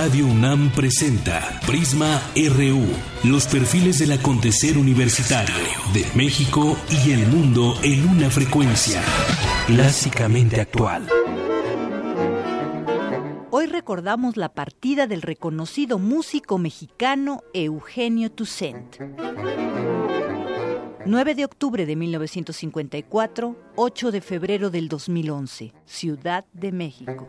Radio UNAM presenta Prisma RU, los perfiles del acontecer universitario de México y el mundo en una frecuencia clásicamente actual. Hoy recordamos la partida del reconocido músico mexicano Eugenio Toussaint. 9 de octubre de 1954, 8 de febrero del 2011, Ciudad de México.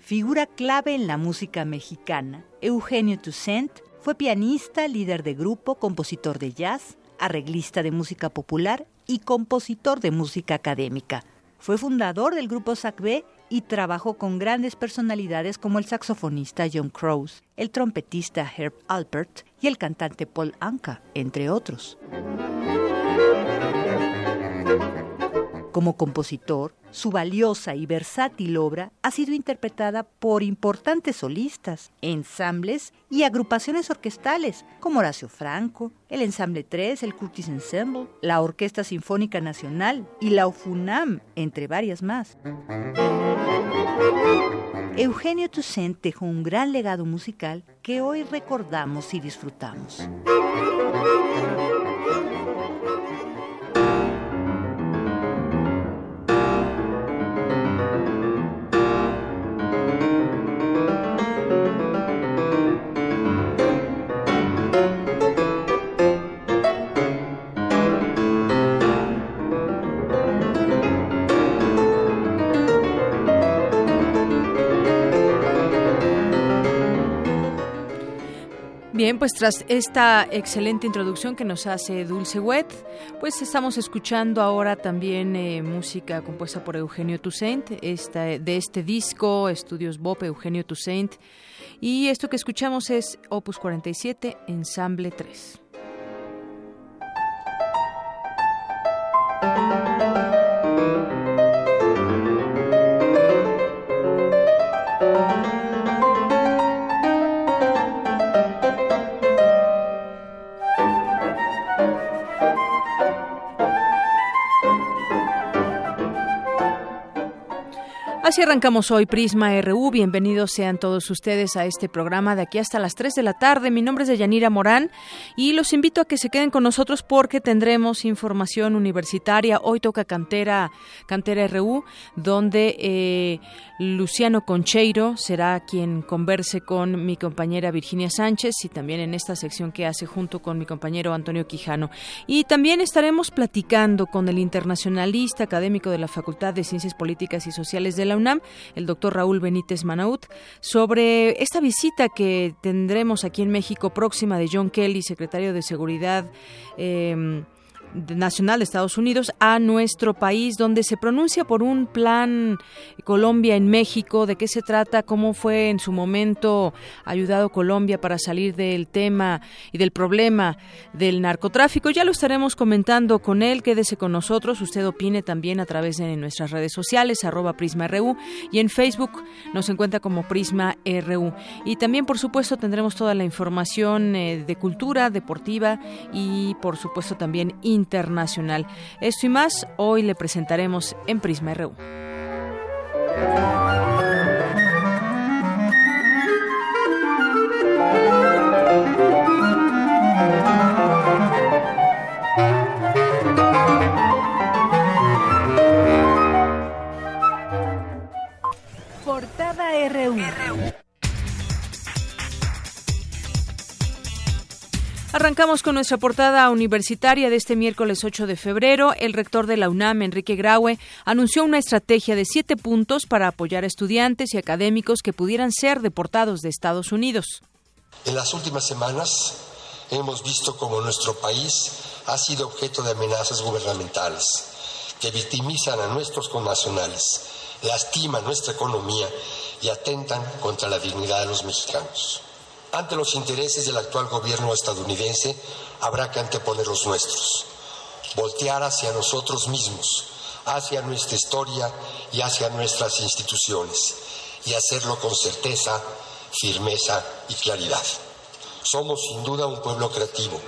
Figura clave en la música mexicana, Eugenio Toussaint fue pianista, líder de grupo, compositor de jazz, arreglista de música popular y compositor de música académica. Fue fundador del grupo Sacbé y trabajó con grandes personalidades como el saxofonista John Crowe, el trompetista Herb Alpert y el cantante Paul Anka, entre otros. Como compositor, su valiosa y versátil obra ha sido interpretada por importantes solistas, ensambles y agrupaciones orquestales como Horacio Franco, el Ensamble III, el Curtis Ensemble, la Orquesta Sinfónica Nacional y la OFUNAM, entre varias más. Eugenio Toussaint dejó un gran legado musical que hoy recordamos y disfrutamos. Bien, pues tras esta excelente introducción que nos hace Dulce Huet, pues estamos escuchando ahora también música compuesta por Eugenio Toussaint, de este disco, Estudios Bop, Eugenio Toussaint, y esto que escuchamos es Opus 47, Ensamble 3. Así arrancamos hoy Prisma RU. Bienvenidos sean todos ustedes a este programa de aquí hasta las 3 de la tarde. Mi nombre es Yanira Morán y los invito a que se queden con nosotros porque tendremos información universitaria. Hoy toca Cantera RU, donde Luciano Concheiro será quien converse con mi compañera Virginia Sánchez y también en esta sección que hace junto con mi compañero Antonio Quijano. Y también estaremos platicando con el internacionalista académico de la Facultad de Ciencias Políticas y Sociales de la UNAM, el doctor Raúl Benítez Manaut, sobre esta visita que tendremos aquí en México próxima de John Kelly, secretario de Seguridad Nacional de Estados Unidos, a nuestro país, donde se pronuncia por un plan Colombia en México, de qué se trata, cómo fue en su momento ayudado Colombia para salir del tema y del problema del narcotráfico. Ya lo estaremos comentando con él, quédese con nosotros, usted opine también a través de nuestras redes sociales, @PrismaRU, y en Facebook nos encuentra como PrismaRU. Y también, por supuesto, tendremos toda la información de cultura, deportiva y, por supuesto, también internacional. Esto y más hoy le presentaremos en Prisma RU. Portada RU. Arrancamos con nuestra portada universitaria de este miércoles 8 de febrero. El rector de la UNAM, Enrique Graue, anunció una estrategia de 7 puntos para apoyar a estudiantes y académicos que pudieran ser deportados de Estados Unidos. En las últimas semanas hemos visto cómo nuestro país ha sido objeto de amenazas gubernamentales que victimizan a nuestros connacionales, lastiman nuestra economía y atentan contra la dignidad de los mexicanos. Ante los intereses del actual gobierno estadounidense, habrá que anteponer los nuestros, voltear hacia nosotros mismos, hacia nuestra historia y hacia nuestras instituciones, y hacerlo con certeza, firmeza y claridad. Somos sin duda un pueblo creativo,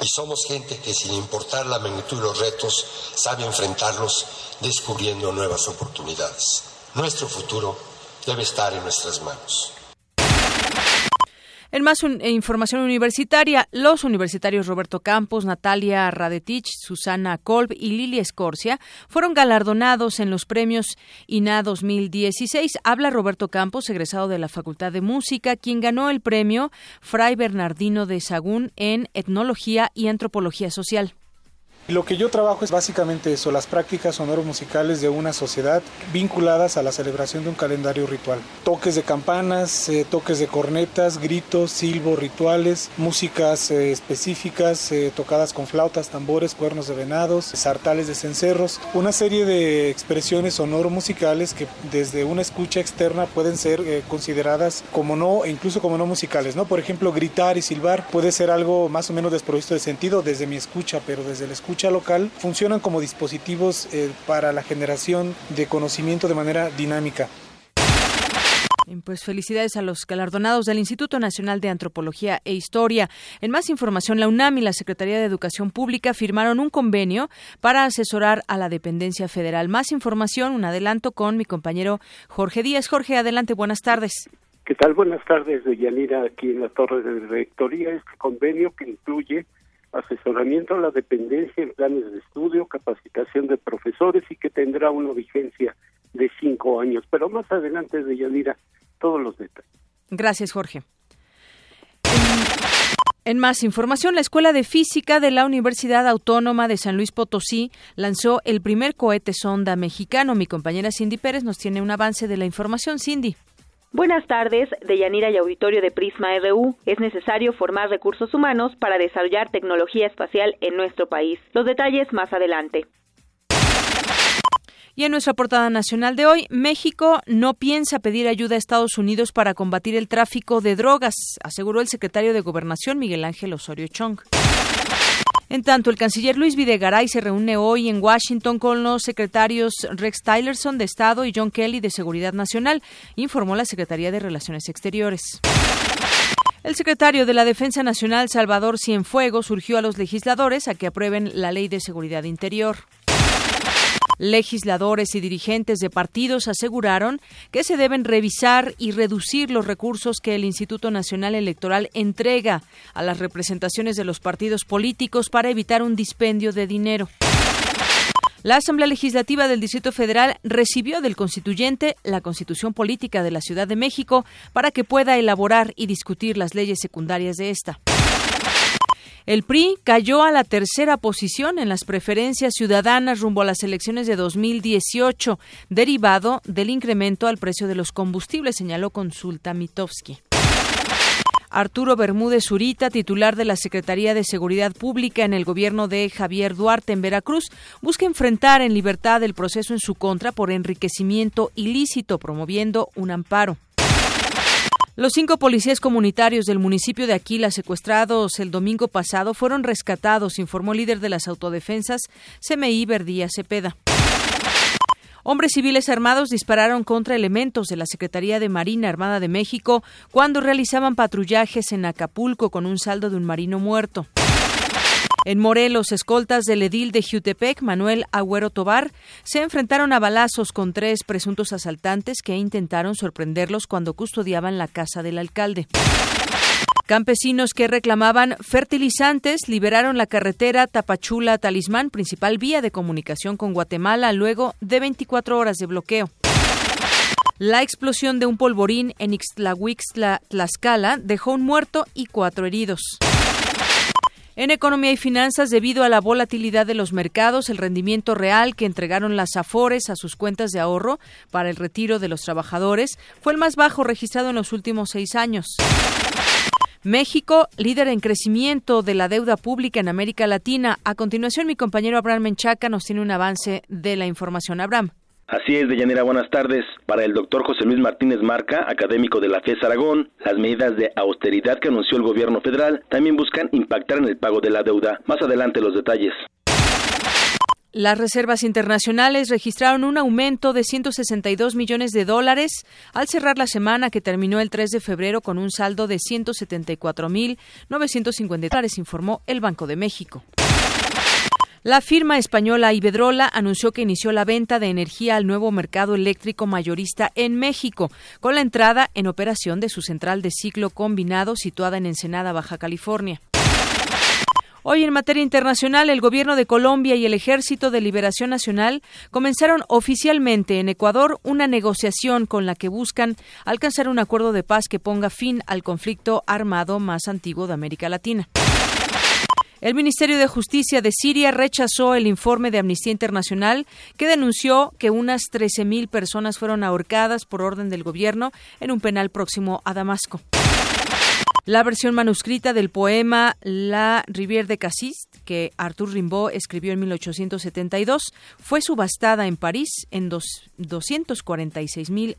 y somos gente que sin importar la magnitud de los retos, sabe enfrentarlos descubriendo nuevas oportunidades. Nuestro futuro debe estar en nuestras manos. En más información universitaria, los universitarios Roberto Campos, Natalia Radetich, Susana Kolb y Lili Escorcia fueron galardonados en los premios INA 2016. Habla Roberto Campos, egresado de la Facultad de Música, quien ganó el premio Fray Bernardino de Sahagún en Etnología y Antropología Social. Lo que yo trabajo es básicamente eso, las prácticas sonoro-musicales de una sociedad vinculadas a la celebración de un calendario ritual. Toques de campanas, toques de cornetas, gritos, silbos, rituales, músicas específicas tocadas con flautas, tambores, cuernos de venados, sartales de cencerros, una serie de expresiones sonoro-musicales que desde una escucha externa pueden ser consideradas como no, e incluso como no musicales, ¿no? Por ejemplo, gritar y silbar puede ser algo más o menos desprovisto de sentido desde mi escucha, pero desde la escucha local funcionan como dispositivos para la generación de conocimiento de manera dinámica. Pues felicidades a los galardonados del Instituto Nacional de Antropología e Historia. En más información, la UNAM y la Secretaría de Educación Pública firmaron un convenio para asesorar a la dependencia federal. Más información, un adelanto con mi compañero Jorge Díaz. Jorge, adelante, buenas tardes. ¿Qué tal? Buenas tardes, Yanira, aquí en la Torre de Rectoría. Este convenio que incluye asesoramiento a la dependencia en planes de estudio, capacitación de profesores y que tendrá una vigencia de 5 años. Pero más adelante, Deyanira, todos los detalles. Gracias, Jorge. En más información, la Escuela de Física de la Universidad Autónoma de San Luis Potosí lanzó el primer cohete sonda mexicano. Mi compañera Cindy Pérez nos tiene un avance de la información. Cindy. Buenas tardes, Deyanira y auditorio de Prisma RU. Es necesario formar recursos humanos para desarrollar tecnología espacial en nuestro país. Los detalles más adelante. Y en nuestra portada nacional de hoy, México no piensa pedir ayuda a Estados Unidos para combatir el tráfico de drogas, aseguró el secretario de Gobernación, Miguel Ángel Osorio Chong. En tanto, el canciller Luis Videgaray se reúne hoy en Washington con los secretarios Rex Tillerson de Estado y John Kelly de Seguridad Nacional, informó la Secretaría de Relaciones Exteriores. El secretario de la Defensa Nacional, Salvador Cienfuegos, urgió a los legisladores a que aprueben la Ley de Seguridad Interior. Legisladores y dirigentes de partidos aseguraron que se deben revisar y reducir los recursos que el Instituto Nacional Electoral entrega a las representaciones de los partidos políticos para evitar un dispendio de dinero. La Asamblea Legislativa del Distrito Federal recibió del constituyente la Constitución Política de la Ciudad de México para que pueda elaborar y discutir las leyes secundarias de esta. El PRI cayó a la 3ª posición en las preferencias ciudadanas rumbo a las elecciones de 2018, derivado del incremento al precio de los combustibles, señaló Consulta Mitofsky. Arturo Bermúdez Zurita, titular de la Secretaría de Seguridad Pública en el gobierno de Javier Duarte en Veracruz, busca enfrentar en libertad el proceso en su contra por enriquecimiento ilícito, promoviendo un amparo. Los 5 policías comunitarios del municipio de Aquila secuestrados el domingo pasado fueron rescatados, informó el líder de las autodefensas, CMI Verdía Cepeda. Hombres civiles armados dispararon contra elementos de la Secretaría de Marina Armada de México cuando realizaban patrullajes en Acapulco con un saldo de un marino muerto. En Morelos, escoltas del edil de Jiutepec, Manuel Agüero Tobar, se enfrentaron a balazos con 3 presuntos asaltantes que intentaron sorprenderlos cuando custodiaban la casa del alcalde. Campesinos que reclamaban fertilizantes liberaron la carretera Tapachula-Talismán, principal vía de comunicación con Guatemala, luego de 24 horas de bloqueo. La explosión de un polvorín en Ixtlahuixtla, Tlaxcala, dejó un muerto y 4 heridos. En Economía y Finanzas, debido a la volatilidad de los mercados, el rendimiento real que entregaron las Afores a sus cuentas de ahorro para el retiro de los trabajadores fue el más bajo registrado en los últimos 6 años. México, líder en crecimiento de la deuda pública en América Latina. A continuación, mi compañero Abraham Menchaca nos tiene un avance de la información. Abraham. Así es, Deyanira, buenas tardes. Para el doctor José Luis Martínez Marca, académico de la FES Aragón, las medidas de austeridad que anunció el gobierno federal también buscan impactar en el pago de la deuda. Más adelante los detalles. Las reservas internacionales registraron un aumento de $162 millones al cerrar la semana que terminó el 3 de febrero con un saldo de $174.950, informó el Banco de México. La firma española Iberdrola anunció que inició la venta de energía al nuevo mercado eléctrico mayorista en México, con la entrada en operación de su central de ciclo combinado situada en Ensenada, Baja California. Hoy en materia internacional, el gobierno de Colombia y el Ejército de Liberación Nacional comenzaron oficialmente en Ecuador una negociación con la que buscan alcanzar un acuerdo de paz que ponga fin al conflicto armado más antiguo de América Latina. El Ministerio de Justicia de Siria rechazó el informe de Amnistía Internacional que denunció que unas 13.000 personas fueron ahorcadas por orden del gobierno en un penal próximo a Damasco. La versión manuscrita del poema La Rivière de Cassis, que Arthur Rimbaud escribió en 1872, fue subastada en París en $246,000.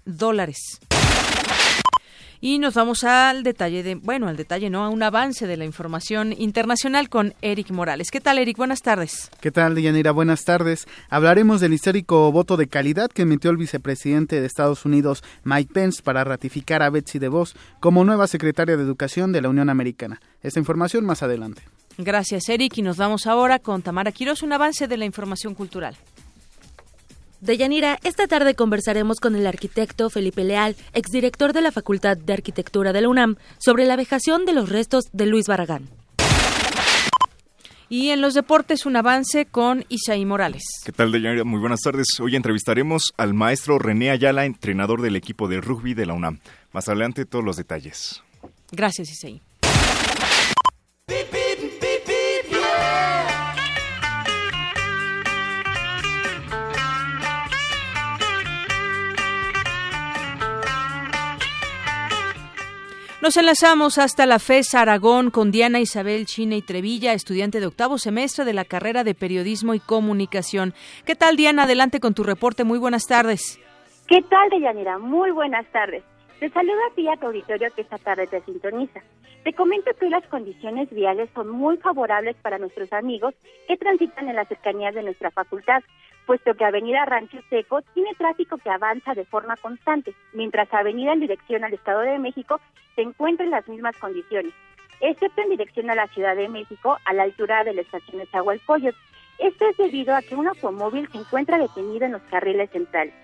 Y nos vamos al detalle a un avance de la información internacional con Eric Morales. ¿Qué tal, Eric? Buenas tardes. ¿Qué tal, Yanira? Buenas tardes. Hablaremos del histórico voto de calidad que emitió el vicepresidente de Estados Unidos, Mike Pence, para ratificar a Betsy DeVos como nueva secretaria de Educación de la Unión Americana. Esta información más adelante. Gracias, Eric. Y nos vamos ahora con Tamara Quirós, un avance de la información cultural. Deyanira, esta tarde conversaremos con el arquitecto Felipe Leal, exdirector de la Facultad de Arquitectura de la UNAM, sobre la vejación de los restos de Luis Barragán. Y en los deportes, un avance con Isaí Morales. ¿Qué tal, Deyanira? Muy buenas tardes. Hoy entrevistaremos al maestro René Ayala, entrenador del equipo de rugby de la UNAM. Más adelante, todos los detalles. Gracias, Isaí. Nos enlazamos hasta la FES Aragón con Diana Isabel Chine y Trevilla, estudiante de octavo semestre de la carrera de Periodismo y Comunicación. ¿Qué tal, Diana? Adelante con tu reporte. Muy buenas tardes. ¿Qué tal, Deyanira? Muy buenas tardes. Te saludo a ti y a tu auditorio que esta tarde te sintoniza. Te comento que las condiciones viales son muy favorables para nuestros amigos que transitan en las cercanías de nuestra facultad, puesto que Avenida Rancho Seco tiene tráfico que avanza de forma constante, mientras Avenida en dirección al Estado de México se encuentra en las mismas condiciones, excepto en dirección a la Ciudad de México, a la altura de la estación de Zahualcóyotl. Esto es debido a que un automóvil se encuentra detenido en los carriles centrales.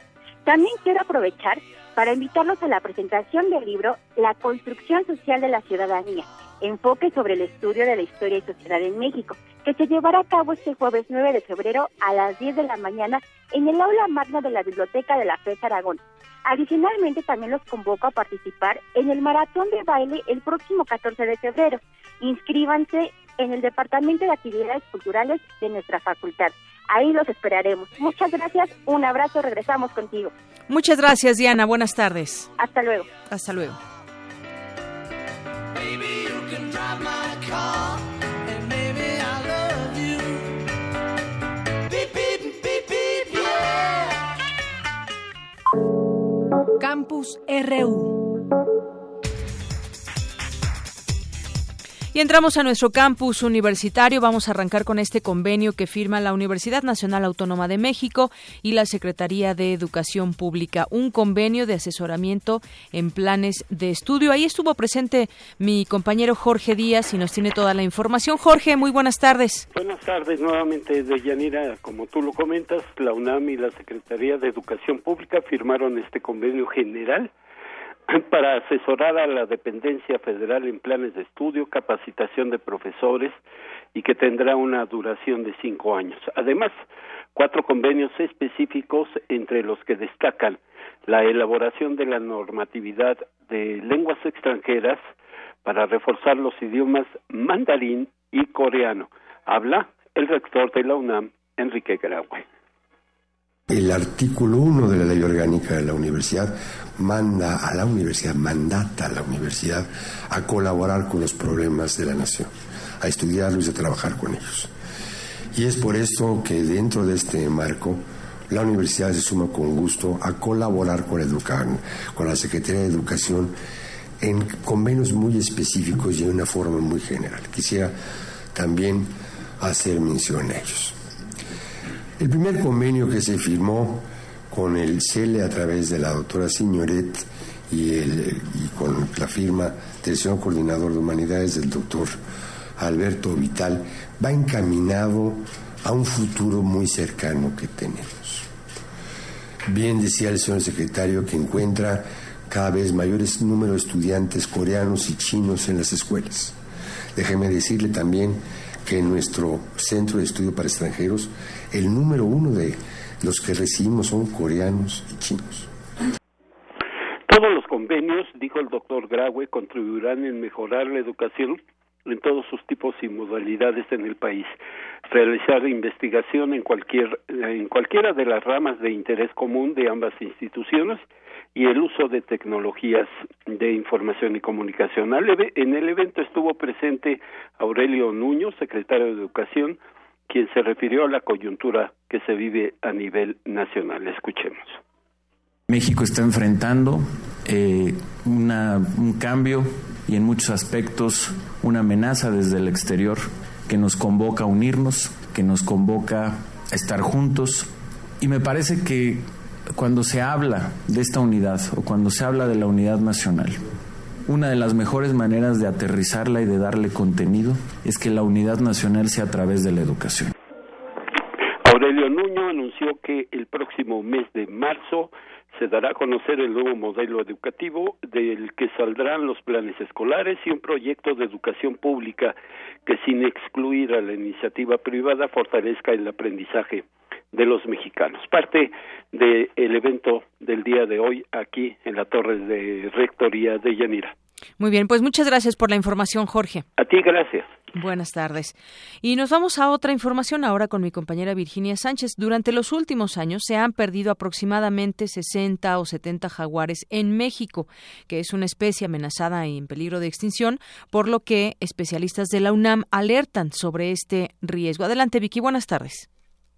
También quiero aprovechar para invitarlos a la presentación del libro La Construcción Social de la Ciudadanía, enfoque sobre el estudio de la historia y sociedad en México, que se llevará a cabo este jueves 9 de febrero a las 10 de la mañana en el aula magna de la Biblioteca de la FES Aragón. Adicionalmente, también los convoco a participar en el Maratón de Baile el próximo 14 de febrero. Inscríbanse en el Departamento de Actividades Culturales de nuestra facultad. Ahí los esperaremos. Muchas gracias, un abrazo, regresamos contigo. Muchas gracias, Diana, buenas tardes. Hasta luego. Hasta luego. Campus RU. Y entramos a nuestro campus universitario. Vamos a arrancar con este convenio que firma la Universidad Nacional Autónoma de México y la Secretaría de Educación Pública, un convenio de asesoramiento en planes de estudio. Ahí estuvo presente mi compañero Jorge Díaz y nos tiene toda la información. Jorge, muy buenas tardes. Buenas tardes nuevamente, Deyanira. Como tú lo comentas, la UNAM y la Secretaría de Educación Pública firmaron este convenio general para asesorar a la dependencia federal en planes de estudio, capacitación de profesores y que tendrá una duración de 5 años. Además, 4 convenios específicos, entre los que destacan la elaboración de la normatividad de lenguas extranjeras para reforzar los idiomas mandarín y coreano. Habla el rector de la UNAM, Enrique Graue. El artículo 1 de la Ley Orgánica de la Universidad mandata a la universidad a colaborar con los problemas de la nación, a estudiarlos y a trabajar con ellos. Y es por esto que dentro de este marco la universidad se suma con gusto a colaborar con Educan, con la Secretaría de Educación, en convenios muy específicos y de una forma muy general. Quisiera también hacer mención a ellos. El primer convenio que se firmó con el CELE a través de la doctora Signoret y con la firma del señor coordinador de Humanidades, del doctor Alberto Vital, va encaminado a un futuro muy cercano que tenemos. Bien decía el señor secretario que encuentra cada vez mayores número de estudiantes coreanos y chinos en las escuelas. Déjeme decirle también que en nuestro centro de estudio para extranjeros, el número uno de los que recibimos son coreanos y chinos. Todos los convenios, dijo el doctor Graue, contribuirán en mejorar la educación en todos sus tipos y modalidades en el país, realizar investigación en cualquiera de las ramas de interés común de ambas instituciones y el uso de tecnologías de información y comunicación. En el evento estuvo presente Aurelio Nuño, secretario de Educación, quien se refirió a la coyuntura que se vive a nivel nacional. Escuchemos. México está enfrentando un cambio y en muchos aspectos una amenaza desde el exterior que nos convoca a unirnos, que nos convoca a estar juntos. Y me parece que cuando se habla de esta unidad o cuando se habla de la unidad nacional, una de las mejores maneras de aterrizarla y de darle contenido es que la unidad nacional sea a través de la educación. Aurelio Nuño anunció que el próximo mes de marzo se dará a conocer el nuevo modelo educativo del que saldrán los planes escolares y un proyecto de educación pública que, sin excluir a la iniciativa privada, fortalezca el aprendizaje de los mexicanos. Parte del evento del día de hoy aquí en la Torre de Rectoría de Yanira. Muy bien, pues muchas gracias por la información, Jorge. A ti, gracias. Buenas tardes. Y nos vamos a otra información ahora con mi compañera Virginia Sánchez. Durante los últimos años se han perdido aproximadamente 60 o 70 jaguares en México, que es una especie amenazada y en peligro de extinción, por lo que especialistas de la UNAM alertan sobre este riesgo. Adelante, Vicky, buenas tardes.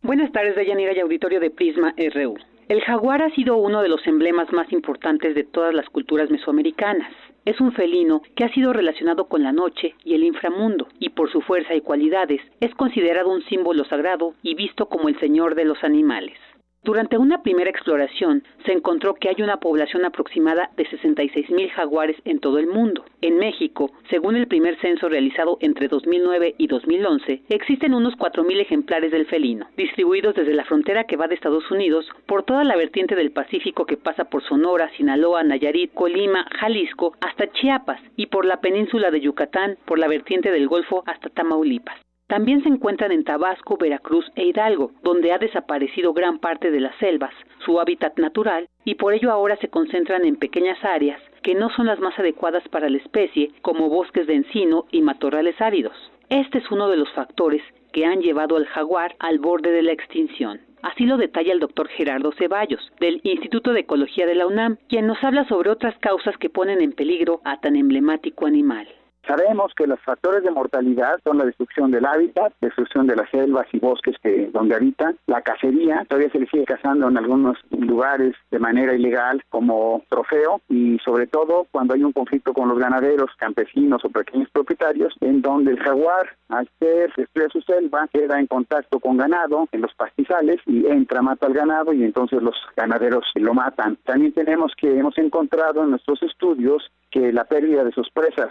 Buenas tardes, Deyanira y auditorio de Prisma RU. El jaguar ha sido uno de los emblemas más importantes de todas las culturas mesoamericanas. Es un felino que ha sido relacionado con la noche y el inframundo, y por su fuerza y cualidades es considerado un símbolo sagrado y visto como el señor de los animales. Durante una primera exploración, se encontró que hay una población aproximada de 66,000 jaguares en todo el mundo. En México, según el primer censo realizado entre 2009 y 2011, existen unos 4,000 ejemplares del felino, distribuidos desde la frontera que va de Estados Unidos, por toda la vertiente del Pacífico que pasa por Sonora, Sinaloa, Nayarit, Colima, Jalisco, hasta Chiapas, y por la península de Yucatán, por la vertiente del Golfo hasta Tamaulipas. También se encuentran en Tabasco, Veracruz e Hidalgo, donde ha desaparecido gran parte de las selvas, su hábitat natural, y por ello ahora se concentran en pequeñas áreas que no son las más adecuadas para la especie, como bosques de encino y matorrales áridos. Este es uno de los factores que han llevado al jaguar al borde de la extinción. Así lo detalla el doctor Gerardo Ceballos, del Instituto de Ecología de la UNAM, quien nos habla sobre otras causas que ponen en peligro a tan emblemático animal. Sabemos que los factores de mortalidad son la destrucción del hábitat, destrucción de las selvas y bosques donde habitan, la cacería, todavía se le sigue cazando en algunos lugares de manera ilegal como trofeo, y sobre todo cuando hay un conflicto con los ganaderos, campesinos o pequeños propietarios, en donde el jaguar, al ser destruye su selva, queda en contacto con ganado en los pastizales y entra, mata al ganado y entonces los ganaderos lo matan. También hemos encontrado en nuestros estudios que la pérdida de sus presas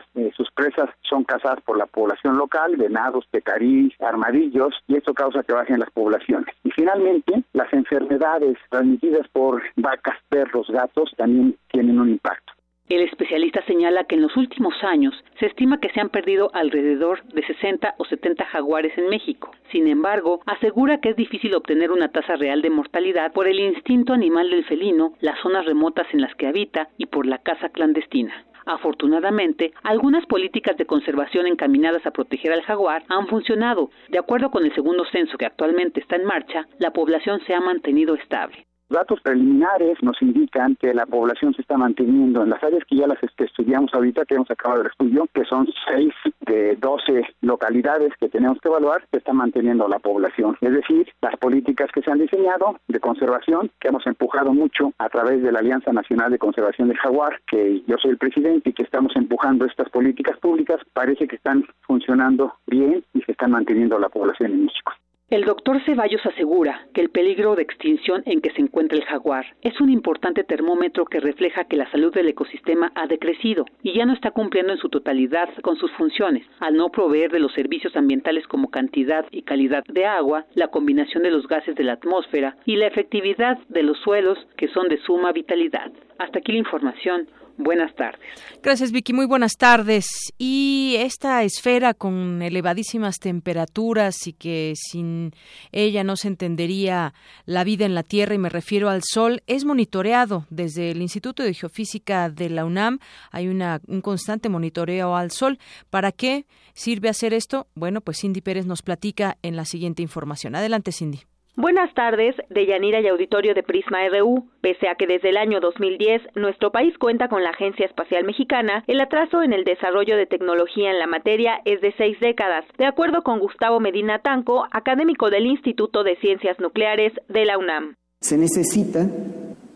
son cazadas por la población local, venados, pecarí, armadillos, y esto causa que bajen las poblaciones. Y finalmente, las enfermedades transmitidas por vacas, perros, gatos también tienen un impacto. El especialista señala que en los últimos años se estima que se han perdido alrededor de 60 o 70 jaguares en México. Sin embargo, asegura que es difícil obtener una tasa real de mortalidad por el instinto animal del felino, las zonas remotas en las que habita y por la caza clandestina. Afortunadamente, algunas políticas de conservación encaminadas a proteger al jaguar han funcionado. De acuerdo con el segundo censo que actualmente está en marcha, la población se ha mantenido estable. Datos preliminares nos indican que la población se está manteniendo en las áreas que ya las estudiamos ahorita, que hemos acabado el estudio, que son 6 de 12 localidades que tenemos que evaluar, se está manteniendo la población. Es decir, las políticas que se han diseñado de conservación, que hemos empujado mucho a través de la Alianza Nacional de Conservación del Jaguar, que yo soy el presidente y que estamos empujando estas políticas públicas, parece que están funcionando bien y se está manteniendo la población en México. El doctor Ceballos asegura que el peligro de extinción en que se encuentra el jaguar es un importante termómetro que refleja que la salud del ecosistema ha decrecido y ya no está cumpliendo en su totalidad con sus funciones, al no proveer de los servicios ambientales como cantidad y calidad de agua, la combinación de los gases de la atmósfera y la efectividad de los suelos, que son de suma vitalidad. Hasta aquí la información. Buenas tardes. Gracias, Vicky. Muy buenas tardes. Y esta esfera con elevadísimas temperaturas y que sin ella no se entendería la vida en la Tierra, y me refiero al Sol, es monitoreado desde el Instituto de Geofísica de la UNAM. Hay un constante monitoreo al Sol. ¿Para qué sirve hacer esto? Bueno, pues Cindy Pérez nos platica en la siguiente información. Adelante, Cindy. Buenas tardes, Deyanira y auditorio de Prisma RU. Pese a que desde el año 2010 nuestro país cuenta con la Agencia Espacial Mexicana, el atraso en el desarrollo de tecnología en la materia es de 6 décadas, de acuerdo con Gustavo Medina Tanco, académico del Instituto de Ciencias Nucleares de la UNAM. Se necesita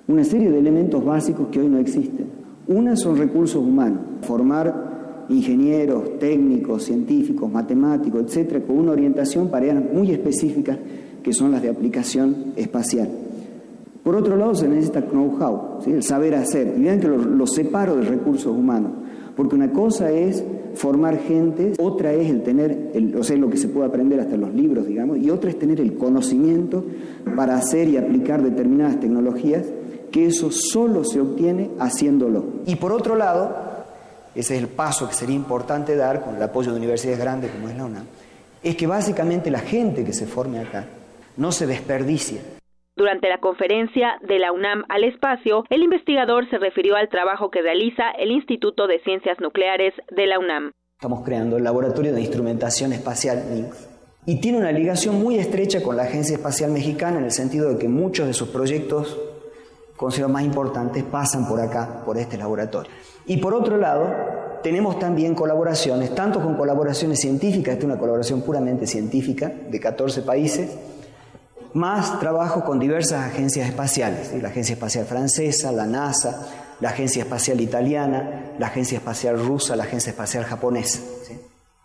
una serie de elementos básicos que hoy no existen. Una son recursos humanos, formar ingenieros, técnicos, científicos, matemáticos, etcétera, con una orientación para áreas muy específicas que son las de aplicación espacial. Por otro lado, se necesita know-how, ¿sí? El saber hacer. Y vean que lo separo de recursos humanos, porque una cosa es formar gente, otra es el tener, lo que se puede aprender hasta los libros, digamos, y otra es tener el conocimiento para hacer y aplicar determinadas tecnologías, que eso solo se obtiene haciéndolo. Y por otro lado, ese es el paso que sería importante dar con el apoyo de universidades grandes como es la UNAM, es que básicamente la gente que se forme acá no se desperdicia. Durante la conferencia de la UNAM al espacio, el investigador se refirió al trabajo que realiza el Instituto de Ciencias Nucleares de la UNAM. Estamos creando el Laboratorio de Instrumentación Espacial, LINX, y tiene una ligación muy estrecha con la Agencia Espacial Mexicana, en el sentido de que muchos de sus proyectos considerados más importantes pasan por acá, por este laboratorio. Y por otro lado, tenemos también colaboraciones, tanto con colaboraciones científicas, esta es una colaboración puramente científica de 14 países, más trabajo con diversas agencias espaciales, ¿sí? La Agencia Espacial Francesa, la NASA, la Agencia Espacial Italiana, la Agencia Espacial Rusa, la Agencia Espacial Japonesa, ¿sí?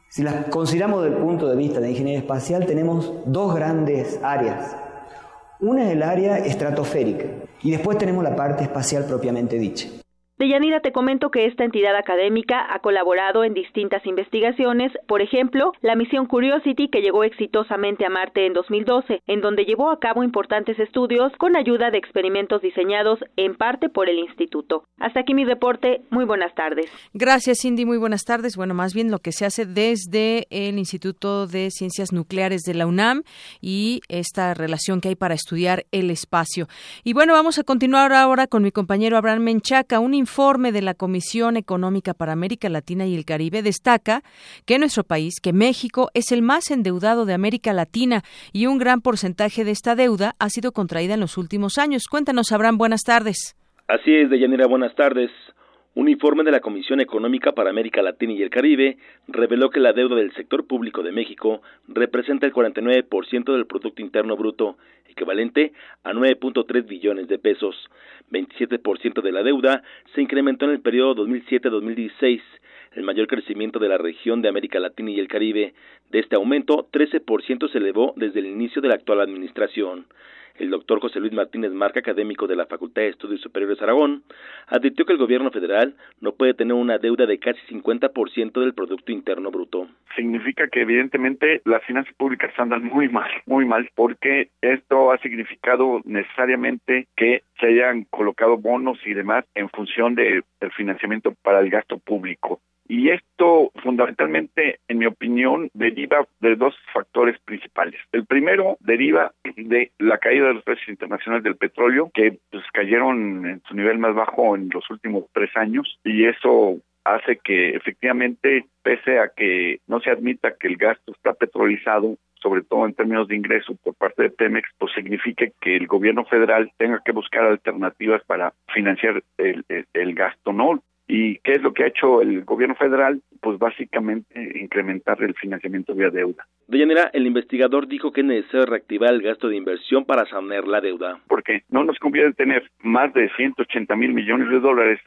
Si las consideramos desde el punto de vista de la ingeniería espacial, tenemos dos grandes áreas. Una es el área estratosférica y después tenemos la parte espacial propiamente dicha. Deyanira, te comento que esta entidad académica ha colaborado en distintas investigaciones, por ejemplo, la misión Curiosity, que llegó exitosamente a Marte en 2012, en donde llevó a cabo importantes estudios con ayuda de experimentos diseñados en parte por el instituto. Hasta aquí mi reporte. Muy buenas tardes. Gracias, Cindy. Muy buenas tardes. Bueno, más bien lo que se hace desde el Instituto de Ciencias Nucleares de la UNAM y esta relación que hay para estudiar el espacio. Y bueno, vamos a continuar ahora con mi compañero Abraham Menchaca. Un informe de la Comisión Económica para América Latina y el Caribe destaca que nuestro país, que México, es el más endeudado de América Latina y un gran porcentaje de esta deuda ha sido contraída en los últimos años. Cuéntanos, Abraham, buenas tardes. Así es, Deyanira, buenas tardes. Un informe de la Comisión Económica para América Latina y el Caribe reveló que la deuda del sector público de México representa el 49% del Producto Interno Bruto, equivalente a 9.3 billones de pesos. 27% de la deuda se incrementó en el periodo 2007-2016, el mayor crecimiento de la región de América Latina y el Caribe. De este aumento, 13% se elevó desde el inicio de la actual administración. El doctor José Luis Martínez Marca, académico de la Facultad de Estudios Superiores Aragón, advirtió que el gobierno federal no puede tener una deuda de casi 50% del Producto Interno Bruto. Significa que evidentemente las finanzas públicas andan muy mal, porque esto ha significado necesariamente que se hayan colocado bonos y demás en función del financiamiento para el gasto público. Y esto fundamentalmente, en mi opinión, deriva de dos factores principales. El primero deriva de la caída de los precios internacionales del petróleo, que pues, cayeron en su nivel más bajo en los últimos 3 años, y eso hace que efectivamente, pese a que no se admita que el gasto está petrolizado, sobre todo en términos de ingreso por parte de Pemex, pues significa que el gobierno federal tenga que buscar alternativas para financiar el gasto, ¿no? ¿Y qué es lo que ha hecho el gobierno federal? Pues básicamente incrementar el financiamiento vía deuda. De Yanira, el investigador dijo que es necesario reactivar el gasto de inversión para sanear la deuda. Porque no nos conviene tener más de $180 mil millones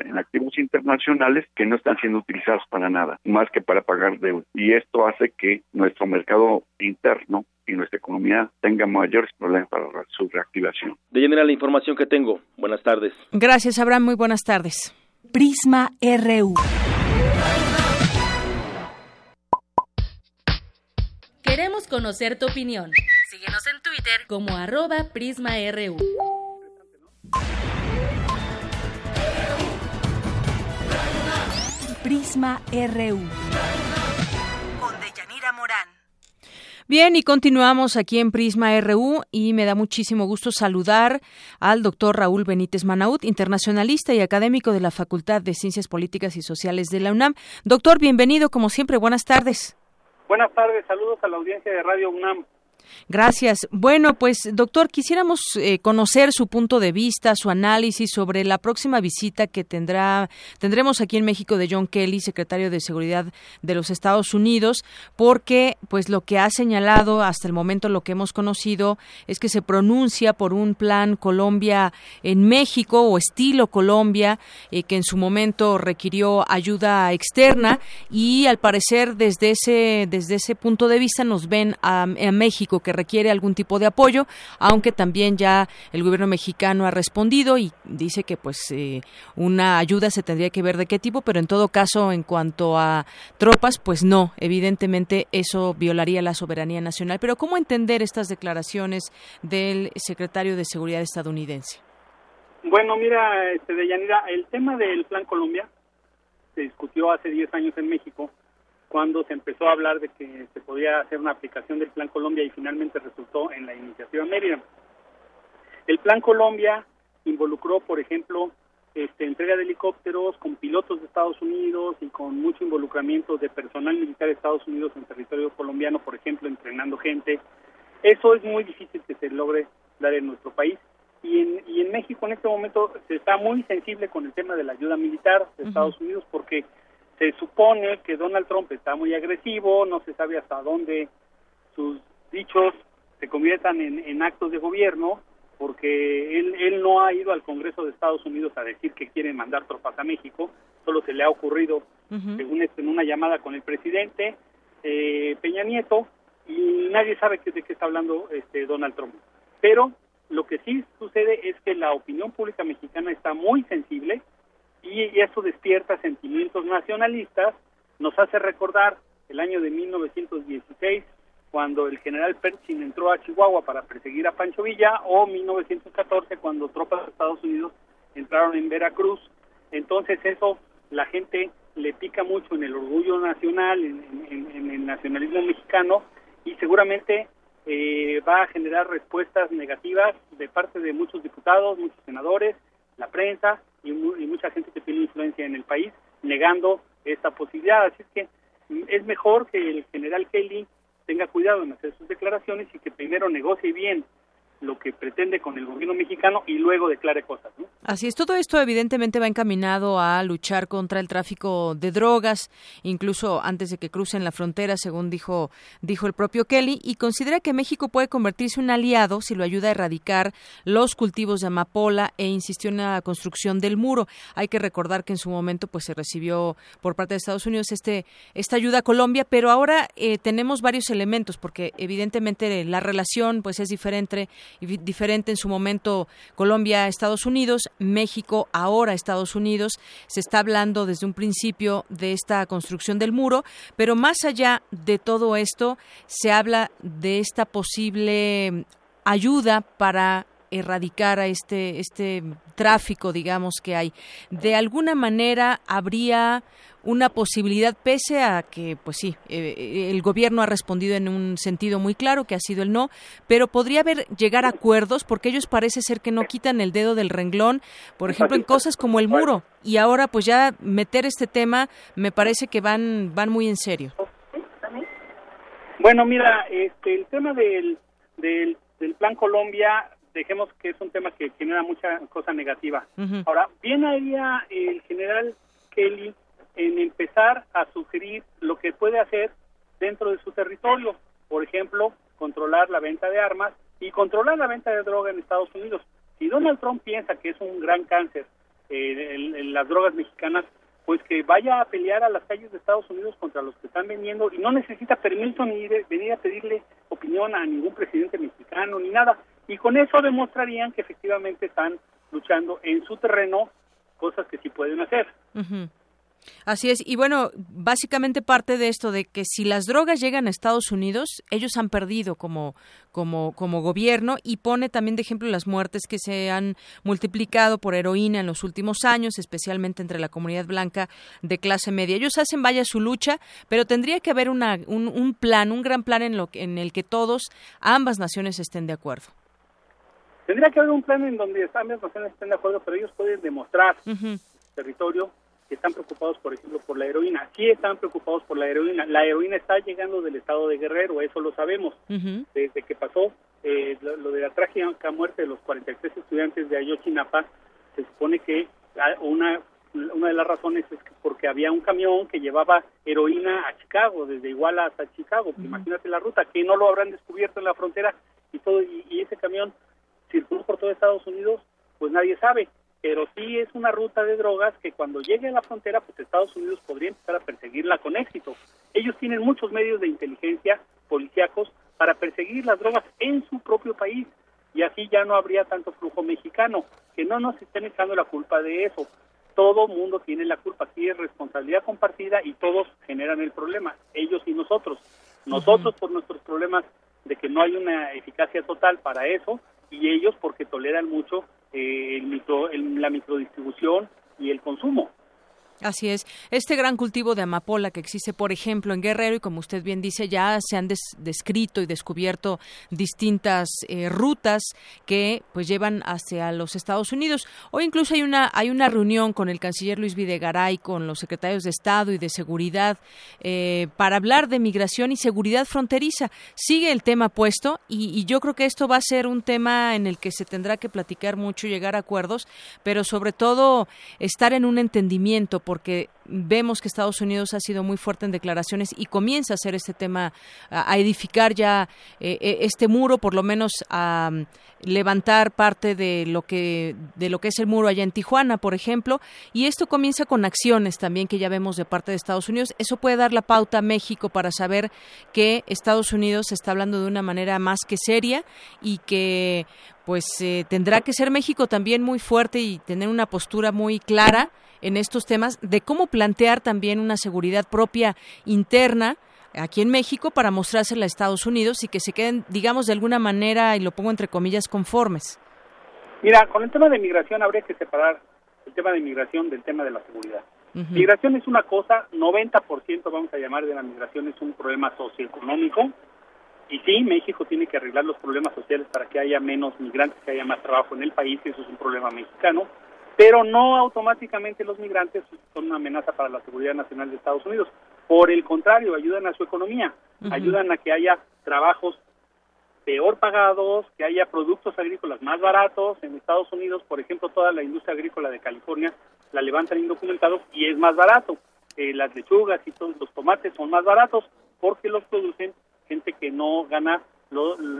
en activos internacionales que no están siendo utilizados para nada, más que para pagar deuda. Y esto hace que nuestro mercado interno y nuestra economía tenga mayores problemas para su reactivación. De Yanira, la información que tengo. Buenas tardes. Gracias, Abraham. Muy buenas tardes. Prisma RU. Queremos conocer tu opinión. Síguenos en Twitter como @PrismaRU. Prisma RU. Con Deyanira Morán. Bien, y continuamos aquí en Prisma RU y me da muchísimo gusto saludar al doctor Raúl Benítez Manaut, internacionalista y académico de la Facultad de Ciencias Políticas y Sociales de la UNAM. Doctor, bienvenido, como siempre, buenas tardes. Buenas tardes, saludos a la audiencia de Radio UNAM. Gracias. Bueno, pues, doctor, quisiéramos conocer su punto de vista, su análisis sobre la próxima visita que tendremos aquí en México de John Kelly, secretario de Seguridad de los Estados Unidos, porque, pues, lo que ha señalado hasta el momento, lo que hemos conocido, es que se pronuncia por un plan Colombia en México o estilo Colombia, que en su momento requirió ayuda externa y, al parecer, desde ese punto de vista nos ven a México que requiere algún tipo de apoyo, aunque también ya el gobierno mexicano ha respondido y dice que pues una ayuda se tendría que ver de qué tipo, pero en todo caso en cuanto a tropas, pues no, evidentemente eso violaría la soberanía nacional. Pero ¿cómo entender estas declaraciones del secretario de Seguridad estadounidense? Bueno, mira, Deyanira, el tema del Plan Colombia se discutió hace 10 años en México, cuando se empezó a hablar de que se podía hacer una aplicación del Plan Colombia y finalmente resultó en la iniciativa Mérida. El Plan Colombia involucró, por ejemplo, entrega de helicópteros con pilotos de Estados Unidos y con mucho involucramiento de personal militar de Estados Unidos en territorio colombiano, por ejemplo, entrenando gente. Eso es muy difícil que se logre dar en nuestro país. Y en México en este momento se está muy sensible con el tema de la ayuda militar de Estados Unidos porque se supone que Donald Trump está muy agresivo, no se sabe hasta dónde sus dichos se conviertan en actos de gobierno, porque él no ha ido al Congreso de Estados Unidos a decir que quieren mandar tropas a México, solo se le ha ocurrido, según esto, en una llamada con el presidente Peña Nieto, y nadie sabe de qué está hablando Donald Trump. Pero lo que sí sucede es que la opinión pública mexicana está muy sensible, y eso despierta sentimientos nacionalistas, nos hace recordar el año de 1916, cuando el general Pershing entró a Chihuahua para perseguir a Pancho Villa, o 1914, cuando tropas de Estados Unidos entraron en Veracruz. Entonces eso, la gente le pica mucho en el orgullo nacional, en el nacionalismo mexicano, y seguramente va a generar respuestas negativas de parte de muchos diputados, muchos senadores, la prensa, y mucha gente que tiene influencia en el país, negando esta posibilidad. Así es que es mejor que el general Kelly tenga cuidado en hacer sus declaraciones y que primero negocie bien lo que pretende con el gobierno mexicano y luego declare cosas, ¿no? Así es, todo esto evidentemente va encaminado a luchar contra el tráfico de drogas, incluso antes de que crucen la frontera, según dijo el propio Kelly, y considera que México puede convertirse en un aliado si lo ayuda a erradicar los cultivos de amapola e insistió en la construcción del muro. Hay que recordar que en su momento pues se recibió por parte de Estados Unidos esta ayuda a Colombia, pero ahora tenemos varios elementos, porque evidentemente la relación pues es diferente en su momento Colombia a Estados Unidos, México ahora a Estados Unidos. Se está hablando desde un principio de esta construcción del muro, pero más allá de todo esto se habla de esta posible ayuda para erradicar a este tráfico, digamos, que hay. De alguna manera habría una posibilidad, pese a que, pues sí, el gobierno ha respondido en un sentido muy claro, que ha sido el no, pero podría llegar a acuerdos, porque ellos parece ser que no quitan el dedo del renglón, por ejemplo, en cosas como el muro, y ahora pues ya meter este tema me parece que van muy en serio. Bueno, mira, el tema del Plan Colombia, dejemos que es un tema que genera mucha cosa negativa. Ahora, bien haría el general Kelly en empezar a sugerir lo que puede hacer dentro de su territorio, por ejemplo, controlar la venta de armas y controlar la venta de droga en Estados Unidos. Si Donald Trump piensa que es un gran cáncer en las drogas mexicanas, pues que vaya a pelear a las calles de Estados Unidos contra los que están vendiendo, y no necesita permiso ni venir a pedirle opinión a ningún presidente mexicano ni nada, y con eso demostrarían que efectivamente están luchando en su terreno, cosas que sí pueden hacer. Uh-huh. Así es, y bueno, básicamente parte de esto de que si las drogas llegan a Estados Unidos, ellos han perdido como gobierno, y pone también de ejemplo las muertes que se han multiplicado por heroína en los últimos años, especialmente entre la comunidad blanca de clase media. Ellos hacen vaya su lucha, pero tendría que haber un plan, un gran plan en el que todos, ambas naciones estén de acuerdo. Tendría que haber un plan en donde ambas naciones estén de acuerdo, pero ellos pueden demostrar uh-huh. territorio que están preocupados, por ejemplo, por la heroína. Sí están preocupados por la heroína. La heroína está llegando del estado de Guerrero, eso lo sabemos. Uh-huh. Desde que pasó lo de la trágica muerte de los 43 estudiantes de Ayotzinapa, se supone que una de las razones es que porque había un camión que llevaba heroína a Chicago, desde Iguala hasta Chicago. Uh-huh. Imagínate la ruta, que no lo habrán descubierto en la frontera, y ese camión circuló por todo Estados Unidos, pues nadie sabe. Pero sí es una ruta de drogas que cuando llegue a la frontera, pues Estados Unidos podría empezar a perseguirla con éxito. Ellos tienen muchos medios de inteligencia, policíacos, para perseguir las drogas en su propio país. Y así ya no habría tanto flujo mexicano, que no nos estén echando la culpa de eso. Todo mundo tiene la culpa, aquí es responsabilidad compartida y todos generan el problema, ellos y nosotros. Nosotros por nuestros problemas de que no hay una eficacia total para eso, y ellos porque toleran mucho la microdistribución y el consumo. Así es. Este gran cultivo de amapola que existe, por ejemplo, en Guerrero, y como usted bien dice, ya se han descrito y descubierto distintas rutas que pues llevan hacia los Estados Unidos. Hoy incluso hay una reunión con el canciller Luis Videgaray, con los secretarios de Estado y de Seguridad, para hablar de migración y seguridad fronteriza. Sigue el tema puesto, y yo creo que esto va a ser un tema en el que se tendrá que platicar mucho, llegar a acuerdos, pero sobre todo estar en un entendimiento, porque vemos que Estados Unidos ha sido muy fuerte en declaraciones y comienza a hacer este tema, a edificar ya este muro, por lo menos a levantar parte de lo que es el muro allá en Tijuana, por ejemplo, y esto comienza con acciones también que ya vemos de parte de Estados Unidos. Eso puede dar la pauta a México para saber que Estados Unidos está hablando de una manera más que seria, y que pues tendrá que ser México también muy fuerte y tener una postura muy clara en estos temas de cómo plantear también una seguridad propia interna aquí en México para mostrársela a Estados Unidos y que se queden, digamos, de alguna manera, y lo pongo entre comillas, conformes. Mira, con el tema de migración habría que separar el tema de migración del tema de la seguridad. Uh-huh. Migración es una cosa, 90% vamos a llamar de la migración es un problema socioeconómico, y sí, México tiene que arreglar los problemas sociales para que haya menos migrantes, que haya más trabajo en el país, y eso es un problema mexicano. Pero no automáticamente los migrantes son una amenaza para la seguridad nacional de Estados Unidos. Por el contrario, ayudan a su economía, uh-huh. ayudan a que haya trabajos peor pagados, que haya productos agrícolas más baratos. En Estados Unidos, por ejemplo, toda la industria agrícola de California la levantan indocumentados y es más barato. Las lechugas y todos los tomates son más baratos porque los producen gente que no gana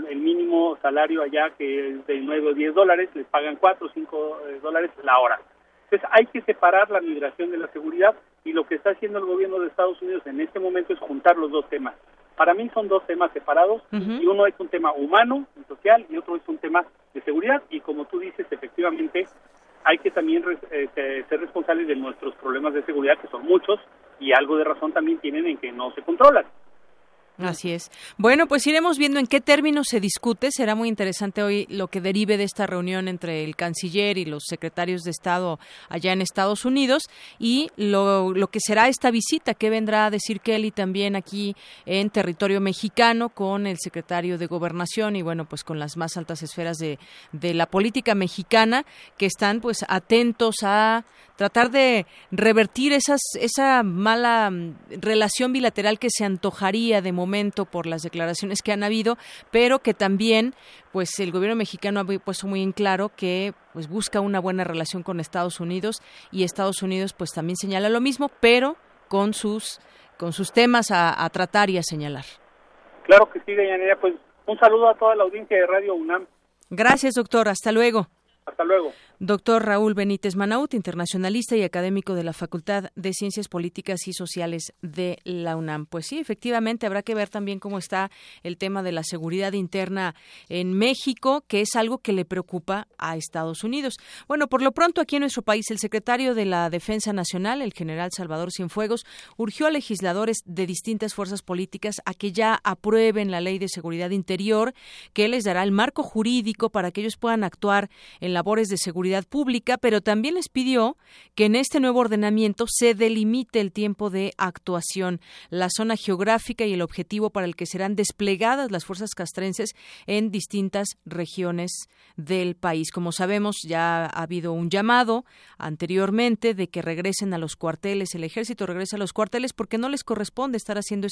el mínimo salario allá, que es de 9 o 10 dólares, les pagan 4 o 5 dólares la hora. Entonces hay que separar la migración de la seguridad, y lo que está haciendo el gobierno de Estados Unidos en este momento es juntar los dos temas. Para mí son dos temas separados, uh-huh. y uno es un tema humano y social, y otro es un tema de seguridad, y como tú dices, efectivamente hay que también ser responsables de nuestros problemas de seguridad, que son muchos, y algo de razón también tienen en que no se controlan. Así es. Bueno, pues iremos viendo en qué términos se discute. Será muy interesante hoy lo que derive de esta reunión entre el canciller y los secretarios de Estado allá en Estados Unidos, y lo que será esta visita que vendrá a decir Kelly también aquí en territorio mexicano con el secretario de Gobernación, y bueno, pues con las más altas esferas de la política mexicana, que están pues atentos a tratar de revertir esa mala relación bilateral que se antojaría de momento por las declaraciones que han habido, pero que también pues el gobierno mexicano ha puesto muy en claro que pues busca una buena relación con Estados Unidos, y Estados Unidos pues también señala lo mismo, pero con sus temas a tratar y a señalar. Claro que sí, Deyanira, pues un saludo a toda la audiencia de Radio UNAM. Gracias, doctor, hasta luego. Hasta luego. Doctor Raúl Benítez Manaut, internacionalista y académico de la Facultad de Ciencias Políticas y Sociales de la UNAM. Pues sí, efectivamente, habrá que ver también cómo está el tema de la seguridad interna en México, que es algo que le preocupa a Estados Unidos. Bueno, por lo pronto aquí en nuestro país, el secretario de la Defensa Nacional, el general Salvador Cienfuegos, urgió a legisladores de distintas fuerzas políticas a que ya aprueben la Ley de Seguridad Interior, que les dará el marco jurídico para que ellos puedan actuar en labores de seguridad pública, pero también les pidió que en este nuevo ordenamiento se delimite el tiempo de actuación, la zona geográfica y el objetivo para el que serán desplegadas las fuerzas castrenses en distintas regiones del país. Como sabemos, ya ha habido un llamado anteriormente de que regresen a los cuarteles, el ejército regresa a los cuarteles porque no les corresponde estar haciendo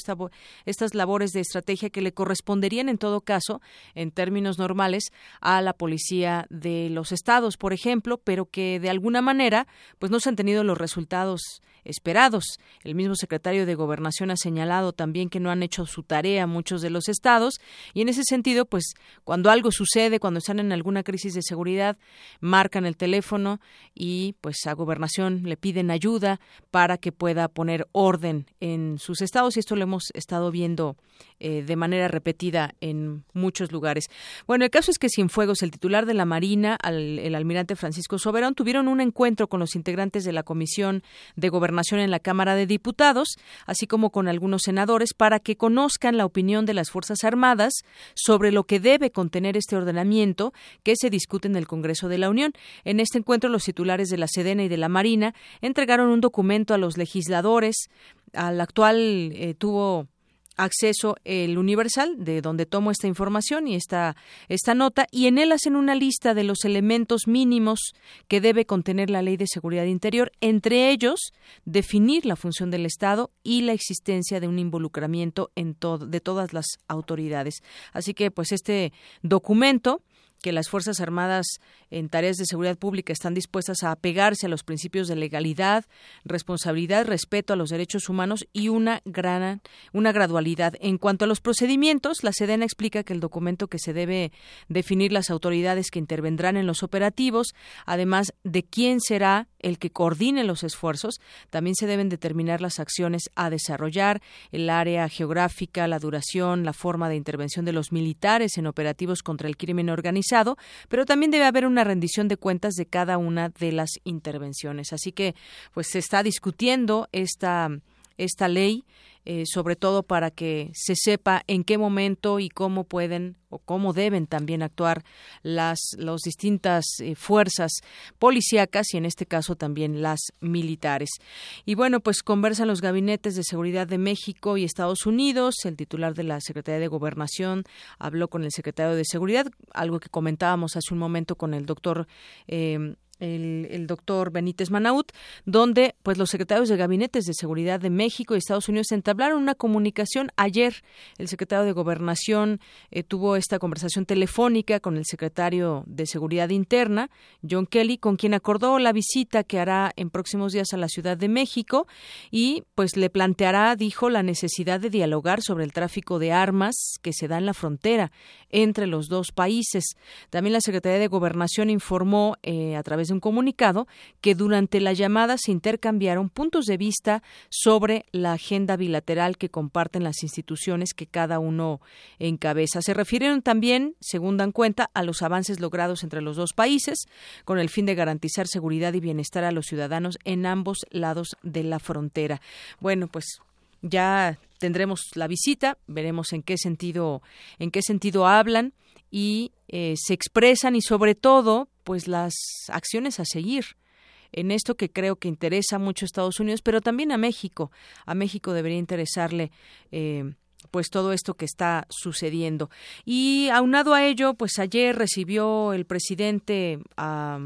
estas labores de estrategia que le corresponderían en todo caso, en términos normales, a la policía de los estados, por ejemplo, pero que de alguna manera pues no se han tenido los resultados esperados. El mismo secretario de Gobernación ha señalado también que no han hecho su tarea muchos de los estados, y en ese sentido, pues cuando algo sucede, cuando están en alguna crisis de seguridad, marcan el teléfono y pues a Gobernación le piden ayuda para que pueda poner orden en sus estados, y esto lo hemos estado viendo de manera repetida en muchos lugares. Bueno, el caso es que Cienfuegos, el titular de la Marina, el almirante Francisco Soberón, tuvieron un encuentro con los integrantes de la Comisión de Gobernación en la Cámara de Diputados, así como con algunos senadores, para que conozcan la opinión de las Fuerzas Armadas sobre lo que debe contener este ordenamiento que se discute en el Congreso de la Unión. En este encuentro, los titulares de la Sedena y de la Marina entregaron un documento a los legisladores, al actual tuvo acceso el Universal, de donde tomo esta información y esta nota, y en él hacen una lista de los elementos mínimos que debe contener la Ley de Seguridad Interior, entre ellos definir la función del Estado y la existencia de un involucramiento de todas las autoridades. Así que pues este documento, que las Fuerzas Armadas en tareas de seguridad pública están dispuestas a apegarse a los principios de legalidad, responsabilidad, respeto a los derechos humanos y una gradualidad. En cuanto a los procedimientos, la Sedena explica que el documento que se debe definir las autoridades que intervendrán en los operativos, además de quién será el que coordine los esfuerzos, también se deben determinar las acciones a desarrollar, el área geográfica, la duración, la forma de intervención de los militares en operativos contra el crimen organizado, pero también debe haber una rendición de cuentas de cada una de las intervenciones. Así que pues se está discutiendo esta ley, sobre todo para que se sepa en qué momento y cómo pueden o cómo deben también actuar las distintas fuerzas policíacas y en este caso también las militares. Y bueno, pues conversan los gabinetes de seguridad de México y Estados Unidos. El titular de la Secretaría de Gobernación habló con el secretario de Seguridad, algo que comentábamos hace un momento con el doctor el doctor Benítez Manaut, donde pues los secretarios de gabinetes de seguridad de México y Estados Unidos entablaron una comunicación ayer. El secretario de Gobernación tuvo esta conversación telefónica con el secretario de Seguridad Interna, John Kelly, con quien acordó la visita que hará en próximos días a la Ciudad de México y pues le planteará, dijo, la necesidad de dialogar sobre el tráfico de armas que se da en la frontera entre los dos países. También la Secretaría de Gobernación informó a través de un comunicado que durante la llamada se intercambiaron puntos de vista sobre la agenda bilateral que comparten las instituciones que cada uno encabeza. Se refirieron también, según dan cuenta, a los avances logrados entre los dos países con el fin de garantizar seguridad y bienestar a los ciudadanos en ambos lados de la frontera. Bueno, pues ya tendremos la visita, veremos en qué sentido hablan y se expresan y sobre todo pues las acciones a seguir en esto que creo que interesa mucho a Estados Unidos, pero también a México. A México debería interesarle pues todo esto que está sucediendo. Y aunado a ello, pues ayer recibió el presidente a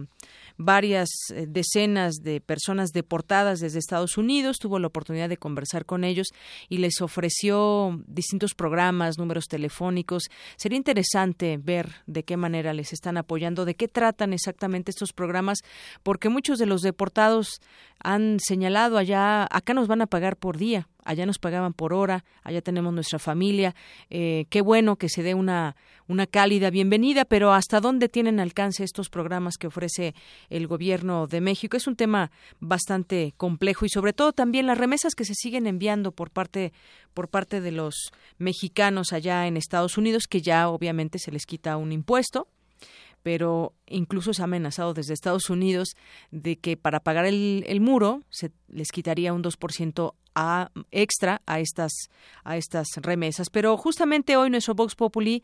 varias decenas de personas deportadas desde Estados Unidos, tuvo la oportunidad de conversar con ellos y les ofreció distintos programas, números telefónicos. Sería interesante ver de qué manera les están apoyando, de qué tratan exactamente estos programas, porque muchos de los deportados han señalado allá, acá nos van a pagar por día, allá nos pagaban por hora, allá tenemos nuestra familia, qué bueno que se dé una cálida bienvenida, pero ¿hasta dónde tienen alcance estos programas que ofrece el gobierno de México? Es un tema bastante complejo y sobre todo también las remesas que se siguen enviando por parte de los mexicanos allá en Estados Unidos, que ya obviamente se les quita un impuesto, pero incluso se ha amenazado desde Estados Unidos de que para pagar el muro se les quitaría un 2% extra a estas remesas. Pero justamente hoy nuestro Vox Populi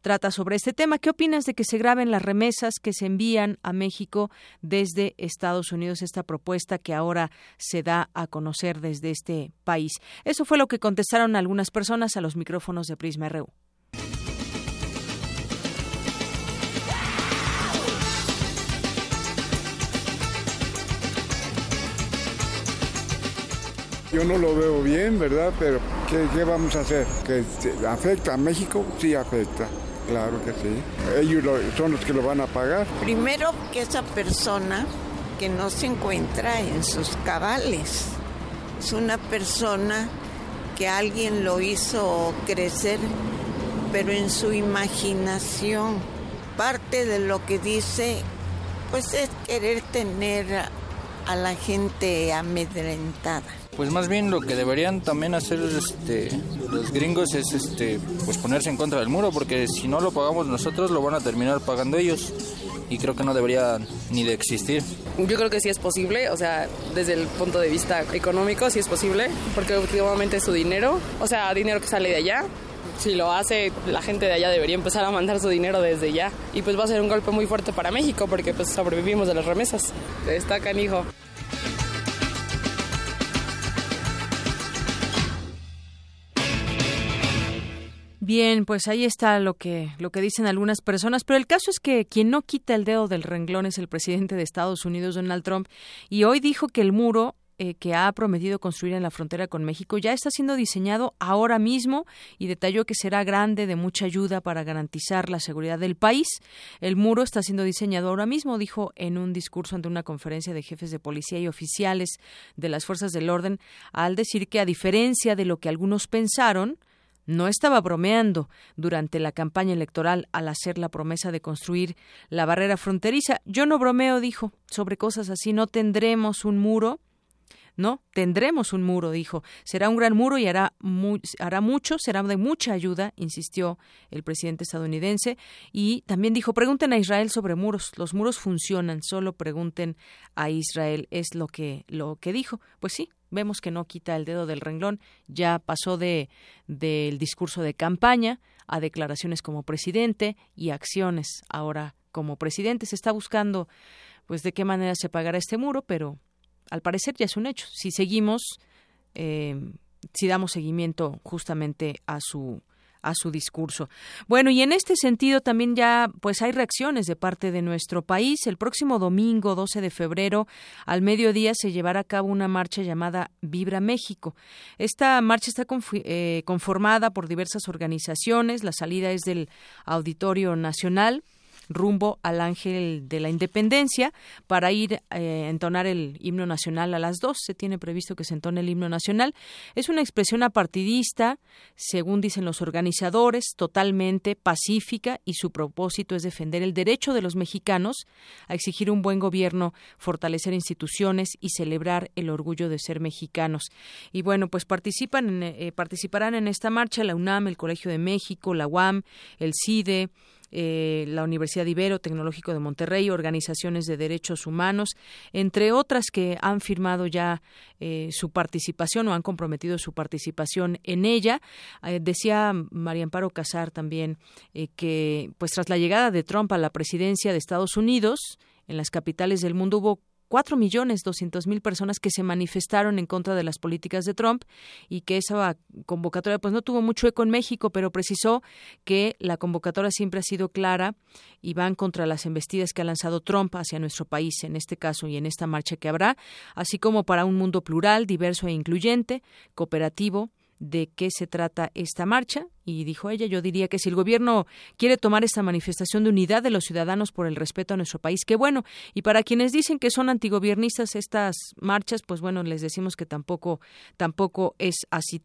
trata sobre este tema. ¿Qué opinas de que se graben las remesas que se envían a México desde Estados Unidos? Esta propuesta que ahora se da a conocer desde este país. Eso fue lo que contestaron algunas personas a los micrófonos de Prisma RU. Yo no lo veo bien, ¿verdad? Pero ¿qué vamos a hacer? ¿Que afecta a México? Sí afecta, claro que sí. Ellos son los que lo van a pagar. Primero que esa persona que no se encuentra en sus cabales. Es una persona que alguien lo hizo crecer, pero en su imaginación. Parte de lo que dice, pues es querer tener a la gente amedrentada. Pues más bien lo que deberían también hacer los gringos es pues ponerse en contra del muro, porque si no lo pagamos nosotros lo van a terminar pagando ellos y creo que no debería ni de existir. Yo creo que sí es posible, o sea, desde el punto de vista económico sí es posible, porque últimamente es su dinero, o sea, dinero que sale de allá. Si lo hace, la gente de allá debería empezar a mandar su dinero desde ya. Y pues va a ser un golpe muy fuerte para México, porque pues sobrevivimos de las remesas. Está canijo. Bien, pues ahí está lo que dicen algunas personas, pero el caso es que quien no quita el dedo del renglón es el presidente de Estados Unidos, Donald Trump, y hoy dijo que el muro que ha prometido construir en la frontera con México ya está siendo diseñado ahora mismo y detalló que será grande, de mucha ayuda para garantizar la seguridad del país. El muro está siendo diseñado ahora mismo, dijo en un discurso ante una conferencia de jefes de policía y oficiales de las fuerzas del orden, al decir que, a diferencia de lo que algunos pensaron, no estaba bromeando durante la campaña electoral al hacer la promesa de construir la barrera fronteriza. Yo no bromeo, dijo, sobre cosas así. No tendremos un muro. No, tendremos un muro, dijo. Será un gran muro y hará mucho, será de mucha ayuda, insistió el presidente estadounidense. Y también dijo, pregunten a Israel sobre muros. Los muros funcionan, solo pregunten a Israel. Es lo que dijo. Pues sí, vemos que no quita el dedo del renglón. Ya pasó del discurso de campaña a declaraciones como presidente y acciones ahora como presidente. Se está buscando, pues, de qué manera se pagará este muro, pero al parecer ya es un hecho. Si seguimos, si damos seguimiento justamente a su discurso. Bueno, y en este sentido también ya pues hay reacciones de parte de nuestro país. El próximo domingo 12 de febrero al mediodía se llevará a cabo una marcha llamada Vibra México. Esta marcha está conformada por diversas organizaciones. La salida es del Auditorio Nacional, rumbo al Ángel de la Independencia, para ir a entonar el himno nacional a las 2. Se tiene previsto que se entone el himno nacional. Es una expresión apartidista, según dicen los organizadores, totalmente pacífica, y su propósito es defender el derecho de los mexicanos a exigir un buen gobierno, fortalecer instituciones y celebrar el orgullo de ser mexicanos. Y bueno, pues participarán en esta marcha la UNAM, el Colegio de México, la UAM, el CIDE, la Universidad Ibero Tecnológico de Monterrey, organizaciones de derechos humanos, entre otras que han firmado ya su participación o han comprometido su participación en ella. Decía María Amparo Casar también que pues tras la llegada de Trump a la presidencia de Estados Unidos, en las capitales del mundo hubo 4.200.000 personas que se manifestaron en contra de las políticas de Trump, y que esa convocatoria pues no tuvo mucho eco en México, pero precisó que la convocatoria siempre ha sido clara y van contra las embestidas que ha lanzado Trump hacia nuestro país, en este caso y en esta marcha que habrá, así como para un mundo plural, diverso e incluyente, cooperativo. ¿De qué se trata esta marcha? Y dijo ella, yo diría que si el gobierno quiere tomar esta manifestación de unidad de los ciudadanos por el respeto a nuestro país, qué bueno. Y para quienes dicen que son antigobiernistas estas marchas, pues bueno, les decimos que tampoco es así.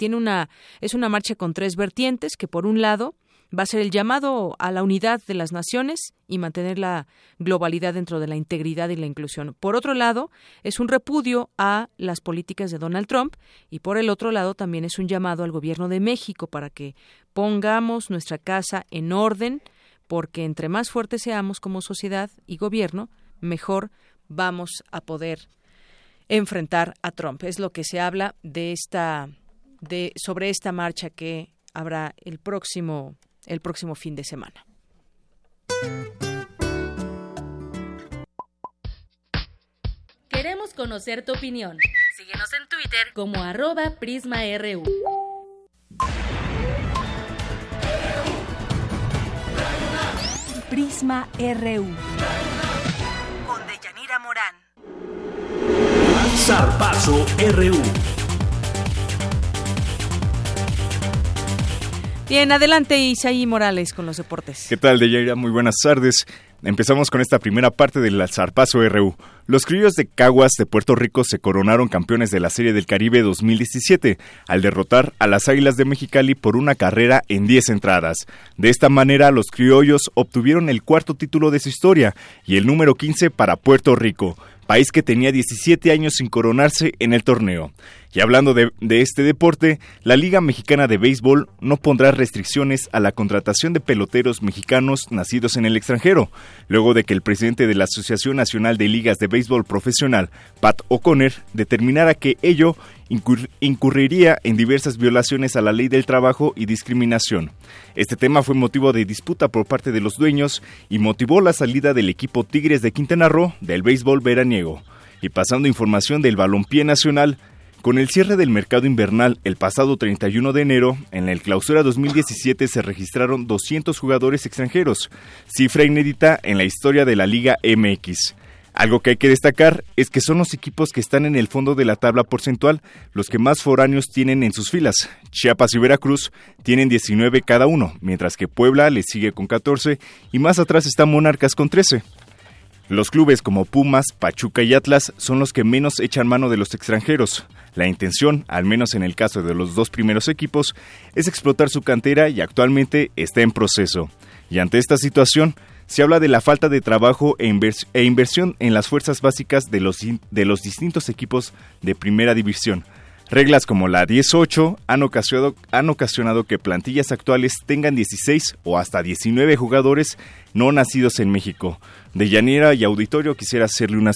Es una marcha con tres vertientes, que por un lado va a ser el llamado a la unidad de las naciones y mantener la globalidad dentro de la integridad y la inclusión. Por otro lado, es un repudio a las políticas de Donald Trump, y por el otro lado también es un llamado al gobierno de México para que pongamos nuestra casa en orden, porque entre más fuertes seamos como sociedad y gobierno, mejor vamos a poder enfrentar a Trump. Es lo que se habla de sobre esta marcha que habrá el próximo fin de semana. Queremos conocer tu opinión. Síguenos en Twitter como @PrismaRU. Prisma RU. Con Deyanira Morán. Zarpazo RU. Bien, adelante Isaí Morales con los deportes. ¿Qué tal, Deyaira? Muy buenas tardes. Empezamos con esta primera parte del Zarpazo RU. Los criollos de Caguas de Puerto Rico se coronaron campeones de la Serie del Caribe 2017 al derrotar a las Águilas de Mexicali por 1 carrera en 10 entradas. De esta manera, los criollos obtuvieron el 4º título de su historia y el número 15 para Puerto Rico, país que tenía 17 años sin coronarse en el torneo. Y hablando de este deporte, la Liga Mexicana de Béisbol no pondrá restricciones a la contratación de peloteros mexicanos nacidos en el extranjero, luego de que el presidente de la Asociación Nacional de Ligas de Béisbol Profesional, Pat O'Connor, determinara que ello incurriría en diversas violaciones a la ley del trabajo y discriminación. Este tema fue motivo de disputa por parte de los dueños y motivó la salida del equipo Tigres de Quintana Roo del béisbol veraniego. Y pasando información del balompié nacional, con el cierre del mercado invernal el pasado 31 de enero, en el Clausura 2017 se registraron 200 jugadores extranjeros, cifra inédita en la historia de la Liga MX. Algo que hay que destacar es que son los equipos que están en el fondo de la tabla porcentual los que más foráneos tienen en sus filas. Chiapas y Veracruz tienen 19 cada uno, mientras que Puebla le sigue con 14 y más atrás está Monarcas con 13. Los clubes como Pumas, Pachuca y Atlas son los que menos echan mano de los extranjeros. La intención, al menos en el caso de los dos primeros equipos, es explotar su cantera y actualmente está en proceso. Y ante esta situación, se habla de la falta de trabajo e inversión en las fuerzas básicas de los distintos equipos de primera división. Reglas como la 10-8 han ocasionado que plantillas actuales tengan 16 o hasta 19 jugadores no nacidos en México. Deyanira y auditorio, quisiera hacerle una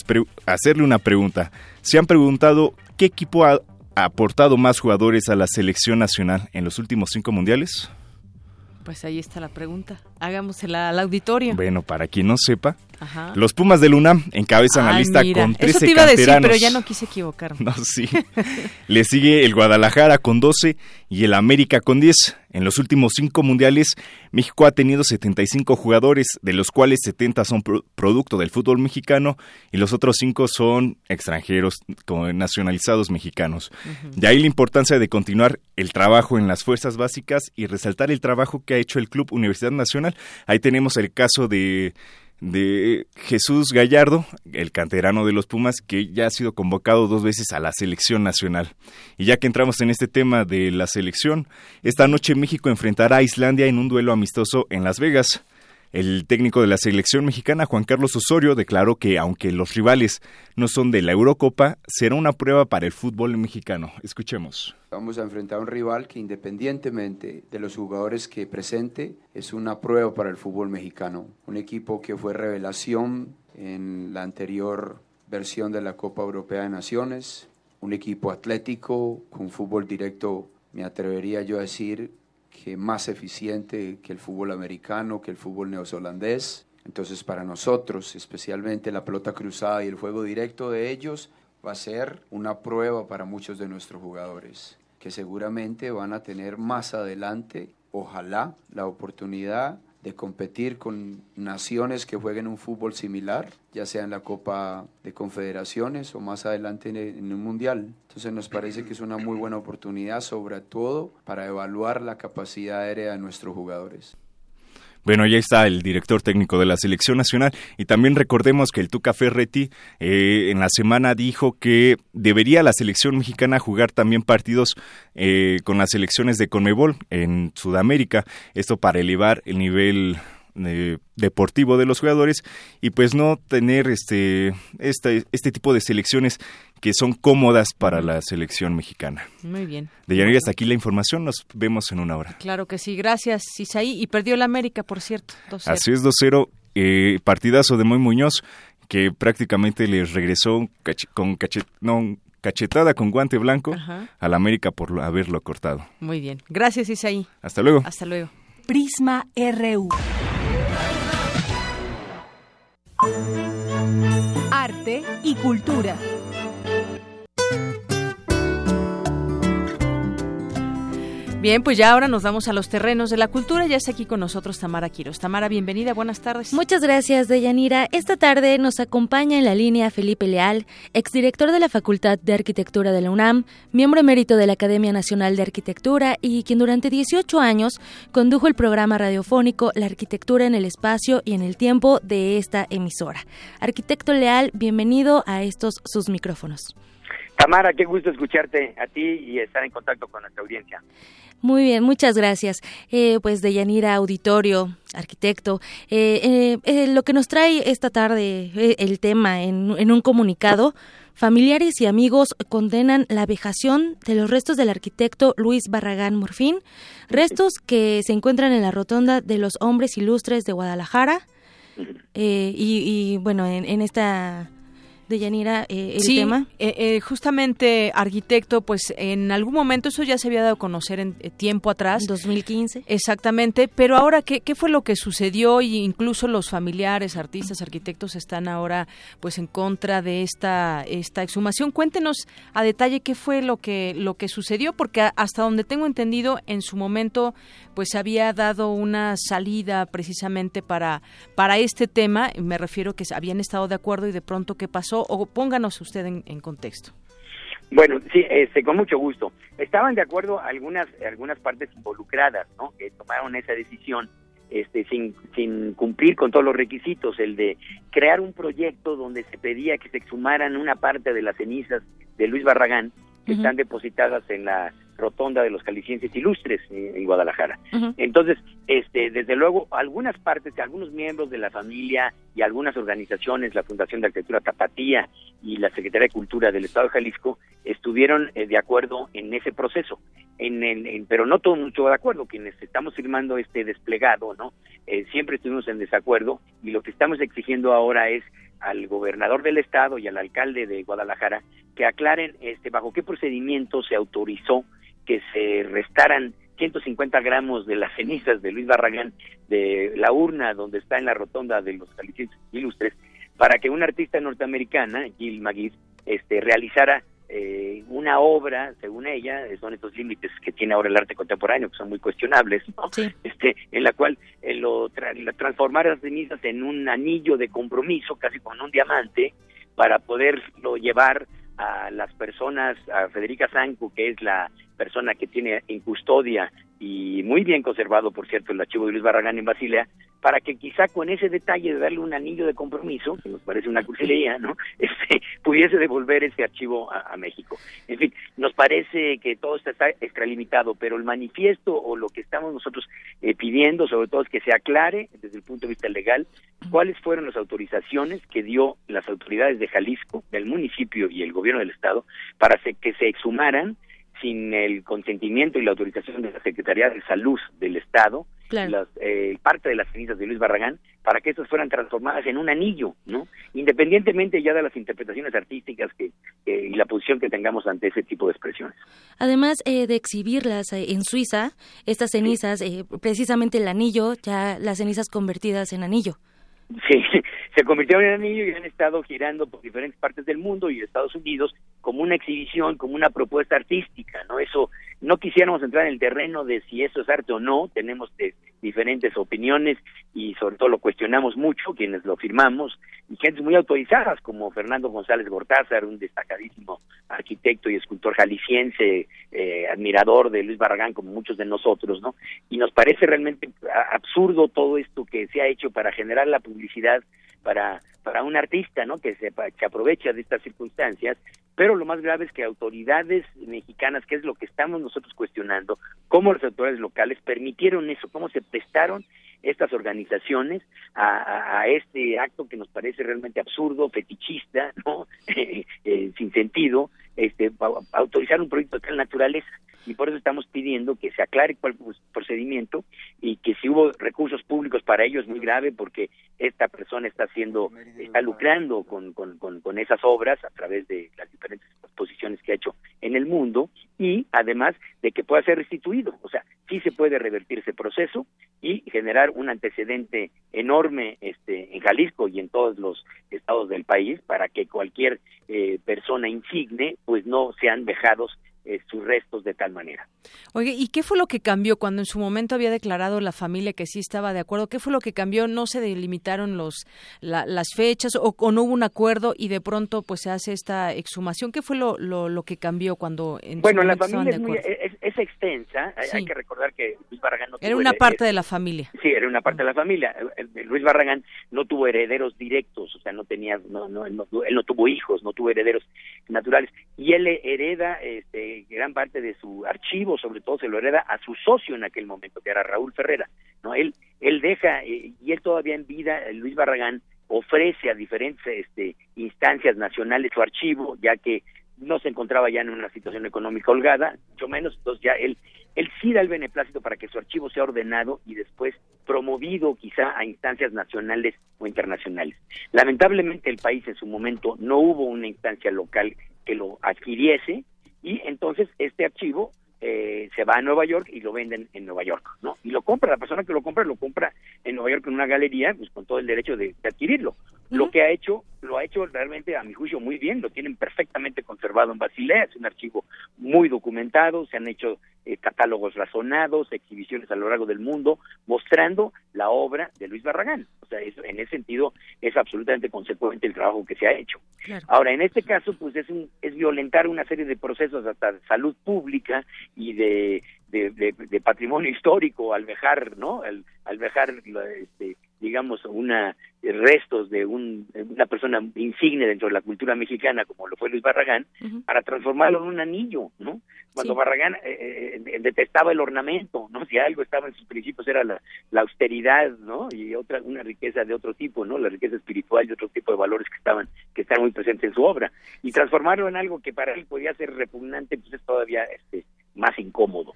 pregunta. ¿Se han preguntado qué equipo ha aportado más jugadores a la selección nacional en los últimos 5 mundiales? Pues ahí está la pregunta. Hagámosela al auditorio. Bueno, para quien no sepa, ajá, los Pumas del UNAM encabezan la lista con 13 canteranos. Eso te iba a decir, pero ya no quise equivocarme. No, sí. Le sigue el Guadalajara con 12 y el América con 10. En los últimos 5 mundiales, México ha tenido 75 jugadores, de los cuales 70 son producto del fútbol mexicano y los otros 5 son extranjeros, nacionalizados mexicanos. De ahí la importancia de continuar el trabajo en las fuerzas básicas y resaltar el trabajo que ha hecho el Club Universidad Nacional. Ahí tenemos el caso de Jesús Gallardo, el canterano de los Pumas, que ya ha sido convocado 2 veces a la selección nacional. Y ya que entramos en este tema de la selección, esta noche México enfrentará a Islandia en un duelo amistoso en Las Vegas. El técnico de la selección mexicana, Juan Carlos Osorio, declaró que aunque los rivales no son de la Eurocopa, será una prueba para el fútbol mexicano. Escuchemos. Vamos a enfrentar a un rival que, independientemente de los jugadores que presente, es una prueba para el fútbol mexicano. Un equipo que fue revelación en la anterior versión de la Copa Europea de Naciones. Un equipo atlético, con fútbol directo, me atrevería yo a decir, que más eficiente que el fútbol americano, que el fútbol neozelandés. Entonces, para nosotros, especialmente la pelota cruzada y el juego directo de ellos, va a ser una prueba para muchos de nuestros jugadores, que seguramente van a tener más adelante, ojalá, la oportunidad de competir con naciones que jueguen un fútbol similar, ya sea en la Copa de Confederaciones o más adelante en un Mundial. Entonces nos parece que es una muy buena oportunidad, sobre todo para evaluar la capacidad aérea de nuestros jugadores. Bueno, ya está el director técnico de la Selección Nacional, y también recordemos que el Tuca Ferretti en la semana dijo que debería la selección mexicana jugar también partidos con las selecciones de CONMEBOL en Sudamérica, esto para elevar el nivel deportivo de los jugadores y pues no tener este tipo de selecciones que son cómodas para la selección mexicana. Muy bien. Deyanira, hasta aquí la información, nos vemos en una hora. Claro que sí, gracias Isaí, y perdió la América, por cierto, 2-0. Así es, 2-0, partidazo de Moy Muñoz, que prácticamente les regresó cachetada con guante blanco a la América por haberlo cortado. Muy bien, gracias Isaí. Hasta luego. Hasta luego. Prisma RU. Arte y cultura. Bien, pues ya ahora nos vamos a los terrenos de la cultura. Ya está aquí con nosotros Tamara Quiroz. Tamara, bienvenida, buenas tardes. Muchas gracias, Deyanira. Esta tarde nos acompaña en la línea Felipe Leal, exdirector de la Facultad de Arquitectura de la UNAM, miembro emérito de la Academia Nacional de Arquitectura y quien durante 18 años condujo el programa radiofónico La Arquitectura en el Espacio y en el Tiempo de esta emisora. Arquitecto Leal, bienvenido a estos sus micrófonos. Tamara, qué gusto escucharte a ti y estar en contacto con nuestra audiencia. Muy bien, muchas gracias. Pues Deyanira, auditorio, arquitecto, lo que nos trae esta tarde el tema en un comunicado, familiares y amigos condenan la vejación de los restos del arquitecto Luis Barragán Morfín, restos que se encuentran en la Rotonda de los Hombres Ilustres de Guadalajara, y bueno, en esta... Deyanira, el tema. Sí, justamente, arquitecto, pues en algún momento eso ya se había dado a conocer en tiempo atrás. 2015. Exactamente, pero ahora, ¿qué fue lo que sucedió? Y incluso los familiares, artistas, arquitectos están ahora pues en contra de esta exhumación. Cuéntenos a detalle qué fue lo que sucedió, porque hasta donde tengo entendido, en su momento pues había dado una salida precisamente para este tema. Me refiero que habían estado de acuerdo y de pronto, ¿qué pasó? O pónganos usted en contexto. Bueno, sí, con mucho gusto. Estaban de acuerdo algunas partes involucradas, ¿no? Que tomaron esa decisión sin cumplir con todos los requisitos, el de crear un proyecto donde se pedía que se exhumaran una parte de las cenizas de Luis Barragán que están depositadas en la Rotonda de los Jaliscienses Ilustres en Guadalajara. Entonces, desde luego, algunas partes, algunos miembros de la familia y algunas organizaciones, la Fundación de Arquitectura Tapatía y la Secretaría de Cultura del Estado de Jalisco, estuvieron de acuerdo en ese proceso. Pero no todo mucho de acuerdo. Quienes estamos firmando este desplegado, ¿no? Siempre estuvimos en desacuerdo, y lo que estamos exigiendo ahora es al gobernador del estado y al alcalde de Guadalajara que aclaren bajo qué procedimiento se autorizó que se restaran 150 gramos de las cenizas de Luis Barragán de la urna donde está en la Rotonda de los Jaliscienses Ilustres, para que una artista norteamericana, Jill McGuinness, realizara una obra, según ella, son estos límites que tiene ahora el arte contemporáneo, que son muy cuestionables, ¿no? Sí. En la cual transformar las cenizas en un anillo de compromiso, casi con un diamante, para poderlo llevar a las personas, a Federica Zanco, que es la persona que tiene en custodia y muy bien conservado, por cierto, el archivo de Luis Barragán en Basilea, para que quizá con ese detalle de darle un anillo de compromiso, que nos parece una cursilería, ¿no? Pudiese devolver ese archivo a México. En fin, nos parece que todo está extralimitado, pero el manifiesto o lo que estamos nosotros pidiendo, sobre todo, es que se aclare desde el punto de vista legal cuáles fueron las autorizaciones que dio las autoridades de Jalisco, del municipio y el gobierno del estado para que se exhumaran sin el consentimiento y la autorización de la Secretaría de Salud del Estado, claro, parte de las cenizas de Luis Barragán, para que estas fueran transformadas en un anillo, ¿no? Independientemente ya de las interpretaciones artísticas y la posición que tengamos ante ese tipo de expresiones. Además de exhibirlas en Suiza, estas cenizas, precisamente el anillo, ya las cenizas convertidas en anillo. Sí, se convirtieron en anillo y han estado girando por diferentes partes del mundo y Estados Unidos como una exhibición, como una propuesta artística, ¿no? Eso, no quisiéramos entrar en el terreno de si eso es arte o no, tenemos diferentes opiniones y sobre todo lo cuestionamos mucho, quienes lo firmamos, y gentes muy autorizadas como Fernando González Gortázar, un destacadísimo arquitecto y escultor jalisciense, admirador de Luis Barragán como muchos de nosotros, ¿no? Y nos parece realmente absurdo todo esto que se ha hecho para generar la publicidad para un artista, ¿no? Que aprovecha de estas circunstancias, pero lo más grave es que autoridades mexicanas, que es lo que estamos nosotros cuestionando, cómo las autoridades locales permitieron eso, cómo se prestaron estas organizaciones a este acto que nos parece realmente absurdo, fetichista, ¿no? Sin sentido, autorizar un proyecto de tal naturaleza. Y por eso estamos pidiendo que se aclare cuál procedimiento y que si hubo recursos públicos para ello es muy grave, porque esta persona está lucrando con esas obras a través de las diferentes exposiciones que ha hecho en el mundo, y además de que pueda ser restituido. O sea, sí se puede revertir ese proceso y generar un antecedente enorme en Jalisco y en todos los estados del país para que cualquier persona insigne pues no sean vejados sus restos de tal manera. Oye, ¿y qué fue lo que cambió cuando en su momento había declarado la familia que sí estaba de acuerdo? ¿Qué fue lo que cambió? ¿No se delimitaron las fechas o no hubo un acuerdo y de pronto pues se hace esta exhumación? ¿Qué fue lo que cambió cuando en su momento estaban de acuerdo? Bueno, la familia es extensa, sí. Hay que recordar que Luis Barragán no tuvo... Era una parte de la familia. Sí, era una parte de la familia. Luis Barragán no tuvo herederos directos, o sea, él no tuvo hijos, no tuvo herederos naturales, y él hereda gran parte de su archivo, sobre todo se lo hereda a su socio en aquel momento, que era Raúl Ferrera, ¿no? Él deja, y él todavía en vida, Luis Barragán ofrece a diferentes instancias nacionales su archivo, ya que no se encontraba ya en una situación económica holgada, mucho menos, entonces ya él sí da el beneplácito para que su archivo sea ordenado y después promovido quizá a instancias nacionales o internacionales. Lamentablemente el país en su momento no hubo una instancia local que lo adquiriese, y entonces este archivo se va a Nueva York y lo venden en Nueva York, ¿no? Y lo compra, la persona que lo compra en Nueva York en una galería, pues con todo el derecho de adquirirlo. Uh-huh. Lo ha hecho realmente, a mi juicio, muy bien, lo tienen perfectamente conservado en Basilea, es un archivo muy documentado, se han hecho catálogos razonados, exhibiciones a lo largo del mundo, mostrando la obra de Luis Barragán. O sea, en ese sentido es absolutamente consecuente el trabajo que se ha hecho. Claro. Ahora, en este caso, pues es violentar una serie de procesos hasta de salud pública y de patrimonio histórico, alvejar digamos, restos de una persona insigne dentro de la cultura mexicana, como lo fue Luis Barragán, uh-huh, para transformarlo en un anillo, ¿no? Cuando sí. Barragán detestaba el ornamento, ¿no? Si algo estaba en sus principios era la austeridad, ¿no? Y una riqueza de otro tipo, ¿no? La riqueza espiritual y otro tipo de valores que están muy presentes en su obra. Y transformarlo en algo que para él podía ser repugnante, pues es todavía más incómodo.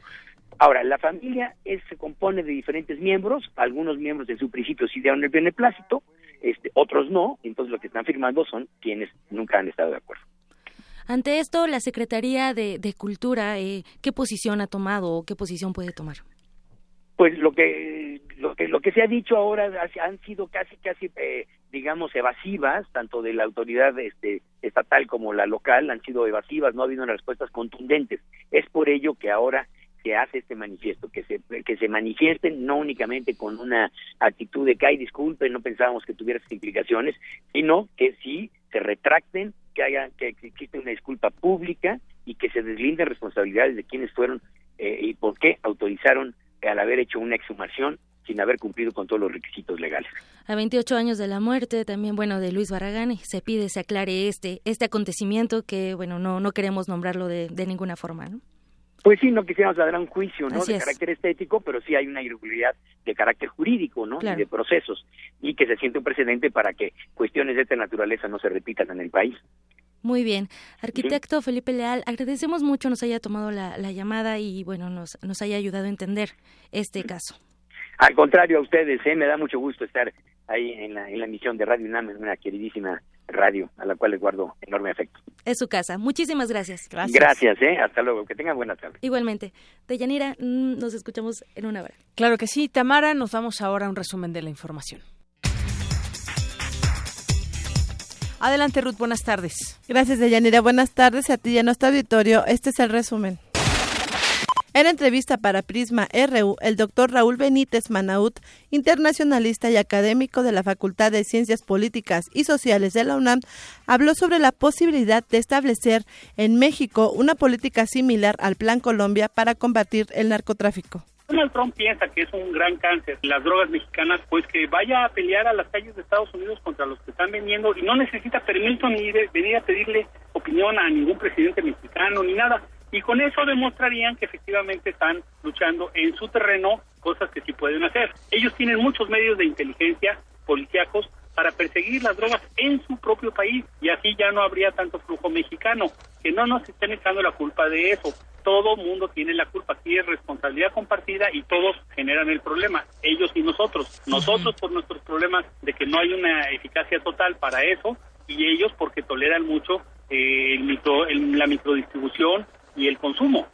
Ahora, la familia se compone de diferentes miembros, algunos miembros en su principio sí dieron el beneplácito, otros no, entonces lo que están firmando son quienes nunca han estado de acuerdo. Ante esto, la Secretaría de Cultura, ¿qué posición ha tomado o qué posición puede tomar? Pues lo que se ha dicho ahora han sido casi digamos evasivas, tanto de la autoridad estatal como la local, han sido evasivas, no ha habido unas respuestas contundentes. Es por ello que ahora que hace este manifiesto, que se manifiesten no únicamente con una actitud de que ay, disculpen, no pensábamos que tuviera estas implicaciones, sino que sí se retracten, que existe una disculpa pública y que se deslinden responsabilidades de quienes fueron y por qué autorizaron al haber hecho una exhumación sin haber cumplido con todos los requisitos legales. A 28 años de la muerte, también, de Luis Barragán, se pide se aclare este acontecimiento que, no queremos nombrarlo de ninguna forma, ¿no? Pues sí, no quisiéramos dar un juicio, ¿no? De carácter estético, pero sí hay una irregularidad de carácter jurídico, ¿no? Claro. Y de procesos, y que se siente un precedente para que cuestiones de esta naturaleza no se repitan en el país. Muy bien. Arquitecto sí. Felipe Leal, agradecemos mucho nos haya tomado la llamada y, nos haya ayudado a entender este caso. Al contrario, a ustedes, me da mucho gusto estar ahí en la emisión de Radio UNAM, una queridísima radio a la cual les guardo enorme afecto. Es su casa. Muchísimas gracias. Gracias, hasta luego. Que tengan buena tarde. Igualmente. Deyanira, nos escuchamos en una hora. Claro que sí, Tamara. Nos vamos ahora a un resumen de la información. Adelante, Ruth, buenas tardes. Gracias, Deyanira. Buenas tardes a ti y a nuestro auditorio. Este es el resumen. En entrevista para Prisma RU, el doctor Raúl Benítez Manaut, internacionalista y académico de la Facultad de Ciencias Políticas y Sociales de la UNAM, habló sobre la posibilidad de establecer en México una política similar al Plan Colombia para combatir el narcotráfico. Donald Trump piensa que es un gran cáncer las drogas mexicanas, pues que vaya a pelear a las calles de Estados Unidos contra los que están vendiendo y no necesita permiso ni venir a pedirle opinión a ningún presidente mexicano ni nada. Y con eso demostrarían que efectivamente están luchando en su terreno, cosas que sí pueden hacer. Ellos tienen muchos medios de inteligencia, policíacos, para perseguir las drogas en su propio país. Y así ya no habría tanto flujo mexicano. Que no nos estén echando la culpa de eso. Todo mundo tiene la culpa. Aquí es responsabilidad compartida y todos generan el problema. Ellos y nosotros. Nosotros por nuestros problemas de que no hay una eficacia total para eso. Y ellos porque toleran mucho la microdistribución y el consumo.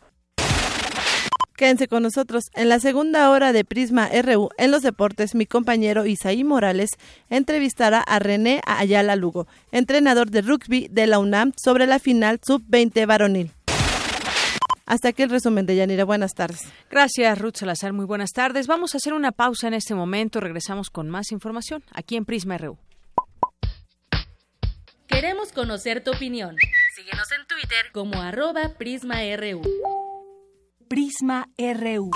Quédense con nosotros. En la segunda hora de Prisma RU, en los deportes, mi compañero Isaí Morales entrevistará a René Ayala Lugo, entrenador de rugby de la UNAM, sobre la final sub-20 varonil. Hasta aquí el resumen de Yanira. Buenas tardes. Gracias, Ruth Salazar. Muy buenas tardes. Vamos a hacer una pausa en este momento. Regresamos con más información aquí en Prisma RU. Queremos conocer tu opinión. Síguenos en Twitter como @PrismaRU. Prisma RU.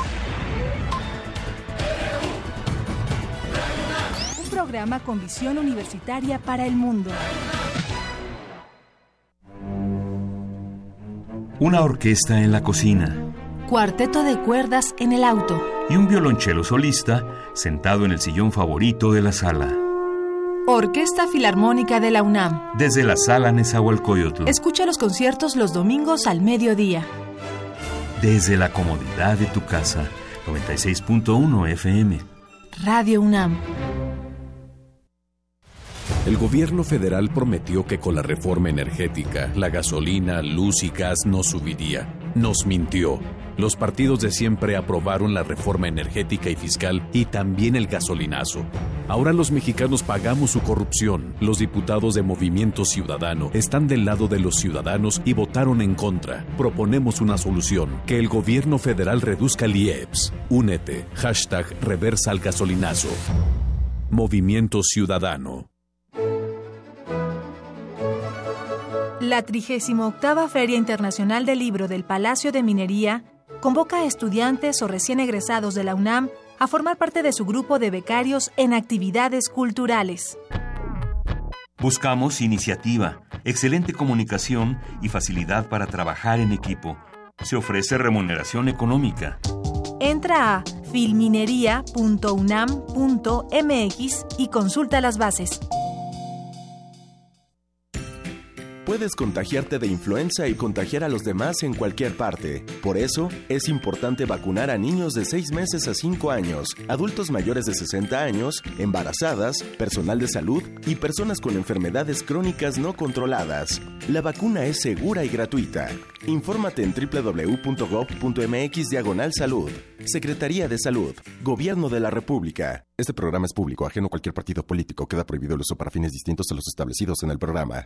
Un programa con visión universitaria para el mundo. Una orquesta en la cocina. Cuarteto de cuerdas en el auto. Y un violonchelo solista sentado en el sillón favorito de la sala. Orquesta Filarmónica de la UNAM. Desde la Sala Nezahualcóyotl. Escucha los conciertos los domingos al mediodía. Desde la comodidad de tu casa. 96.1 FM. Radio UNAM. El gobierno federal prometió que con la reforma energética, la gasolina, luz y gas no subiría. Nos mintió. Los partidos de siempre aprobaron la reforma energética y fiscal y también el gasolinazo. Ahora los mexicanos pagamos su corrupción. Los diputados de Movimiento Ciudadano están del lado de los ciudadanos y votaron en contra. Proponemos una solución, que el gobierno federal reduzca el IEPS. Únete. #reversa al gasolinazo. Movimiento Ciudadano. La 38ª Feria Internacional del Libro del Palacio de Minería convoca a estudiantes o recién egresados de la UNAM a formar parte de su grupo de becarios en actividades culturales. Buscamos iniciativa, excelente comunicación y facilidad para trabajar en equipo. Se ofrece remuneración económica. Entra a filmineria.unam.mx y consulta las bases. Puedes contagiarte de influenza y contagiar a los demás en cualquier parte. Por eso, es importante vacunar a niños de 6 meses a 5 años, adultos mayores de 60 años, embarazadas, personal de salud y personas con enfermedades crónicas no controladas. La vacuna es segura y gratuita. Infórmate en www.gov.mx/salud. Secretaría de Salud. Gobierno de la República. Este programa es público, ajeno a cualquier partido político. Queda prohibido el uso para fines distintos a los establecidos en el programa.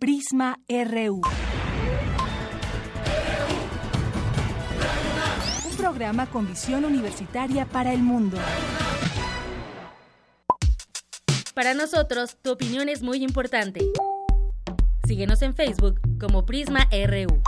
Prisma RU. Un programa con visión universitaria para el mundo. Para nosotros, tu opinión es muy importante. Síguenos en Facebook como Prisma RU.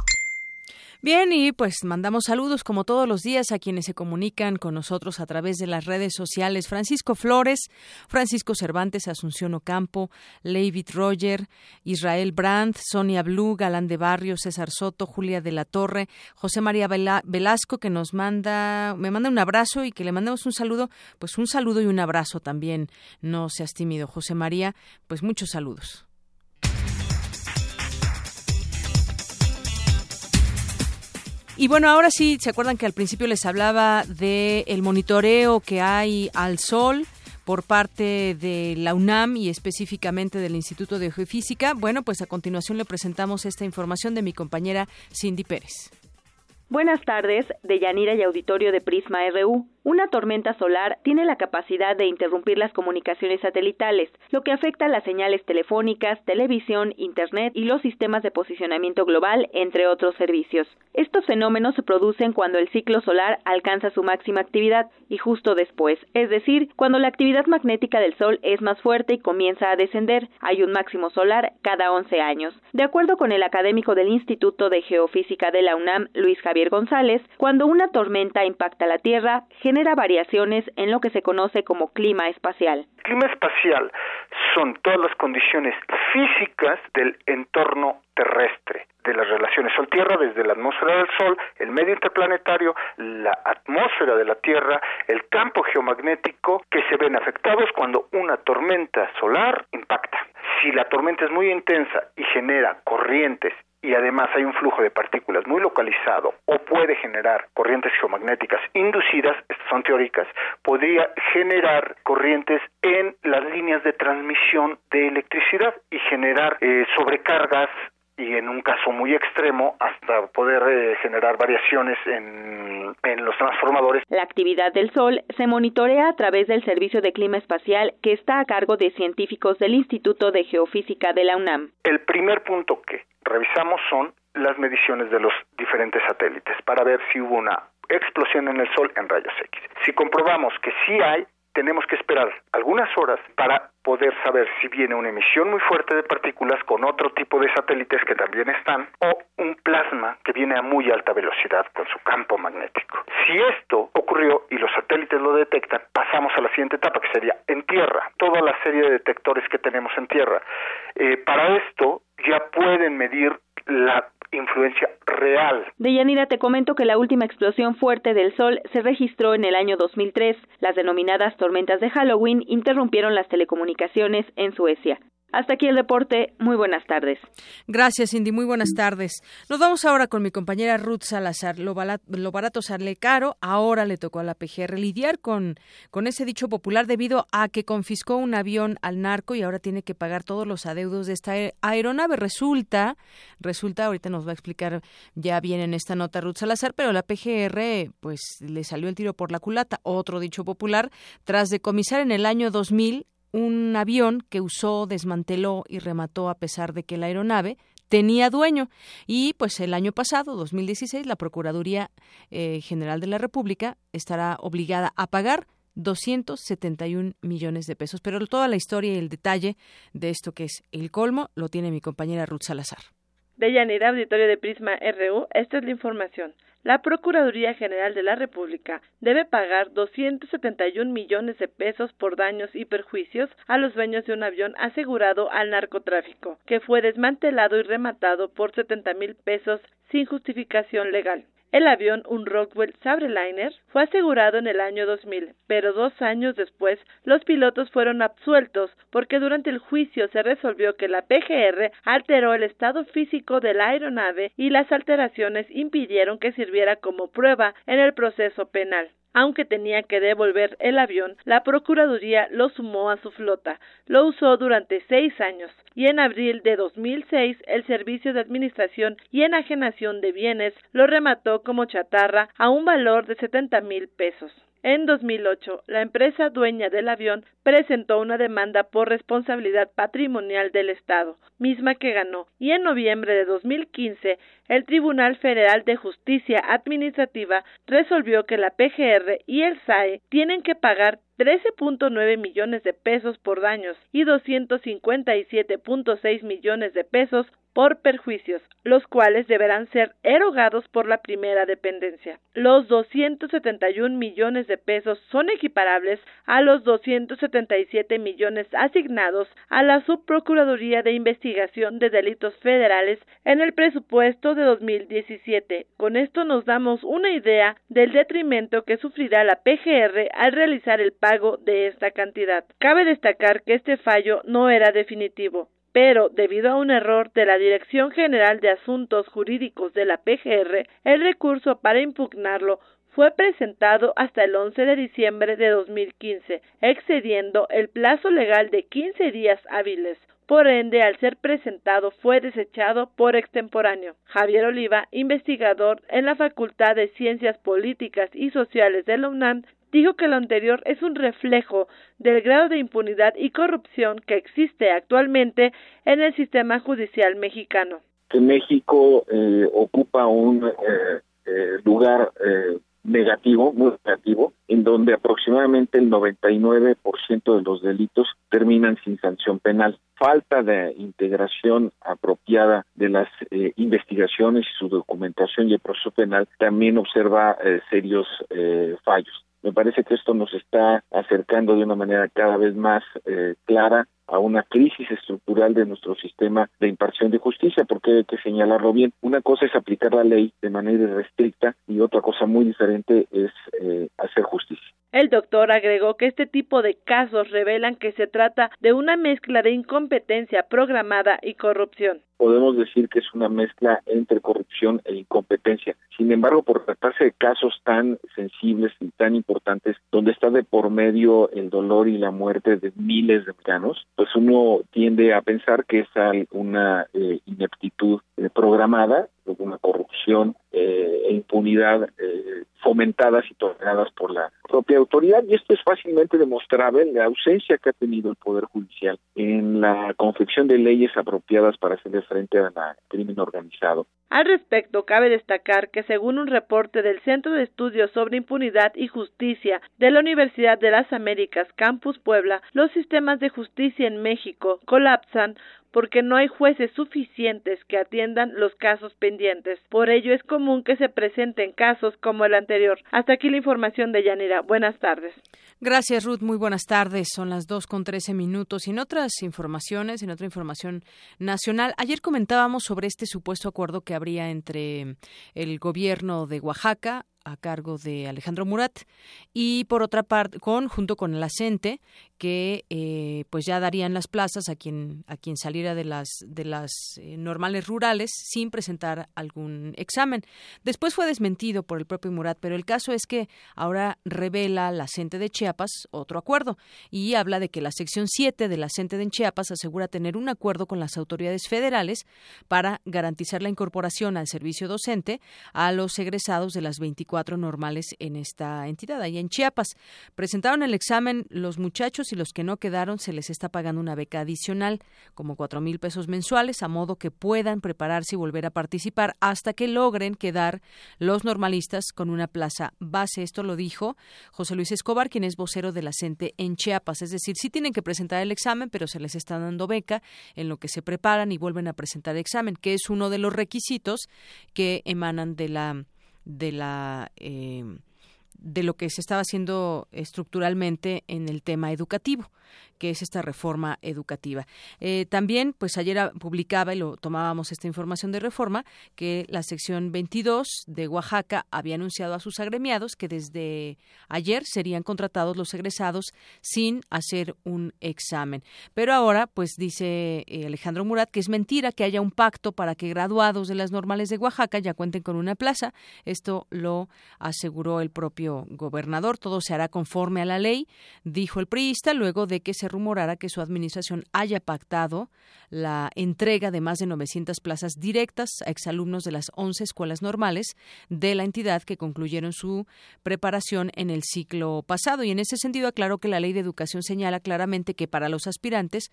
Bien, y pues mandamos saludos como todos los días a quienes se comunican con nosotros a través de las redes sociales. Francisco Flores, Francisco Cervantes, Asunción Ocampo, David Roger, Israel Brandt, Sonia Blue, Galán de Barrio, César Soto, Julia de la Torre, José María Velasco, que nos me manda un abrazo y que le mandemos un saludo, pues un saludo y un abrazo también. No seas tímido, José María, pues muchos saludos. Y bueno, ahora sí, ¿se acuerdan que al principio les hablaba de el monitoreo que hay al sol por parte de la UNAM y específicamente del Instituto de Geofísica? Bueno, pues a continuación le presentamos esta información de mi compañera Cindy Pérez. Buenas tardes, Deyanira y auditorio de Prisma RU. Una tormenta solar tiene la capacidad de interrumpir las comunicaciones satelitales, lo que afecta a las señales telefónicas, televisión, internet y los sistemas de posicionamiento global, entre otros servicios. Estos fenómenos se producen cuando el ciclo solar alcanza su máxima actividad y justo después, es decir, cuando la actividad magnética del Sol es más fuerte y comienza a descender. Hay un máximo solar cada 11 años. De acuerdo con el académico del Instituto de Geofísica de la UNAM, Luis Javier González, cuando una tormenta impacta la Tierra, genera variaciones en lo que se conoce como clima espacial. El clima espacial son todas las condiciones físicas del entorno terrestre, de las relaciones Sol-Tierra, desde la atmósfera del Sol, el medio interplanetario, la atmósfera de la Tierra, el campo geomagnético, que se ven afectados cuando una tormenta solar impacta. Si la tormenta es muy intensa y genera corrientes, y además hay un flujo de partículas muy localizado o puede generar corrientes geomagnéticas inducidas, estas son teóricas, podría generar corrientes en las líneas de transmisión de electricidad y generar sobrecargas y en un caso muy extremo hasta poder generar variaciones en los transformadores. La actividad del Sol se monitorea a través del Servicio de Clima Espacial que está a cargo de científicos del Instituto de Geofísica de la UNAM. El primer punto que revisamos son las mediciones de los diferentes satélites para ver si hubo una explosión en el Sol en rayos X. Si comprobamos que sí hay, tenemos que esperar algunas horas para poder saber si viene una emisión muy fuerte de partículas con otro tipo de satélites que también están, o un plasma que viene a muy alta velocidad con su campo magnético. Si esto ocurrió y los satélites lo detectan, pasamos a la siguiente etapa, que sería en tierra, toda la serie de detectores que tenemos en tierra. Para esto ya pueden medir la influencia real. Deyanira, te comento que la última explosión fuerte del Sol se registró en el año 2003. Las denominadas tormentas de Halloween interrumpieron las telecomunicaciones en Suecia. Hasta aquí el reporte. Muy buenas tardes. Gracias, Cindy. Muy buenas tardes. Nos vamos ahora con mi compañera Ruth Salazar. Lo barato sale caro. Ahora le tocó a la PGR lidiar con ese dicho popular debido a que confiscó un avión al narco y ahora tiene que pagar todos los adeudos de esta aeronave. Resulta, ahorita nos va a explicar ya bien en esta nota Ruth Salazar, pero la PGR pues le salió el tiro por la culata. Otro dicho popular, tras decomisar en el año 2000, un avión que usó, desmanteló y remató a pesar de que la aeronave tenía dueño. Y pues el año pasado, 2016, la Procuraduría General de la República estará obligada a pagar 271 millones de pesos. Pero toda la historia y el detalle de esto que es el colmo lo tiene mi compañera Ruth Salazar. De Yanira, auditorio de Prisma RU, esta es la información. La Procuraduría General de la República debe pagar 271 millones de pesos por daños y perjuicios a los dueños de un avión asegurado al narcotráfico, que fue desmantelado y rematado por 70 mil pesos sin justificación legal. El avión, un Rockwell Sabreliner, fue asegurado en el año 2000, pero 2 años después los pilotos fueron absueltos porque durante el juicio se resolvió que la PGR alteró el estado físico de la aeronave y las alteraciones impidieron que sirviera como prueba en el proceso penal. Aunque tenía que devolver el avión, la Procuraduría lo sumó a su flota, lo usó durante 6 años y en abril de 2006 el Servicio de Administración y Enajenación de Bienes lo remató como chatarra a un valor de 70 mil pesos. En 2008, la empresa dueña del avión presentó una demanda por responsabilidad patrimonial del Estado, misma que ganó, y en noviembre de 2015, el Tribunal Federal de Justicia Administrativa resolvió que la PGR y el SAE tienen que pagar 13.9 millones de pesos por daños y 257.6 millones de pesos por perjuicios, los cuales deberán ser erogados por la primera dependencia. Los 271 millones de pesos son equiparables a los 277 millones asignados a la Subprocuraduría de Investigación de Delitos Federales en el presupuesto de 2017. Con esto nos damos una idea del detrimento que sufrirá la PGR al realizar el pago de esta cantidad. Cabe destacar que este fallo no era definitivo. pero debido a un error de la Dirección General de Asuntos Jurídicos de la PGR, el recurso para impugnarlo fue presentado hasta el 11 de diciembre de 2015, excediendo el plazo legal de 15 días hábiles. Por ende, al ser presentado, fue desechado por extemporáneo. Javier Oliva, investigador en la Facultad de Ciencias Políticas y Sociales de la UNAM, dijo que lo anterior es un reflejo del grado de impunidad y corrupción que existe actualmente en el sistema judicial mexicano. Que México ocupa un lugar negativo, muy negativo, en donde aproximadamente el 99% de los delitos terminan sin sanción penal. Falta de integración apropiada de las investigaciones y su documentación y el proceso penal también observa serios fallos. Me parece que esto nos está acercando de una manera cada vez más clara a una crisis estructural de nuestro sistema de impartición de justicia, porque hay que señalarlo bien. Una cosa es aplicar la ley de manera irrestricta y otra cosa muy diferente es hacer justicia. El doctor agregó que este tipo de casos revelan que se trata de una mezcla de incompetencia programada y corrupción. Podemos decir que es una mezcla entre corrupción e incompetencia. Sin embargo, por tratarse de casos tan sensibles y tan importantes, donde está de por medio el dolor y la muerte de miles de mexicanos, pues uno tiende a pensar que es una ineptitud programada, una corrupción e impunidad fomentadas y toleradas por la propia autoridad, y esto es fácilmente demostrable en la ausencia que ha tenido el Poder Judicial en la confección de leyes apropiadas para hacerle frente al crimen organizado. Al respecto, cabe destacar que según un reporte del Centro de Estudios sobre Impunidad y Justicia de la Universidad de las Américas, Campus Puebla, los sistemas de justicia en México colapsan porque no hay jueces suficientes que atiendan los casos pendientes. Por ello es común que se presenten casos como el anterior. Hasta aquí la información de Yanira. Buenas tardes. Gracias, Ruth. Muy buenas tardes. Son las 2:13. Y en otras informaciones, en otra información nacional, ayer comentábamos sobre este supuesto acuerdo que habría entre el gobierno de Oaxaca, a cargo de Alejandro Murat, y por otra parte, junto con la CENTE, que pues ya darían las plazas a quien saliera de las normales rurales sin presentar algún examen. Después fue desmentido por el propio Murat, pero el caso es que ahora revela la CENTE de Chiapas otro acuerdo y habla de que la sección 7 de la CENTE de Chiapas asegura tener un acuerdo con las autoridades federales para garantizar la incorporación al servicio docente a los egresados de las 24 normales en esta entidad, allá en Chiapas. Presentaron el examen los muchachos y los que no quedaron se les está pagando una beca adicional, como 4,000 pesos mensuales, a modo que puedan prepararse y volver a participar hasta que logren quedar los normalistas con una plaza base. Esto lo dijo José Luis Escobar, quien es vocero de la CENTE en Chiapas. Es decir, sí tienen que presentar el examen, pero se les está dando beca en lo que se preparan y vuelven a presentar el examen, que es uno de los requisitos que emanan de lo que se estaba haciendo estructuralmente en el tema educativo, que es esta reforma educativa. También, pues ayer publicaba, y lo tomábamos esta información de Reforma, que la sección 22 de Oaxaca había anunciado a sus agremiados que desde ayer serían contratados los egresados sin hacer un examen. Pero ahora, pues dice Alejandro Murat que es mentira que haya un pacto para que graduados de las normales de Oaxaca ya cuenten con una plaza. Esto lo aseguró el propio gobernador. Todo se hará conforme a la ley, dijo el priista, luego de que se rumorara que su administración haya pactado la entrega de más de 900 plazas directas a exalumnos de las 11 escuelas normales de la entidad que concluyeron su preparación en el ciclo pasado. Y en ese sentido aclaró que la Ley de Educación señala claramente que para los aspirantes,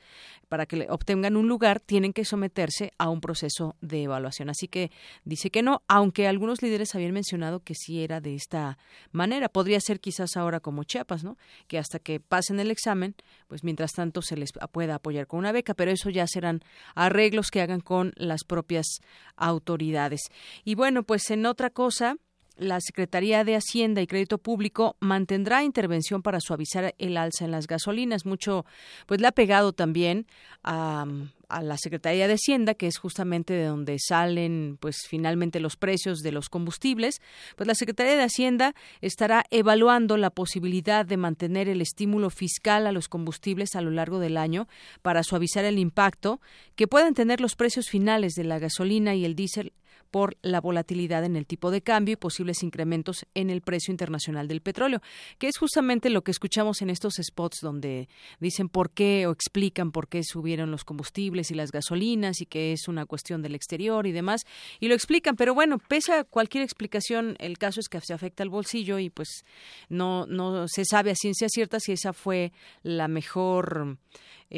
para que obtengan un lugar, tienen que someterse a un proceso de evaluación. Así que dice que no, aunque algunos líderes habían mencionado que sí era de esta manera. Podría ser quizás ahora como Chiapas, ¿no? Que hasta que pasen el examen, pues mientras tanto se les pueda apoyar con una beca, pero eso ya serán arreglos que hagan con las propias autoridades. Y bueno, pues en otra cosa, la Secretaría de Hacienda y Crédito Público mantendrá intervención para suavizar el alza en las gasolinas. Mucho, pues le ha pegado también a la Secretaría de Hacienda, que es justamente de donde salen pues finalmente los precios de los combustibles, pues la Secretaría de Hacienda estará evaluando la posibilidad de mantener el estímulo fiscal a los combustibles a lo largo del año para suavizar el impacto que puedan tener los precios finales de la gasolina y el diésel por la volatilidad en el tipo de cambio y posibles incrementos en el precio internacional del petróleo, que es justamente lo que escuchamos en estos spots donde dicen por qué o explican por qué subieron los combustibles y las gasolinas y que es una cuestión del exterior y demás, y lo explican, pero bueno, pese a cualquier explicación, el caso es que se afecta al bolsillo y pues no se sabe a ciencia cierta si esa fue la mejor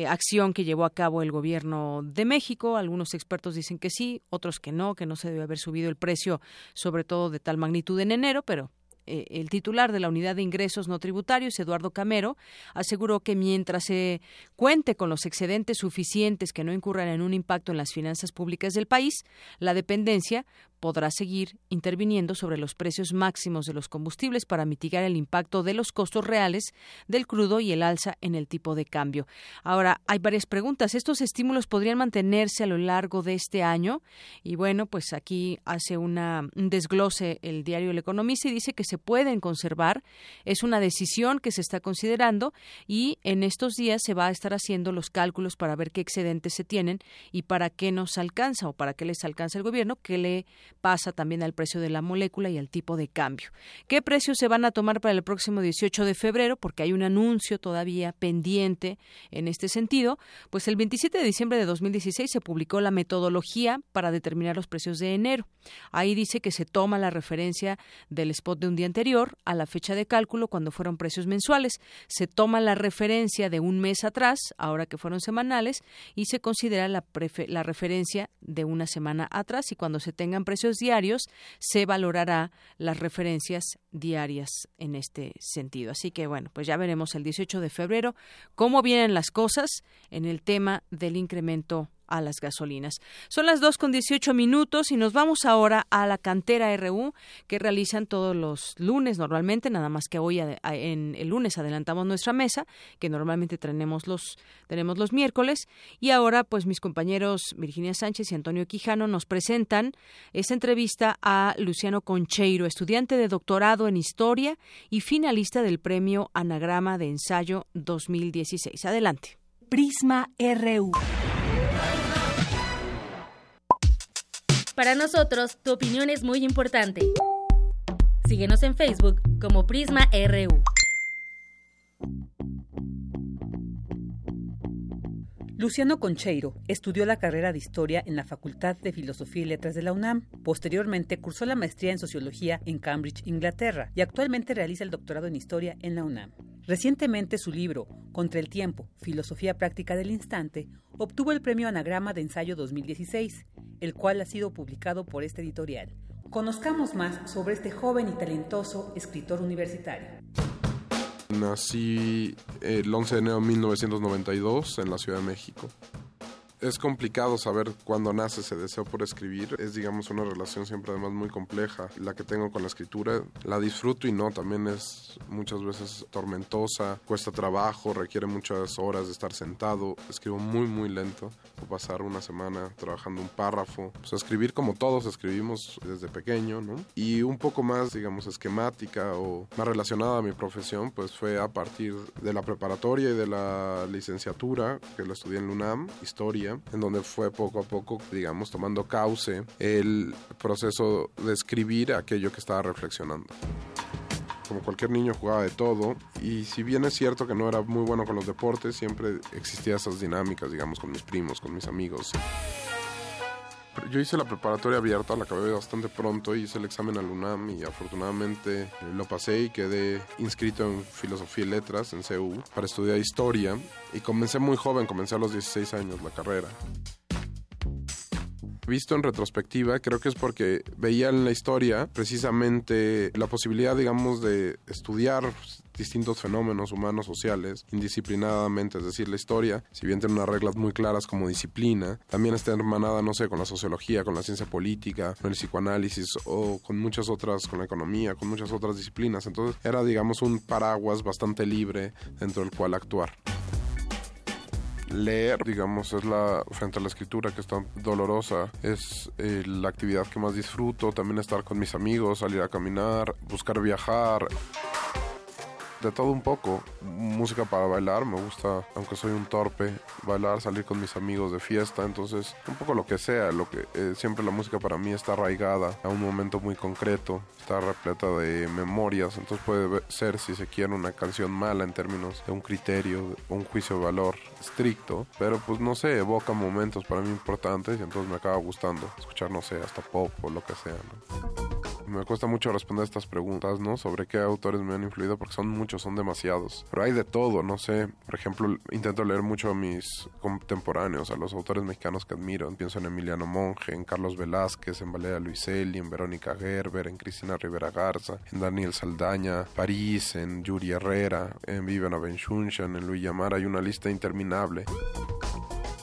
acción que llevó a cabo el gobierno de México. Algunos expertos dicen que sí, otros que no se debe haber subido el precio, sobre todo de tal magnitud en enero, pero el titular de la Unidad de Ingresos No Tributarios, Eduardo Camero, aseguró que mientras se cuente con los excedentes suficientes que no incurran en un impacto en las finanzas públicas del país, la dependencia podrá seguir interviniendo sobre los precios máximos de los combustibles para mitigar el impacto de los costos reales del crudo y el alza en el tipo de cambio. Ahora, hay varias preguntas. ¿Estos estímulos podrían mantenerse a lo largo de este año? Y bueno, pues aquí hace un desglose el diario El Economista y dice que se pueden conservar. Es una decisión que se está considerando y en estos días se va a estar haciendo los cálculos para ver qué excedentes se tienen y para qué nos alcanza o para qué les alcanza el gobierno, que le pasa también al precio de la molécula y al tipo de cambio. ¿Qué precios se van a tomar para el próximo 18 de febrero? Porque hay un anuncio todavía pendiente en este sentido. Pues el 27 de diciembre de 2016 se publicó la metodología para determinar los precios de enero. Ahí dice que se toma la referencia del spot de un día anterior a la fecha de cálculo cuando fueron precios mensuales. Se toma la referencia de un mes atrás, ahora que fueron semanales, y se considera la referencia de una semana atrás, y cuando se tengan precios diarios, se valorará las referencias diarias en este sentido. Así que bueno, pues ya veremos el 18 de febrero cómo vienen las cosas en el tema del incremento a las gasolinas. Son las 2:18 y nos vamos ahora a la Cantera RU, que realizan todos los lunes normalmente, nada más que hoy en el lunes adelantamos nuestra mesa, que normalmente tenemos los miércoles, y ahora pues mis compañeros Virginia Sánchez y Antonio Quijano nos presentan esta entrevista a Luciano Concheiro, estudiante de doctorado en Historia y finalista del Premio Anagrama de Ensayo 2016. Adelante. Prisma RU. Para nosotros, tu opinión es muy importante. Síguenos en Facebook como Prisma RU. Luciano Concheiro estudió la carrera de Historia en la Facultad de Filosofía y Letras de la UNAM. Posteriormente cursó la maestría en Sociología en Cambridge, Inglaterra, y actualmente realiza el doctorado en Historia en la UNAM. Recientemente su libro, Contra el tiempo, filosofía práctica del instante, obtuvo el Premio Anagrama de Ensayo 2016, el cual ha sido publicado por esta editorial. Conozcamos más sobre este joven y talentoso escritor universitario. Nací el 11 de enero de 1992 en la Ciudad de México. Es complicado saber cuándo nace ese deseo por escribir. Es, digamos, una relación siempre además muy compleja la que tengo con la escritura. La disfruto y no, también es muchas veces tormentosa, cuesta trabajo, requiere muchas horas de estar sentado. Escribo muy, muy lento. Puedo pasar una semana trabajando un párrafo. O sea, escribir como todos escribimos desde pequeño, ¿no? Y un poco más, digamos, esquemática o más relacionada a mi profesión, pues fue a partir de la preparatoria y de la licenciatura, que la estudié en la UNAM, Historia, en donde fue poco a poco, digamos, tomando cauce el proceso de escribir aquello que estaba reflexionando. Como cualquier niño jugaba de todo, y si bien es cierto que no era muy bueno con los deportes, siempre existían esas dinámicas, digamos, con mis primos, con mis amigos. Yo hice la preparatoria abierta, la acabé bastante pronto, hice el examen al UNAM y afortunadamente lo pasé y quedé inscrito en Filosofía y Letras, en CU, para estudiar Historia, y comencé muy joven, comencé a los 16 años la carrera. Visto en retrospectiva, creo que es porque veía en la historia precisamente la posibilidad, digamos, de estudiar distintos fenómenos humanos sociales indisciplinadamente, es decir, la historia, si bien tiene unas reglas muy claras como disciplina, también está hermanada, no sé, con la sociología, con la ciencia política, con el psicoanálisis o con muchas otras, con la economía, con muchas otras disciplinas. Entonces era, digamos, un paraguas bastante libre dentro del cual actuar. leer, digamos, es la, frente a la escritura, que es tan dolorosa, es la actividad que más disfruto, también estar con mis amigos, salir a caminar, buscar viajar. De todo un poco, música para bailar, me gusta, aunque soy un torpe, bailar, salir con mis amigos de fiesta, entonces un poco lo que sea, lo que siempre la música para mí está arraigada a un momento muy concreto, está repleta de memorias, entonces puede ser, si se quiere, una canción mala en términos de un criterio, un juicio de valor estricto, pero pues no sé, evoca momentos para mí importantes y entonces me acaba gustando escuchar, no sé, hasta pop o lo que sea, ¿no? Me cuesta mucho responder estas preguntas, ¿no? Sobre qué autores me han influido, porque son muchos, son demasiados. Pero hay de todo, no sé. Por ejemplo, intento leer mucho a mis contemporáneos, a los autores mexicanos que admiro. Pienso en Emiliano Monge, en Carlos Velázquez, en Valeria Luiselli, en Verónica Gerber, en Cristina Rivera Garza, en Daniel Saldaña, París, en Yuri Herrera, en Viviana Benchunchen, en Luis Llamar. Hay una lista interminable.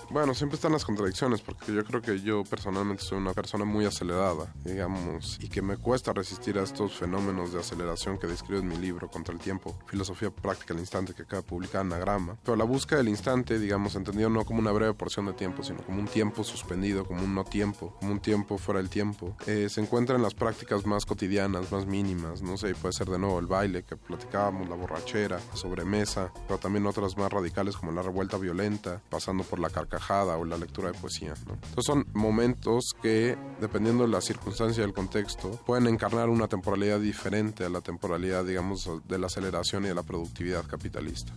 Bueno, siempre están las contradicciones, porque yo creo que yo personalmente soy una persona muy acelerada, digamos, y que me cuesta resistir a estos fenómenos de aceleración que describo en mi libro, Contra el tiempo, filosofía práctica del instante, que acaba de publicar Anagrama. Pero la búsqueda del instante, digamos, entendido no como una breve porción de tiempo, sino como un tiempo suspendido, como un no tiempo, como un tiempo fuera del tiempo, se encuentra en las prácticas más cotidianas, más mínimas, no sé, puede ser de nuevo el baile que platicábamos, la borrachera, la sobremesa, pero también otras más radicales como la revuelta violenta, pasando por la carcajada o la lectura de poesía, ¿no? Entonces son momentos que, dependiendo de la circunstancia y del contexto, pueden encarnar una temporalidad diferente a la temporalidad, digamos, de la aceleración y de la productividad capitalista.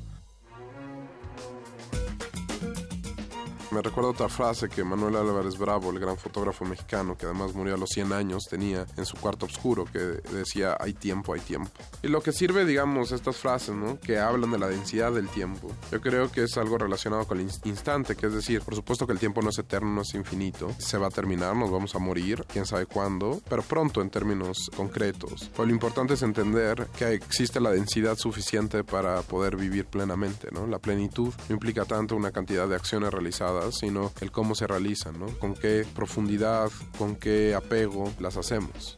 Me recuerdo otra frase que Manuel Álvarez Bravo, el gran fotógrafo mexicano, que además murió a los 100 años, tenía en su cuarto oscuro, que decía: hay tiempo, hay tiempo. Y lo que sirve, digamos, estas frases, ¿no?, que hablan de la densidad del tiempo, yo creo que es algo relacionado con el instante, que es decir, por supuesto que el tiempo no es eterno, no es infinito, se va a terminar, nos vamos a morir, quién sabe cuándo, pero pronto en términos concretos. Pero lo importante es entender que existe la densidad suficiente para poder vivir plenamente, ¿no? La plenitud no implica tanto una cantidad de acciones realizadas, sino el cómo se realizan, ¿no? Con qué profundidad, con qué apego las hacemos.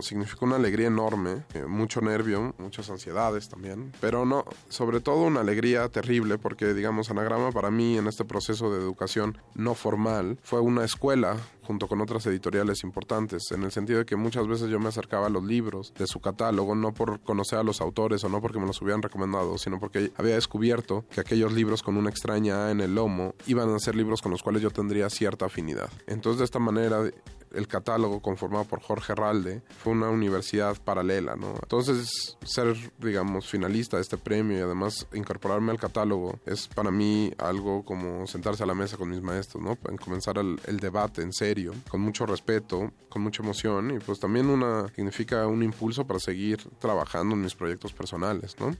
Significó una alegría enorme, mucho nervio, muchas ansiedades también, pero no, sobre todo una alegría terrible, porque, digamos, Anagrama para mí en este proceso de educación no formal fue una escuela junto con otras editoriales importantes, en el sentido de que muchas veces yo me acercaba a los libros de su catálogo, no por conocer a los autores o no porque me los hubieran recomendado, sino porque había descubierto que aquellos libros con una extraña A en el lomo iban a ser libros con los cuales yo tendría cierta afinidad. Entonces, de esta manera, el catálogo conformado por Jorge Herralde fue una universidad paralela, ¿no? Entonces, ser, digamos, finalista de este premio y además incorporarme al catálogo es para mí algo como sentarse a la mesa con mis maestros, ¿no? En comenzar el debate en serio, con mucho respeto, con mucha emoción, y pues también significa un impulso para seguir trabajando en mis proyectos personales, ¿no?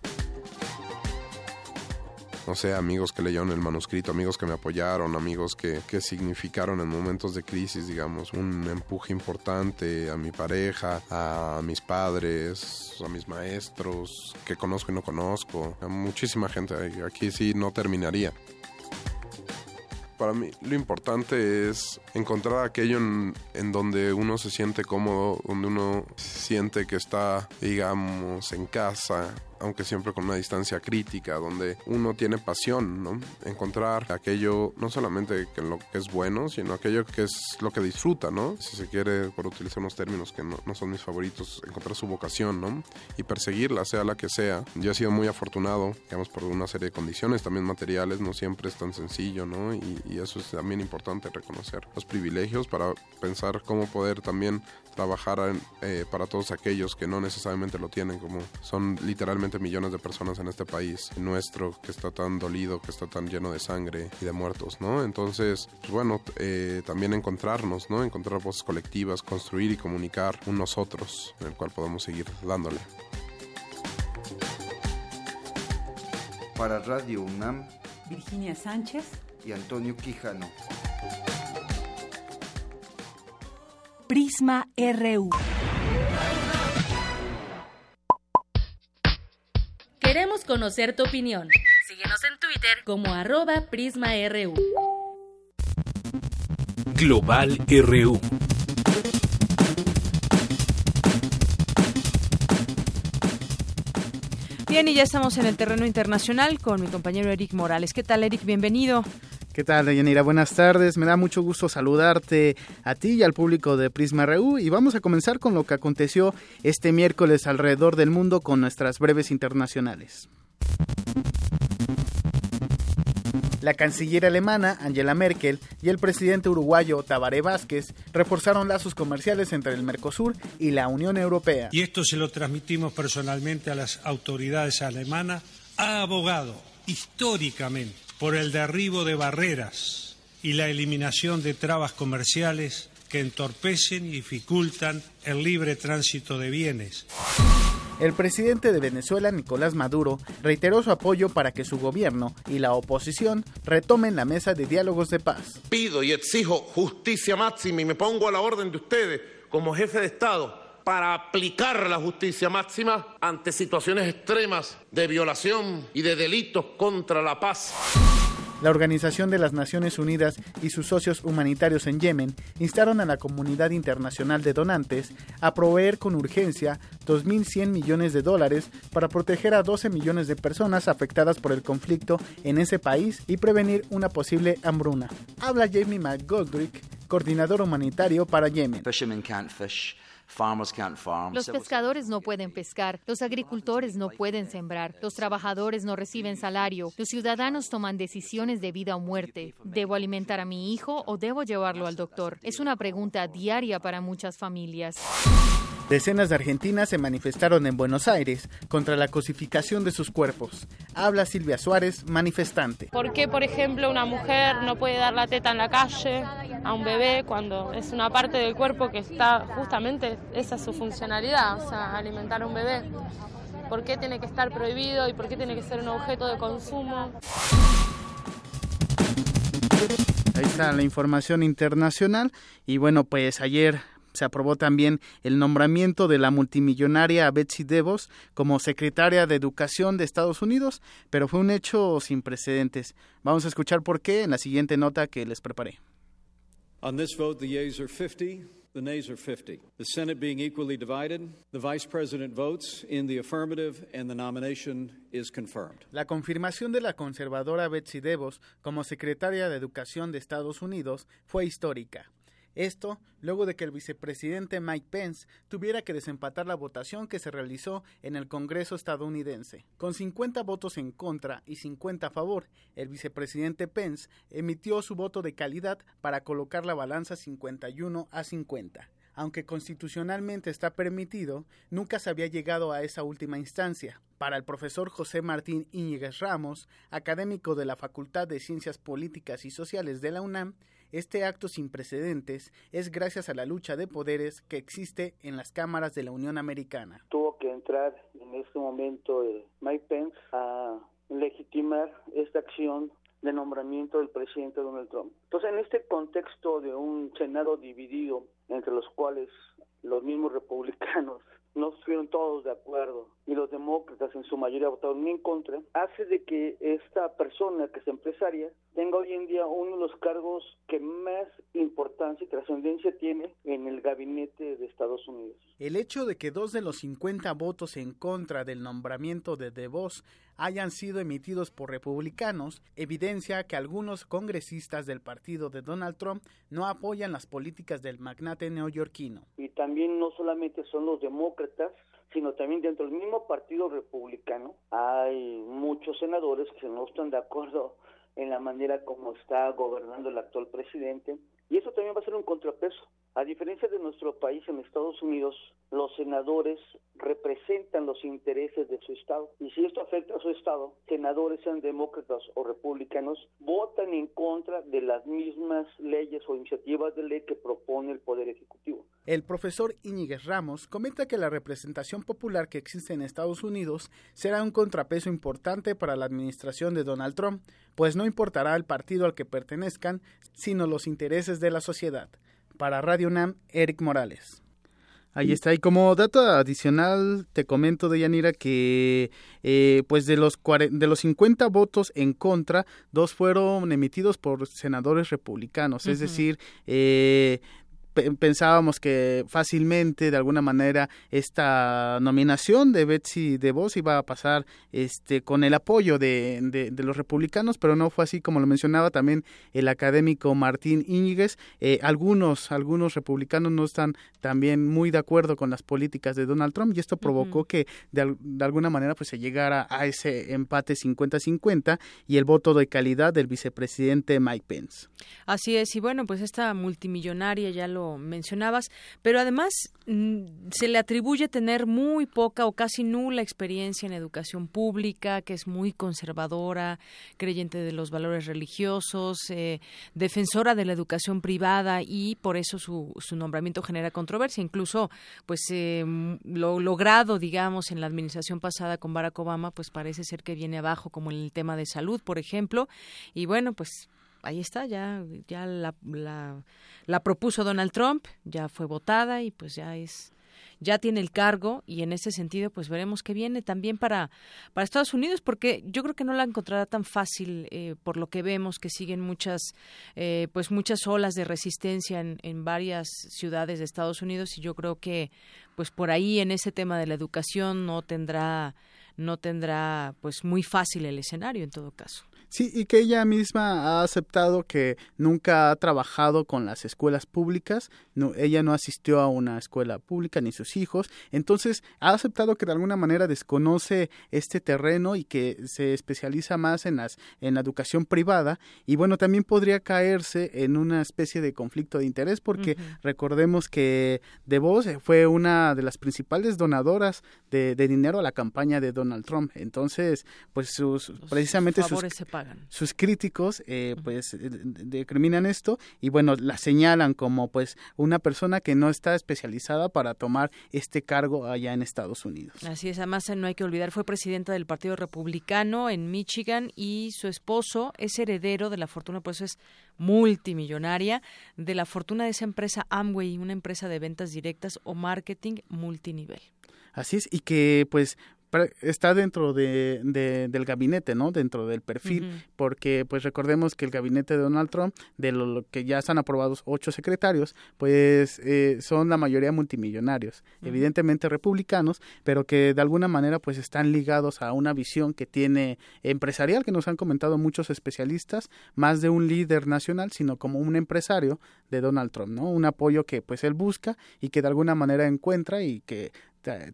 No sé, amigos que leyeron el manuscrito, amigos que me apoyaron, amigos que significaron en momentos de crisis, digamos, un empuje importante, a mi pareja, a mis padres, a mis maestros, que conozco y no conozco, a muchísima gente. Aquí sí no terminaría. Para mí lo importante es encontrar aquello en donde uno se siente cómodo, donde uno siente que está, digamos, en casa, aunque siempre con una distancia crítica, donde uno tiene pasión, ¿no? Encontrar aquello, no solamente que lo que es bueno, sino aquello que es lo que disfruta, ¿no? Si se quiere, por utilizar unos términos que no son mis favoritos, encontrar su vocación, ¿no? Y perseguirla, sea la que sea. Yo he sido muy afortunado, digamos, por una serie de condiciones también materiales, no siempre es tan sencillo, ¿no? Y eso es también importante, reconocer los privilegios para pensar cómo poder también trabajar para todos aquellos que no necesariamente lo tienen, como son literalmente millones de personas en este país nuestro, que está tan dolido, que está tan lleno de sangre y de muertos, ¿no? Entonces, pues bueno, también encontrarnos, ¿no? Encontrar voces colectivas, construir y comunicar un nosotros en el cual podemos seguir dándole. Para Radio UNAM, Virginia Sánchez y Antonio Quijano. Prisma RU. Queremos conocer tu opinión. Síguenos en Twitter como @PrismaRU. Global RU. Bien, y ya estamos en el terreno internacional con mi compañero Eric Morales. ¿Qué tal, Eric? Bienvenido. ¿Qué tal, Yanira? Buenas tardes. Me da mucho gusto saludarte a ti y al público de Prisma RU. Y vamos a comenzar con lo que aconteció este miércoles alrededor del mundo con nuestras breves internacionales. La canciller alemana Angela Merkel y el presidente uruguayo Tabaré Vázquez reforzaron lazos comerciales entre el Mercosur y la Unión Europea. Y esto se lo transmitimos personalmente a las autoridades alemanas. Ha abogado históricamente por el derribo de barreras y la eliminación de trabas comerciales que entorpecen y dificultan el libre tránsito de bienes. El presidente de Venezuela, Nicolás Maduro, reiteró su apoyo para que su gobierno y la oposición retomen la mesa de diálogos de paz. Pido y exijo justicia máxima y me pongo a la orden de ustedes como jefe de Estado para aplicar la justicia máxima ante situaciones extremas de violación y de delitos contra la paz. La Organización de las Naciones Unidas y sus socios humanitarios en Yemen instaron a la comunidad internacional de donantes a proveer con urgencia $2.100 millones para proteger a 12 millones de personas afectadas por el conflicto en ese país y prevenir una posible hambruna. Habla Jamie McGoldrick, coordinador humanitario para Yemen. Los pescadores no pueden pescar, los agricultores no pueden sembrar, los trabajadores no reciben salario, los ciudadanos toman decisiones de vida o muerte. ¿Debo alimentar a mi hijo o debo llevarlo al doctor? Es una pregunta diaria para muchas familias. Decenas de argentinas se manifestaron en Buenos Aires contra la cosificación de sus cuerpos. Habla Silvia Suárez, manifestante. ¿Por qué, por ejemplo, una mujer no puede dar la teta en la calle a un bebé cuando es una parte del cuerpo que está justamente, esa es su funcionalidad, o sea, alimentar a un bebé? ¿Por qué tiene que estar prohibido y por qué tiene que ser un objeto de consumo? Ahí está la información internacional. Y bueno, pues ayer se aprobó también el nombramiento de la multimillonaria Betsy DeVos como secretaria de Educación de Estados Unidos, pero fue un hecho sin precedentes. Vamos a escuchar por qué en la siguiente nota que les preparé. On this vote, the yeas are 50, the nays are 50. The Senate being equally divided, the Vice President votes in the affirmative and the nomination is confirmed. La confirmación de la conservadora Betsy DeVos como secretaria de Educación de Estados Unidos fue histórica. Esto luego de que el vicepresidente Mike Pence tuviera que desempatar la votación que se realizó en el Congreso estadounidense. Con 50 votos en contra y 50 a favor, el vicepresidente Pence emitió su voto de calidad para colocar la balanza 51 a 50. Aunque constitucionalmente está permitido, nunca se había llegado a esa última instancia. Para el profesor José Martín Íñiguez Ramos, académico de la Facultad de Ciencias Políticas y Sociales de la UNAM, este acto sin precedentes es gracias a la lucha de poderes que existe en las cámaras de la Unión Americana. Tuvo que entrar en este momento el Mike Pence a legitimar esta acción de nombramiento del presidente Donald Trump. Entonces, en este contexto de un Senado dividido, entre los cuales los mismos republicanos no estuvieron todos de acuerdo y los demócratas en su mayoría votaron en contra, hace de que esta persona que es empresaria tenga hoy en día uno de los cargos que más importancia y trascendencia tiene en el gabinete de Estados Unidos. El hecho de que 2 de los 50 votos en contra del nombramiento de DeVos hayan sido emitidos por republicanos evidencia que algunos congresistas del partido de Donald Trump no apoyan las políticas del magnate neoyorquino. Y también no solamente son los demócratas, sino también dentro del mismo partido republicano hay muchos senadores que no están de acuerdo en la manera como está gobernando el actual presidente, y eso también va a ser un contrapeso. A diferencia de nuestro país, en Estados Unidos, los senadores representan los intereses de su estado, y si esto afecta a su estado, senadores sean demócratas o republicanos, votan en contra de las mismas leyes o iniciativas de ley que propone el Poder Ejecutivo. El profesor Íñiguez Ramos comenta que la representación popular que existe en Estados Unidos será un contrapeso importante para la administración de Donald Trump, pues no importará el partido al que pertenezcan, sino los intereses de la sociedad. Para Radio UNAM, Eric Morales. Ahí está, y como dato adicional te comento, Deyanira, que pues de los 50 votos en contra, 2 fueron emitidos por senadores republicanos, es decir, pensábamos que fácilmente de alguna manera esta nominación de Betsy DeVos iba a pasar con el apoyo de los republicanos, pero no fue así. Como lo mencionaba también el académico Martín Íñiguez, algunos republicanos no están también muy de acuerdo con las políticas de Donald Trump, y esto provocó que de alguna manera pues se llegara a ese empate 50-50 y el voto de calidad del vicepresidente Mike Pence. Así es, y bueno, pues esta multimillonaria, ya lo mencionabas, pero además se le atribuye tener muy poca o casi nula experiencia en educación pública, que es muy conservadora, creyente de los valores religiosos, defensora de la educación privada, y por eso su nombramiento genera controversia. Incluso, pues lo logrado, digamos, en la administración pasada con Barack Obama, pues parece ser que viene abajo, como en el tema de salud, por ejemplo, y bueno, pues ahí está, ya la propuso Donald Trump, ya fue votada y pues ya tiene el cargo, y en ese sentido pues veremos qué viene también para Estados Unidos, porque yo creo que no la encontrará tan fácil, por lo que vemos que siguen muchas olas de resistencia en varias ciudades de Estados Unidos, y yo creo que pues por ahí en ese tema de la educación no tendrá pues muy fácil el escenario en todo caso. Sí, y que ella misma ha aceptado que nunca ha trabajado con las escuelas públicas, no, ella no asistió a una escuela pública ni sus hijos, entonces ha aceptado que de alguna manera desconoce este terreno y que se especializa más en la educación privada, y bueno, también podría caerse en una especie de conflicto de interés, porque recordemos que DeVos fue una de las principales donadoras de dinero a la campaña de Donald Trump, entonces pues sus críticos pues decriminan esto y bueno, la señalan como pues una persona que no está especializada para tomar este cargo allá en Estados Unidos. Así es, además no hay que olvidar, fue presidenta del Partido Republicano en Michigan y su esposo es heredero de la fortuna, por eso es multimillonaria, de la fortuna de esa empresa Amway, una empresa de ventas directas o marketing multinivel. Así es, y que pues está dentro del gabinete, ¿no? Dentro del perfil, porque pues recordemos que el gabinete de Donald Trump, de lo que ya están aprobados 8 secretarios, pues son la mayoría multimillonarios, evidentemente republicanos, pero que de alguna manera pues están ligados a una visión que tiene empresarial, que nos han comentado muchos especialistas, más de un líder nacional, sino como un empresario de Donald Trump, ¿no? Un apoyo que pues él busca y que de alguna manera encuentra y que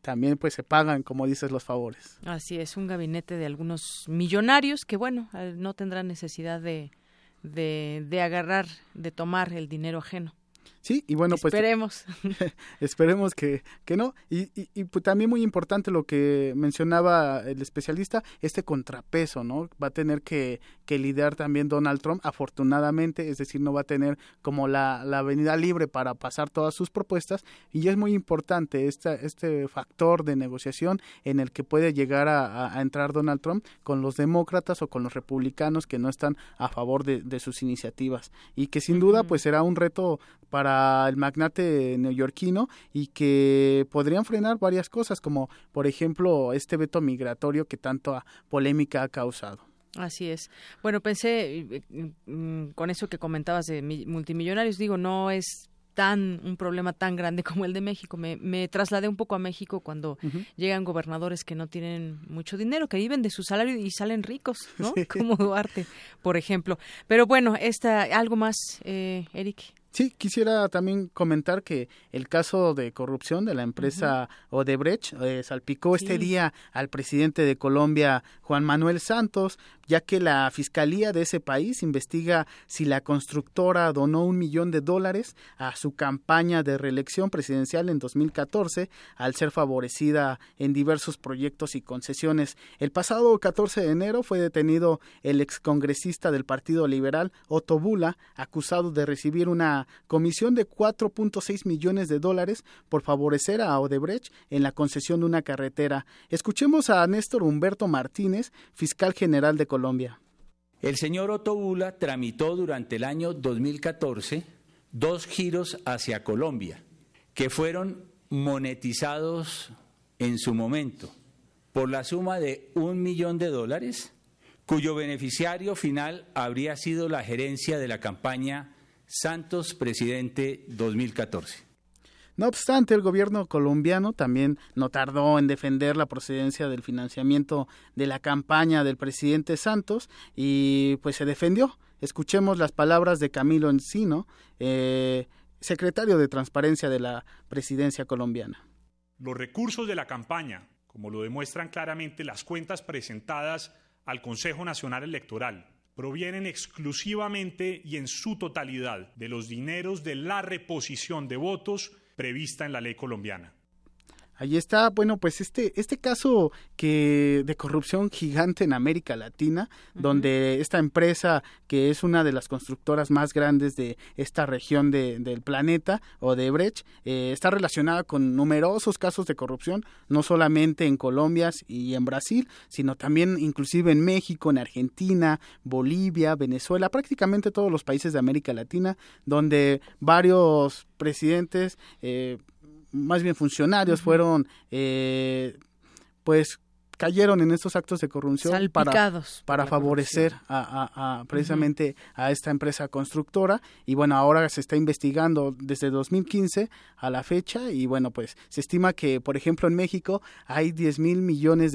también pues se pagan, como dices, los favores. Así es, un gabinete de algunos millonarios que bueno, no tendrán necesidad de tomar el dinero ajeno. Sí, y bueno, pues esperemos que no. Y pues, también muy importante lo que mencionaba el especialista, este contrapeso, ¿no? Va a tener que lidiar también Donald Trump, afortunadamente, es decir, no va a tener como la avenida libre para pasar todas sus propuestas, y es muy importante este factor de negociación en el que puede llegar a entrar Donald Trump con los demócratas o con los republicanos que no están a favor de sus iniciativas, y que sin duda pues será un reto para el magnate neoyorquino y que podrían frenar varias cosas, como por ejemplo este veto migratorio que tanta polémica ha causado. Así es. Bueno, pensé con eso que comentabas de multimillonarios, digo, no es un problema tan grande como el de México. Me trasladé un poco a México cuando llegan gobernadores que no tienen mucho dinero, que viven de su salario y salen ricos, ¿no? Sí. Como Duarte, por ejemplo. Pero bueno, algo más, Eric. Sí, quisiera también comentar que el caso de corrupción de la empresa Odebrecht salpicó este día al presidente de Colombia, Juan Manuel Santos, ya que la Fiscalía de ese país investiga si la constructora donó $1 millón a su campaña de reelección presidencial en 2014 al ser favorecida en diversos proyectos y concesiones. El pasado 14 de enero fue detenido el excongresista del Partido Liberal, Otto Bula, acusado de recibir una comisión de $4.6 millones por favorecer a Odebrecht en la concesión de una carretera. Escuchemos a Néstor Humberto Martínez, fiscal general de Colombia. El señor Otto Bula tramitó durante el año 2014 dos giros hacia Colombia, que fueron monetizados en su momento por la suma de $1 millón, cuyo beneficiario final habría sido la gerencia de la campaña Santos, presidente 2014. No obstante, el gobierno colombiano también no tardó en defender la procedencia del financiamiento de la campaña del presidente Santos y pues se defendió. Escuchemos las palabras de Camilo Encino, secretario de Transparencia de la presidencia colombiana. Los recursos de la campaña, como lo demuestran claramente las cuentas presentadas al Consejo Nacional Electoral, provienen exclusivamente y en su totalidad de los dineros de la reposición de votos prevista en la ley colombiana. Ahí está, bueno, pues este caso de corrupción gigante en América Latina, uh-huh, donde esta empresa, que es una de las constructoras más grandes de esta región del planeta, Odebrecht, está relacionada con numerosos casos de corrupción, no solamente en Colombia y en Brasil, sino también inclusive en México, en Argentina, Bolivia, Venezuela, prácticamente todos los países de América Latina, donde varios presidentes, más bien funcionarios, fueron, cayeron en estos actos de corrupción para favorecer a precisamente a esta empresa constructora. Y bueno, ahora se está investigando desde 2015 a la fecha y bueno, pues se estima que, por ejemplo, en México hay $10,000 millones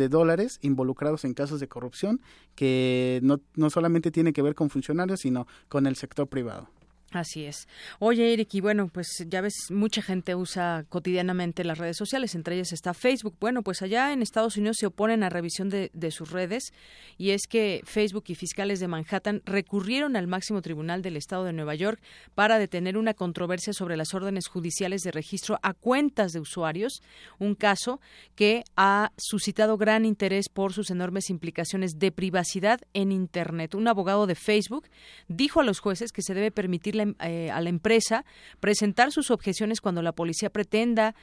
involucrados en casos de corrupción que no solamente tiene que ver con funcionarios, sino con el sector privado. Así es. Oye, Eric, y bueno, pues ya ves, mucha gente usa cotidianamente las redes sociales, entre ellas está Facebook. Bueno, pues allá en Estados Unidos se oponen a revisión de sus redes, y es que Facebook y fiscales de Manhattan recurrieron al máximo tribunal del estado de Nueva York para detener una controversia sobre las órdenes judiciales de registro a cuentas de usuarios, un caso que ha suscitado gran interés por sus enormes implicaciones de privacidad en Internet. Un abogado de Facebook dijo a los jueces que se debe permitir a la empresa presentar sus objeciones cuando la policía pretenda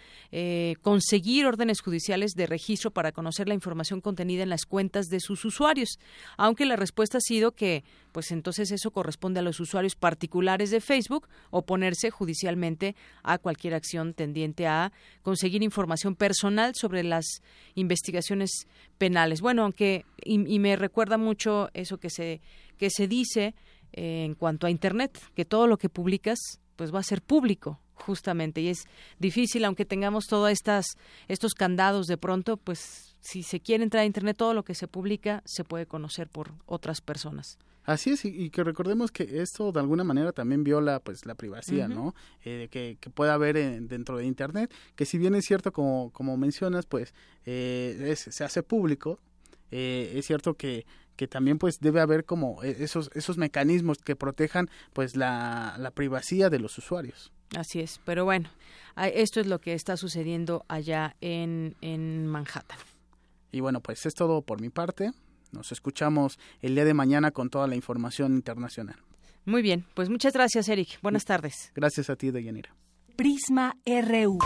conseguir órdenes judiciales de registro para conocer la información contenida en las cuentas de sus usuarios, aunque la respuesta ha sido que pues entonces eso corresponde a los usuarios particulares de Facebook oponerse judicialmente a cualquier acción tendiente a conseguir información personal sobre las investigaciones penales. Bueno, aunque y me recuerda mucho eso que se dice en cuanto a Internet, que todo lo que publicas pues va a ser público, justamente, y es difícil, aunque tengamos todos estos candados de pronto, pues si se quiere entrar a Internet, todo lo que se publica se puede conocer por otras personas. Así es, y que recordemos que esto de alguna manera también viola pues la privacidad, uh-huh, ¿no? Que pueda haber dentro de Internet, que si bien es cierto, como mencionas, pues se hace público, es cierto que también pues debe haber como esos mecanismos que protejan pues la privacidad de los usuarios. Así es, pero bueno, esto es lo que está sucediendo allá en Manhattan. Y bueno, pues es todo por mi parte. Nos escuchamos el día de mañana con toda la información internacional. Muy bien, pues muchas gracias, Eric. Buenas tardes. Gracias a ti, Deyanira. Prisma RU.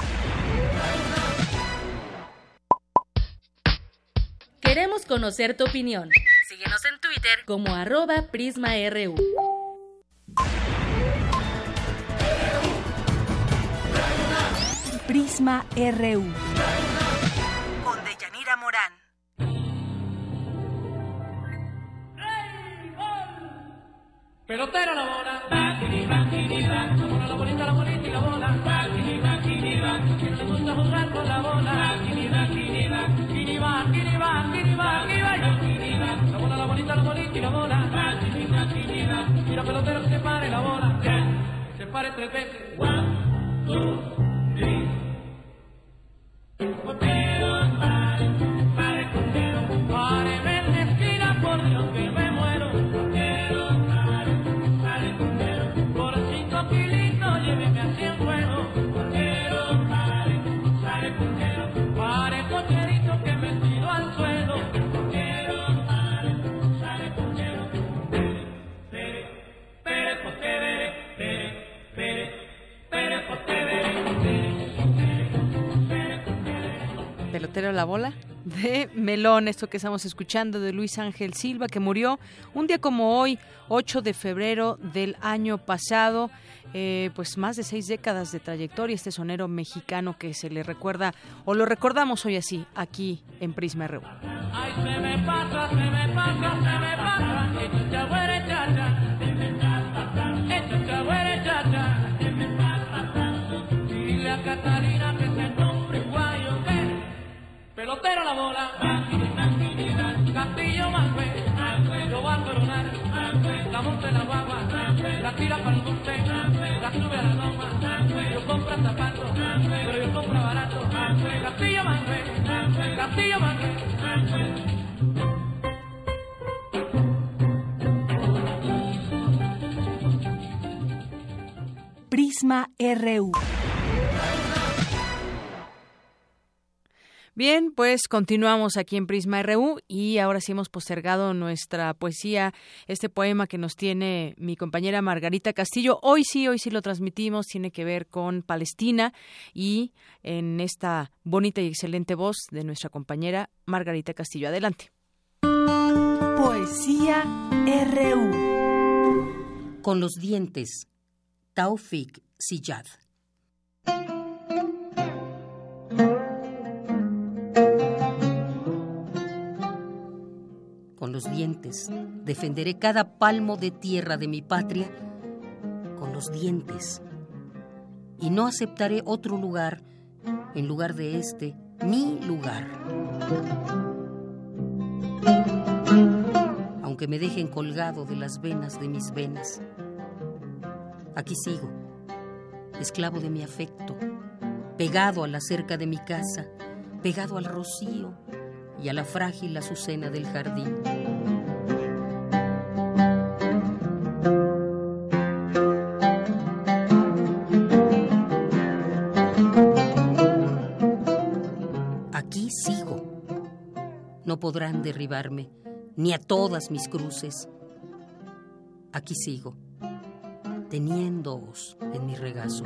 Queremos conocer tu opinión. Síguenos en Twitter como @PrismaRU. Prisma RU. Con Deyanira Morán. Pelotera la bola. La bolita, la bolita y la bola. Que te gusta jugar con la bola. La bola, la bolita, la bolita y la bola. Y la pelotera que se pare la bola. Se pare 3 veces. 1, 2, 3. Portero, pare, portero, pare. Ven de esquina, por Dios que me muero. Portero, pare, pare, portero. Por 5 kilitos lléveme a 100 huevos. Pelotero la bola de melón, esto que estamos escuchando de Luis Ángel Silva, que murió un día como hoy, 8 de febrero del año pasado. Pues más de 6 décadas de trayectoria, este sonero mexicano que se le recuerda, o lo recordamos hoy así, aquí en Prisma RU. Ay, se me pasa, se me pasa, se me pasa. monte la guagua, la tira para el monte, la sube a la loma. Yo compro zapatos, pero yo compro barato. Castillo Manuel, Castillo Manuel. Prisma RU. Bien, pues continuamos aquí en Prisma RU y ahora sí hemos postergado nuestra poesía, este poema que nos tiene mi compañera Margarita Castillo. Hoy sí lo transmitimos, tiene que ver con Palestina y en esta bonita y excelente voz de nuestra compañera Margarita Castillo. Adelante. Poesía RU. Con los dientes. Taufik Siyad. Con los dientes defenderé cada palmo de tierra de mi patria, con los dientes, y no aceptaré otro lugar en lugar de este, mi lugar. Aunque me dejen colgado de las venas de mis venas, aquí sigo, esclavo de mi afecto, pegado a la cerca de mi casa, pegado al rocío y a la frágil azucena del jardín. Aquí sigo. No podrán derribarme, ni a todas mis cruces. Aquí sigo. Teniéndoos en mi regazo.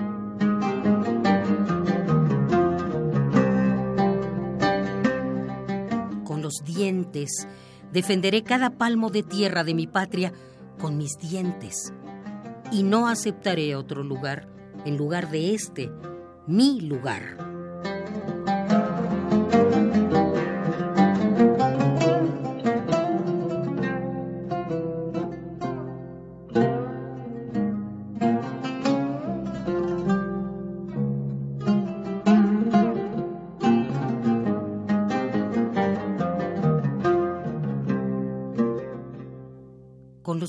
Con los dientes defenderé cada palmo de tierra de mi patria con mis dientes, y no aceptaré otro lugar en lugar de este, mi lugar.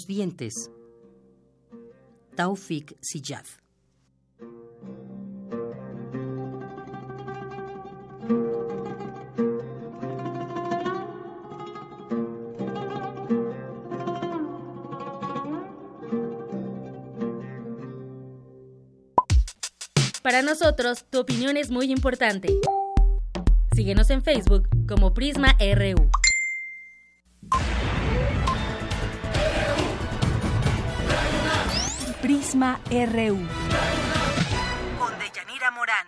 Dientes. Taufik Siyad. Para nosotros, tu opinión es muy importante. Síguenos en Facebook como Prisma RU. Prisma RU. Con Deyanira Morán.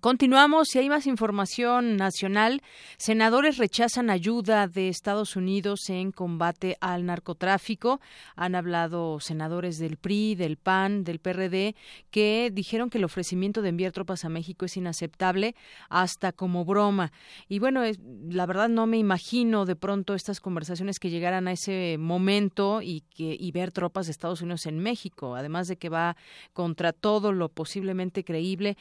Continuamos, si hay más información nacional. Senadores rechazan ayuda de Estados Unidos en combate al narcotráfico. Han hablado senadores del PRI, del PAN, del PRD, que dijeron que el ofrecimiento de enviar tropas a México es inaceptable, hasta como broma. Y bueno, la verdad no me imagino de pronto estas conversaciones que llegaran a ese momento y ver tropas de Estados Unidos en México, además de que va contra todo lo posiblemente creíble.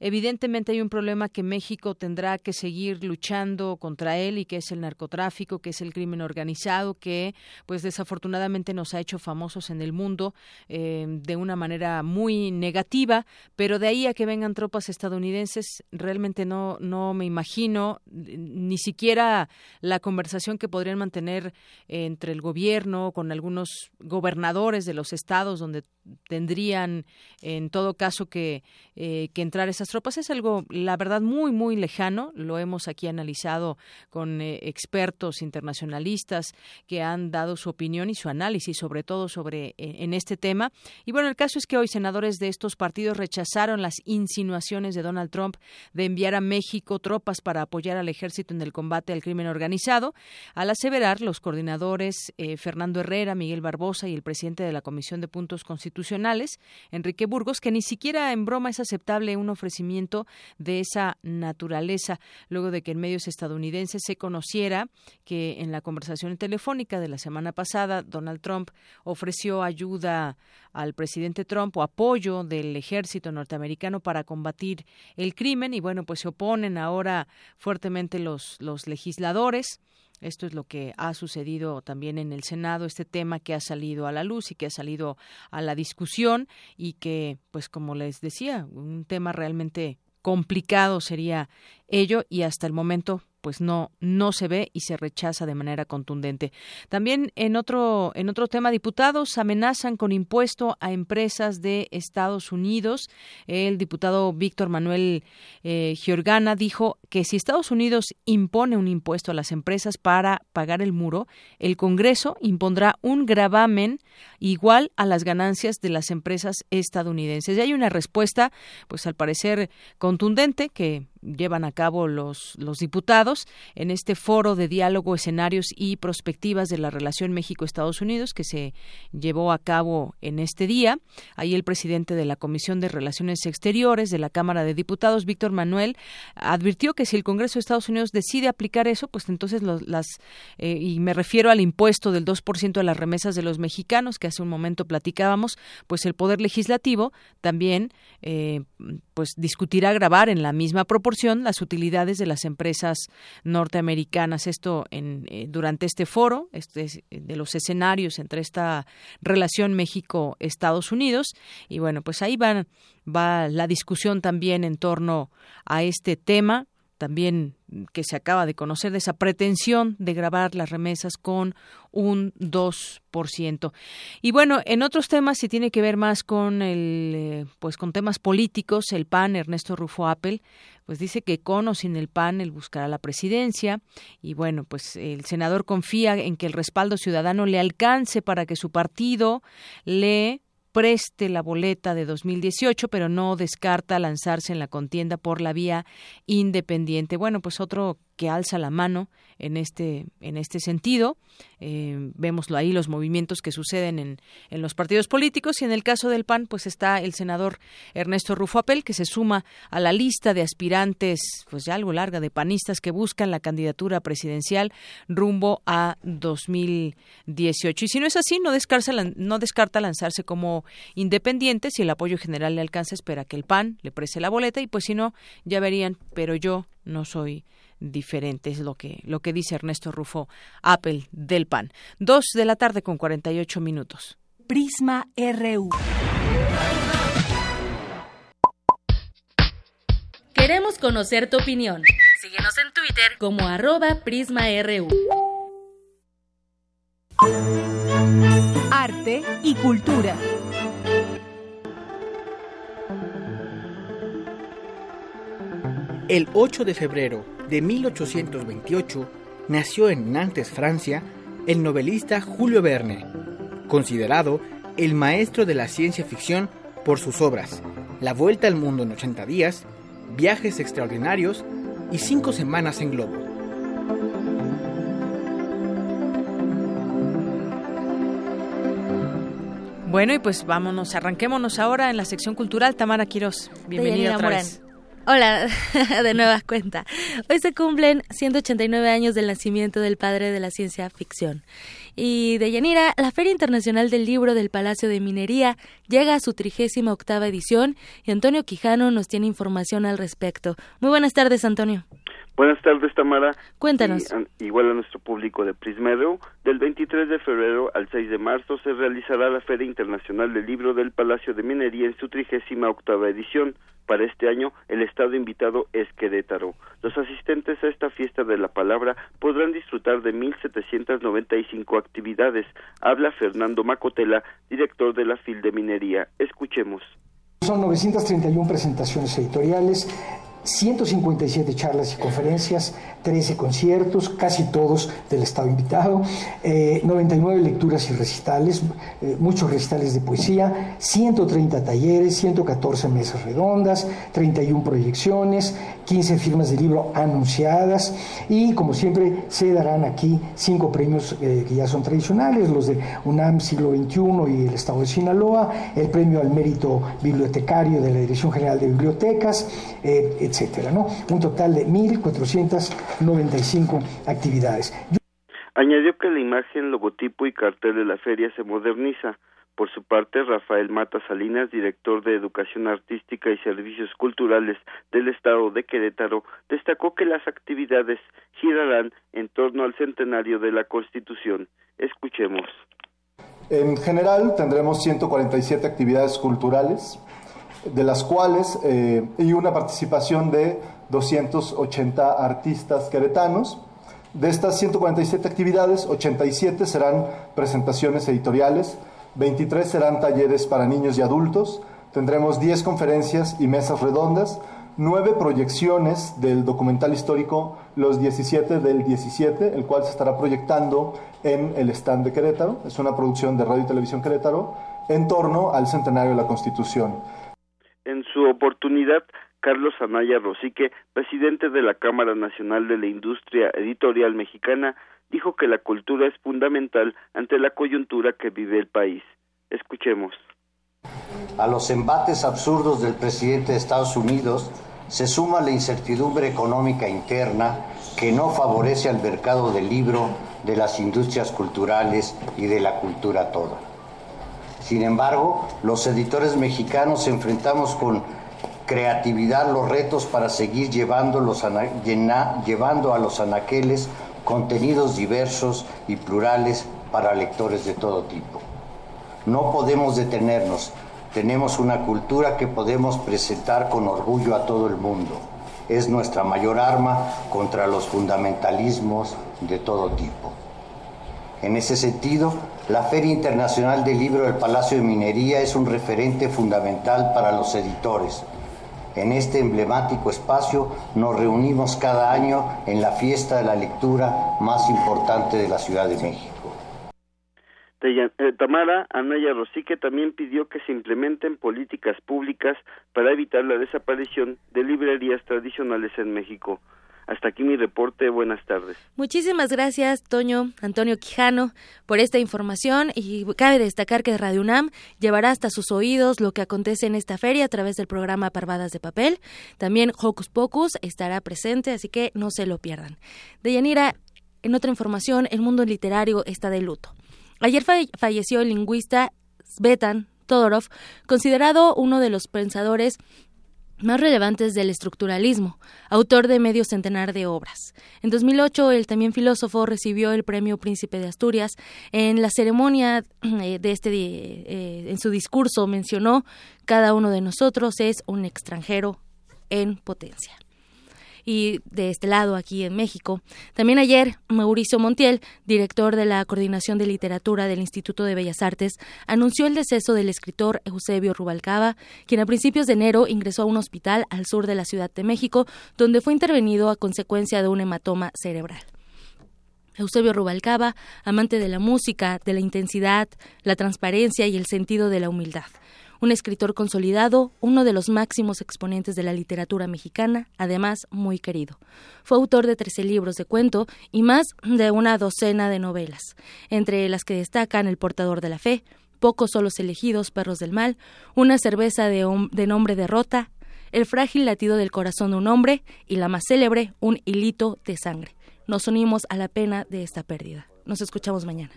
Evidentemente hay un problema que México tendrá que seguir luchando contra él y que es el narcotráfico, que es el crimen organizado, que pues desafortunadamente nos ha hecho famosos en el mundo de una manera muy negativa, pero de ahí a que vengan tropas estadounidenses realmente no me imagino ni siquiera la conversación que podrían mantener entre el gobierno con algunos gobernadores de los estados donde tendrían en todo caso que entrar esas tropas. Es algo, la verdad, muy, muy lejano. Lo hemos aquí analizado con expertos internacionalistas que han dado su opinión y su análisis, sobre todo en este tema. Y bueno, el caso es que hoy senadores de estos partidos rechazaron las insinuaciones de Donald Trump de enviar a México tropas para apoyar al ejército en el combate al crimen organizado, al aseverar los coordinadores Fernando Herrera, Miguel Barbosa y el presidente de la Comisión de Puntos Constitucionales, Enrique Burgos, que ni siquiera en broma es aceptable un ofrecimiento de esa naturaleza, luego de que en medios estadounidenses se conociera que en la conversación telefónica de la semana pasada Donald Trump ofreció ayuda al presidente Trump o apoyo del ejército norteamericano para combatir el crimen. Y bueno, pues se oponen ahora fuertemente los legisladores Esto es lo que ha sucedido también en el Senado, este tema que ha salido a la luz y que ha salido a la discusión y que, pues como les decía, un tema realmente complicado sería ello y hasta el momento pues no se ve y se rechaza de manera contundente. También en otro tema, diputados amenazan con impuesto a empresas de Estados Unidos. El diputado Víctor Manuel Giorgana dijo que si Estados Unidos impone un impuesto a las empresas para pagar el muro, el Congreso impondrá un gravamen igual a las ganancias de las empresas estadounidenses. Y hay una respuesta, pues al parecer contundente, que llevan a cabo los diputados en este foro de diálogo, escenarios y perspectivas de la relación México-Estados Unidos que se llevó a cabo en este día. Ahí el presidente de la Comisión de Relaciones Exteriores de la Cámara de Diputados, Víctor Manuel, advirtió que si el Congreso de Estados Unidos decide aplicar eso, pues entonces y me refiero al impuesto del 2% de las remesas de los mexicanos que hace un momento platicábamos, pues el Poder Legislativo también pues discutirá gravar en la misma proporción las utilidades de las empresas norteamericanas. Esto durante este foro de los escenarios entre esta relación México-Estados Unidos. Y bueno, pues ahí va la discusión también en torno a este tema, también que se acaba de conocer, de esa pretensión de gravar las remesas con un 2%. Y bueno, en otros temas, si tiene que ver más con con temas políticos, el PAN, Ernesto Rufo Appel, pues dice que con o sin el PAN él buscará la presidencia. Y bueno, pues el senador confía en que el respaldo ciudadano le alcance para que su partido le preste la boleta de 2018, pero no descarta lanzarse en la contienda por la vía independiente. Bueno, pues otro que alza la mano en este sentido. Vemos ahí los movimientos que suceden en los partidos políticos, y en el caso del PAN pues está el senador Ernesto Rufo Appel, que se suma a la lista de aspirantes, pues ya algo larga, de panistas que buscan la candidatura presidencial rumbo a 2018. Y si no es así, no descarta lanzarse como independiente. Si el apoyo general le alcanza, espera que el PAN le preste la boleta, y pues si no, ya verían, pero yo no soy diferente, es lo que dice Ernesto Rufo Appel del PAN. 2:48 PM. Prisma RU. Queremos conocer tu opinión. Síguenos en Twitter como @PrismaRU. Arte y cultura. El 8 de febrero de 1828 nació en Nantes, Francia, el novelista Julio Verne, considerado el maestro de la ciencia ficción por sus obras La Vuelta al Mundo en 80 días, Viajes Extraordinarios y 5 Semanas en Globo. Bueno, y pues vámonos, arranquémonos ahora en la sección cultural. Tamara Quirós, bienvenida otra vez. Hola, de nueva cuenta. Hoy se cumplen 189 años del nacimiento del padre de la ciencia ficción. Y de Yanira, la Feria Internacional del Libro del Palacio de Minería llega a su 38ª edición, y Antonio Quijano nos tiene información al respecto. Muy buenas tardes, Antonio. Buenas tardes, Tamara. Cuéntanos. Igual a nuestro público de Prisma RU, del 23 de febrero al 6 de marzo se realizará la Feria Internacional del Libro del Palacio de Minería en su 38ª edición. Para este año, el estado invitado es Querétaro. Los asistentes a esta fiesta de la palabra podrán disfrutar de 1,795 actividades. Habla Fernando Macotela, director de la FIL de Minería. Escuchemos. Son 931 presentaciones editoriales, 157 charlas y conferencias, 13 conciertos, casi todos del estado invitado, 99 lecturas y recitales, muchos recitales de poesía, 130 talleres, 114 mesas redondas, 31 proyecciones, 15 firmas de libro anunciadas, y como siempre se darán aquí 5 premios que ya son tradicionales, los de UNAM Siglo XXI y el Estado de Sinaloa, el premio al mérito bibliotecario de la Dirección General de Bibliotecas, etcétera, ¿no? Un total de 1,495 actividades. Añadió que la imagen, logotipo y cartel de la feria se moderniza Por su parte, Rafael Mata Salinas, director de Educación Artística y Servicios Culturales del Estado de Querétaro, destacó que las actividades girarán en torno al centenario de la Constitución. Escuchemos. En general tendremos 147 actividades culturales, de las cuales y una participación de 280 artistas queretanos. De estas 147 actividades, 87 serán presentaciones editoriales, 23 serán talleres para niños y adultos, tendremos 10 conferencias y mesas redondas, 9 proyecciones del documental histórico Los 17 del 17, el cual se estará proyectando en el stand de Querétaro, es una producción de Radio y Televisión Querétaro, en torno al centenario de la Constitución. En su oportunidad, Carlos Anaya Rosique, presidente de la Cámara Nacional de la Industria Editorial Mexicana, dijo que la cultura es fundamental ante la coyuntura que vive el país. Escuchemos. A los embates absurdos del presidente de Estados Unidos se suma la incertidumbre económica interna que no favorece al mercado del libro, de las industrias culturales y de la cultura toda. Sin embargo, los editores mexicanos enfrentamos con creatividad los retos para seguir llevando a los anaqueles contenidos diversos y plurales para lectores de todo tipo. No podemos detenernos, tenemos una cultura que podemos presentar con orgullo a todo el mundo. Es nuestra mayor arma contra los fundamentalismos de todo tipo. En ese sentido, la Feria Internacional del Libro del Palacio de Minería es un referente fundamental para los editores. En este emblemático espacio nos reunimos cada año en la fiesta de la lectura más importante de la Ciudad de México. Tamara Anaya Rosique también pidió que se implementen políticas públicas para evitar la desaparición de librerías tradicionales en México. Hasta aquí mi reporte, buenas tardes. Muchísimas gracias, Toño Antonio Quijano, por esta información, y cabe destacar que Radio UNAM llevará hasta sus oídos lo que acontece en esta feria a través del programa Parvadas de Papel. También Hocus Pocus estará presente, así que no se lo pierdan. Deyanira, en otra información, el mundo literario está de luto. Ayer falleció el lingüista Svetan Todorov, considerado uno de los pensadores más relevantes del estructuralismo, autor de medio centenar de obras. En 2008, el también filósofo recibió el Premio Príncipe de Asturias. En la ceremonia de en su discurso mencionó: cada uno de nosotros es un extranjero en potencia. Y de este lado, aquí en México, también ayer Mauricio Montiel, director de la Coordinación de Literatura del Instituto de Bellas Artes, anunció el deceso del escritor Eusebio Rubalcaba, quien a principios de enero ingresó a un hospital al sur de la Ciudad de México, donde fue intervenido a consecuencia de un hematoma cerebral. Eusebio Rubalcaba, amante de la música, de la intensidad, la transparencia y el sentido de la humildad. Un escritor consolidado, uno de los máximos exponentes de la literatura mexicana, además muy querido. Fue autor de 13 libros de cuento y más de una docena de novelas, entre las que destacan El portador de la fe, Pocos son los elegidos, Perros del mal, Una cerveza de nombre Derrota, El frágil latido del corazón de un hombre y la más célebre, Un hilito de sangre. Nos unimos a la pena de esta pérdida. Nos escuchamos mañana.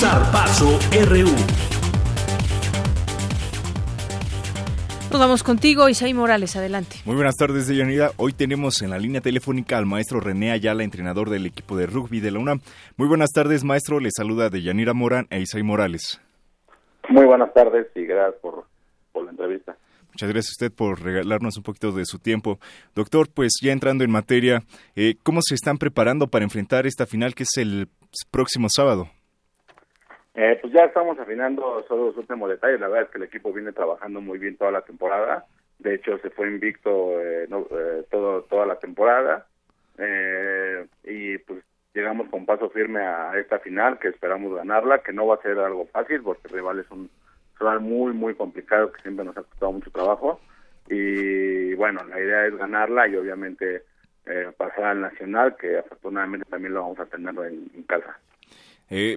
Zarpazo RU. Nos vamos contigo, Isaí Morales, adelante. Muy buenas tardes, Deyanira. Hoy tenemos en la línea telefónica al maestro René Ayala, entrenador del equipo de rugby de la UNAM. Muy buenas tardes, maestro. Les saluda Deyanira Morán e Isaí Morales. Muy buenas tardes y gracias por la entrevista. Muchas gracias a usted por regalarnos un poquito de su tiempo. Doctor, pues ya entrando en materia, ¿cómo se están preparando para enfrentar esta final que es el próximo sábado? Pues ya estamos afinando solo los últimos detalles. La verdad es que el equipo viene trabajando muy bien toda la temporada. De hecho, se fue invicto toda la temporada. Y pues llegamos con paso firme a esta final, que esperamos ganarla, que no va a ser algo fácil, porque el rival es un rival muy, muy complicado, que siempre nos ha costado mucho trabajo. Y bueno, la idea es ganarla y obviamente pasar al nacional, que afortunadamente también lo vamos a tener en casa.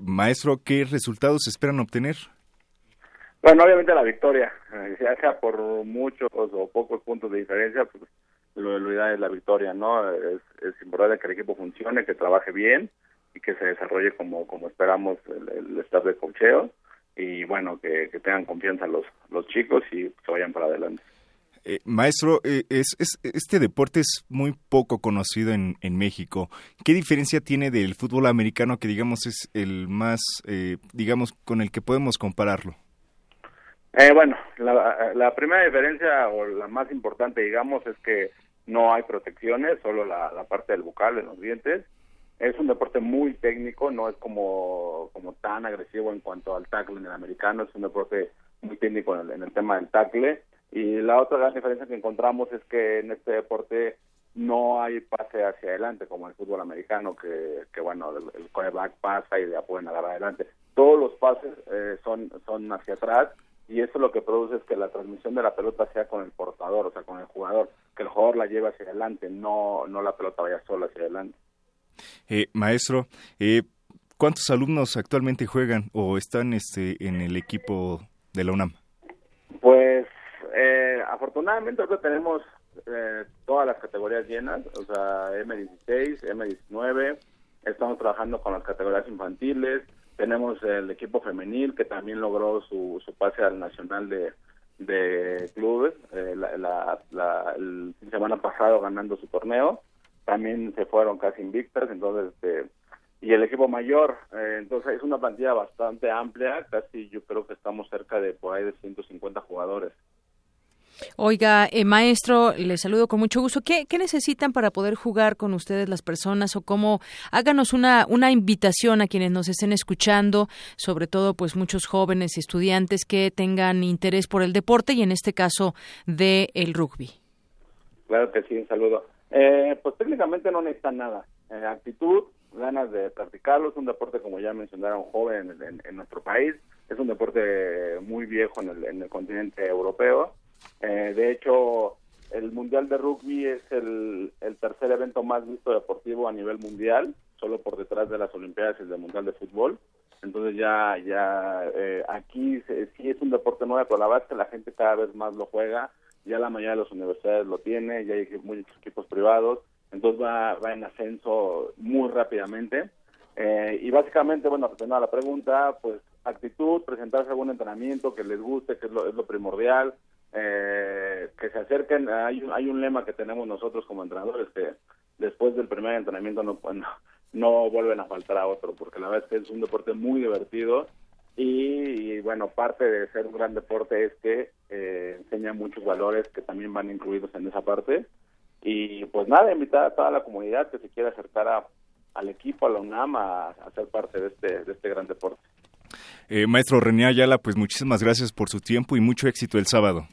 Maestro, ¿qué resultados esperan obtener? Bueno, obviamente la victoria, ya sea por muchos o pocos puntos de diferencia, pues lo ideal es la victoria, ¿no? Es importante que el equipo funcione, que trabaje bien y que se desarrolle como esperamos el staff de coacheo, y bueno, que tengan confianza los chicos y que vayan para adelante. Maestro, este deporte es muy poco conocido en México. ¿Qué diferencia tiene del fútbol americano, que digamos es el más, digamos, con el que podemos compararlo? Bueno, la primera diferencia, o la más importante, digamos, es que no hay protecciones, solo la parte del bucal, en los dientes. Es un deporte muy técnico, no es como tan agresivo en cuanto al tackle en el americano, es un deporte muy técnico en el tema del tackle. Y la otra gran diferencia que encontramos es que en este deporte no hay pase hacia adelante, como en el fútbol americano, que bueno, el quarterback pasa y la pueden agarrar adelante. Todos los pases son hacia atrás, y eso lo que produce es que la transmisión de la pelota sea con el portador, o sea, con el jugador, que el jugador la lleve hacia adelante, no la pelota vaya sola hacia adelante. Maestro, ¿cuántos alumnos actualmente juegan o están en el equipo de la UNAM? Pues afortunadamente ahora tenemos todas las categorías llenas, o sea, M16, M19, estamos trabajando con las categorías infantiles, tenemos el equipo femenil que también logró su pase al nacional de clubes la semana pasada ganando su torneo, también se fueron casi invictas, entonces y el equipo mayor, entonces es una plantilla bastante amplia, casi yo creo que estamos cerca de por ahí de 150 jugadores. Oiga, maestro, le saludo con mucho gusto. ¿Qué necesitan para poder jugar con ustedes las personas, o cómo? Háganos una invitación a quienes nos estén escuchando, sobre todo pues muchos jóvenes y estudiantes que tengan interés por el deporte y en este caso del rugby. Claro que sí, un saludo. Pues técnicamente no necesitan nada, actitud, ganas de practicarlo. Es un deporte, como ya mencionaron, joven en nuestro país, es un deporte muy viejo en el continente europeo. De hecho, el Mundial de Rugby es el tercer evento más visto deportivo a nivel mundial, solo por detrás de las Olimpiadas y del Mundial de Fútbol. Entonces ya aquí sí es un deporte nuevo, pero la verdad es que la gente cada vez más lo juega, ya la mayoría de las universidades lo tiene, ya hay muchos equipos privados, entonces va en ascenso muy rápidamente. Y básicamente, bueno, respondiendo a la pregunta, pues actitud, presentarse algún entrenamiento que les guste, que es lo primordial. Que se acerquen, hay un lema que tenemos nosotros como entrenadores, que después del primer entrenamiento no vuelven a faltar a otro, porque la verdad es que es un deporte muy divertido y bueno, parte de ser un gran deporte es que enseña muchos valores que también van incluidos en esa parte. Y pues nada, invitar a toda la comunidad que se quiera acercar al equipo, a la UNAM, a ser parte de este gran deporte. Maestro René Ayala, pues muchísimas gracias por su tiempo y mucho éxito el sábado.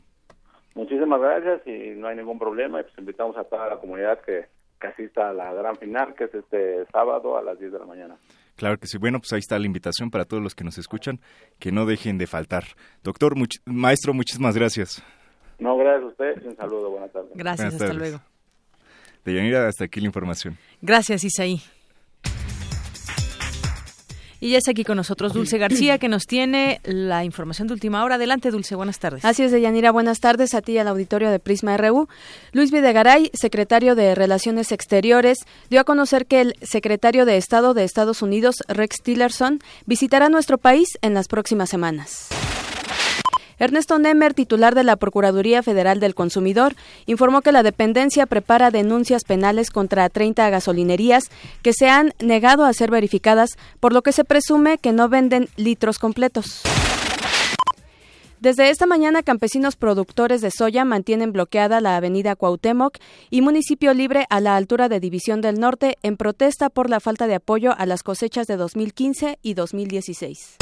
Muchísimas gracias, y no hay ningún problema, y pues invitamos a toda la comunidad que asista a la gran final, que es este sábado a las 10 de la mañana. Claro que sí, bueno, pues ahí está la invitación para todos los que nos escuchan, que no dejen de faltar. Doctor, maestro, muchísimas gracias. No, gracias a usted, un saludo, buenas tardes. Gracias, buenas tardes. Hasta luego. Deyanira, hasta aquí la información. Gracias, Isaí. Y ya está aquí con nosotros Dulce García, que nos tiene la información de última hora. Adelante, Dulce, buenas tardes. Así es, Deyanira, buenas tardes a ti y al auditorio de Prisma RU. Luis Videgaray, secretario de Relaciones Exteriores, dio a conocer que el secretario de Estado de Estados Unidos, Rex Tillerson, visitará nuestro país en las próximas semanas. Ernesto Nemer, titular de la Procuraduría Federal del Consumidor, informó que la dependencia prepara denuncias penales contra 30 gasolinerías que se han negado a ser verificadas, por lo que se presume que no venden litros completos. Desde esta mañana, campesinos productores de soya mantienen bloqueada la avenida Cuauhtémoc y Municipio Libre a la altura de División del Norte en protesta por la falta de apoyo a las cosechas de 2015 y 2016.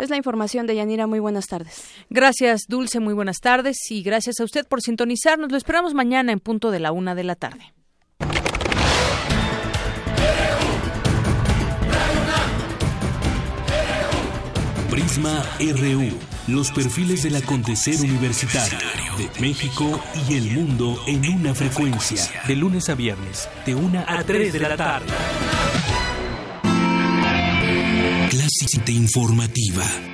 Es la información de Yanira. Muy buenas tardes. Gracias, Dulce. Muy buenas tardes. Y gracias a usted por sintonizarnos. Lo esperamos mañana en punto de la 1:00 p.m. Prisma RU. Los perfiles del acontecer universitario de México y el mundo en una frecuencia. De lunes a viernes, de 1 a 3 de la tarde. Clásica informativa.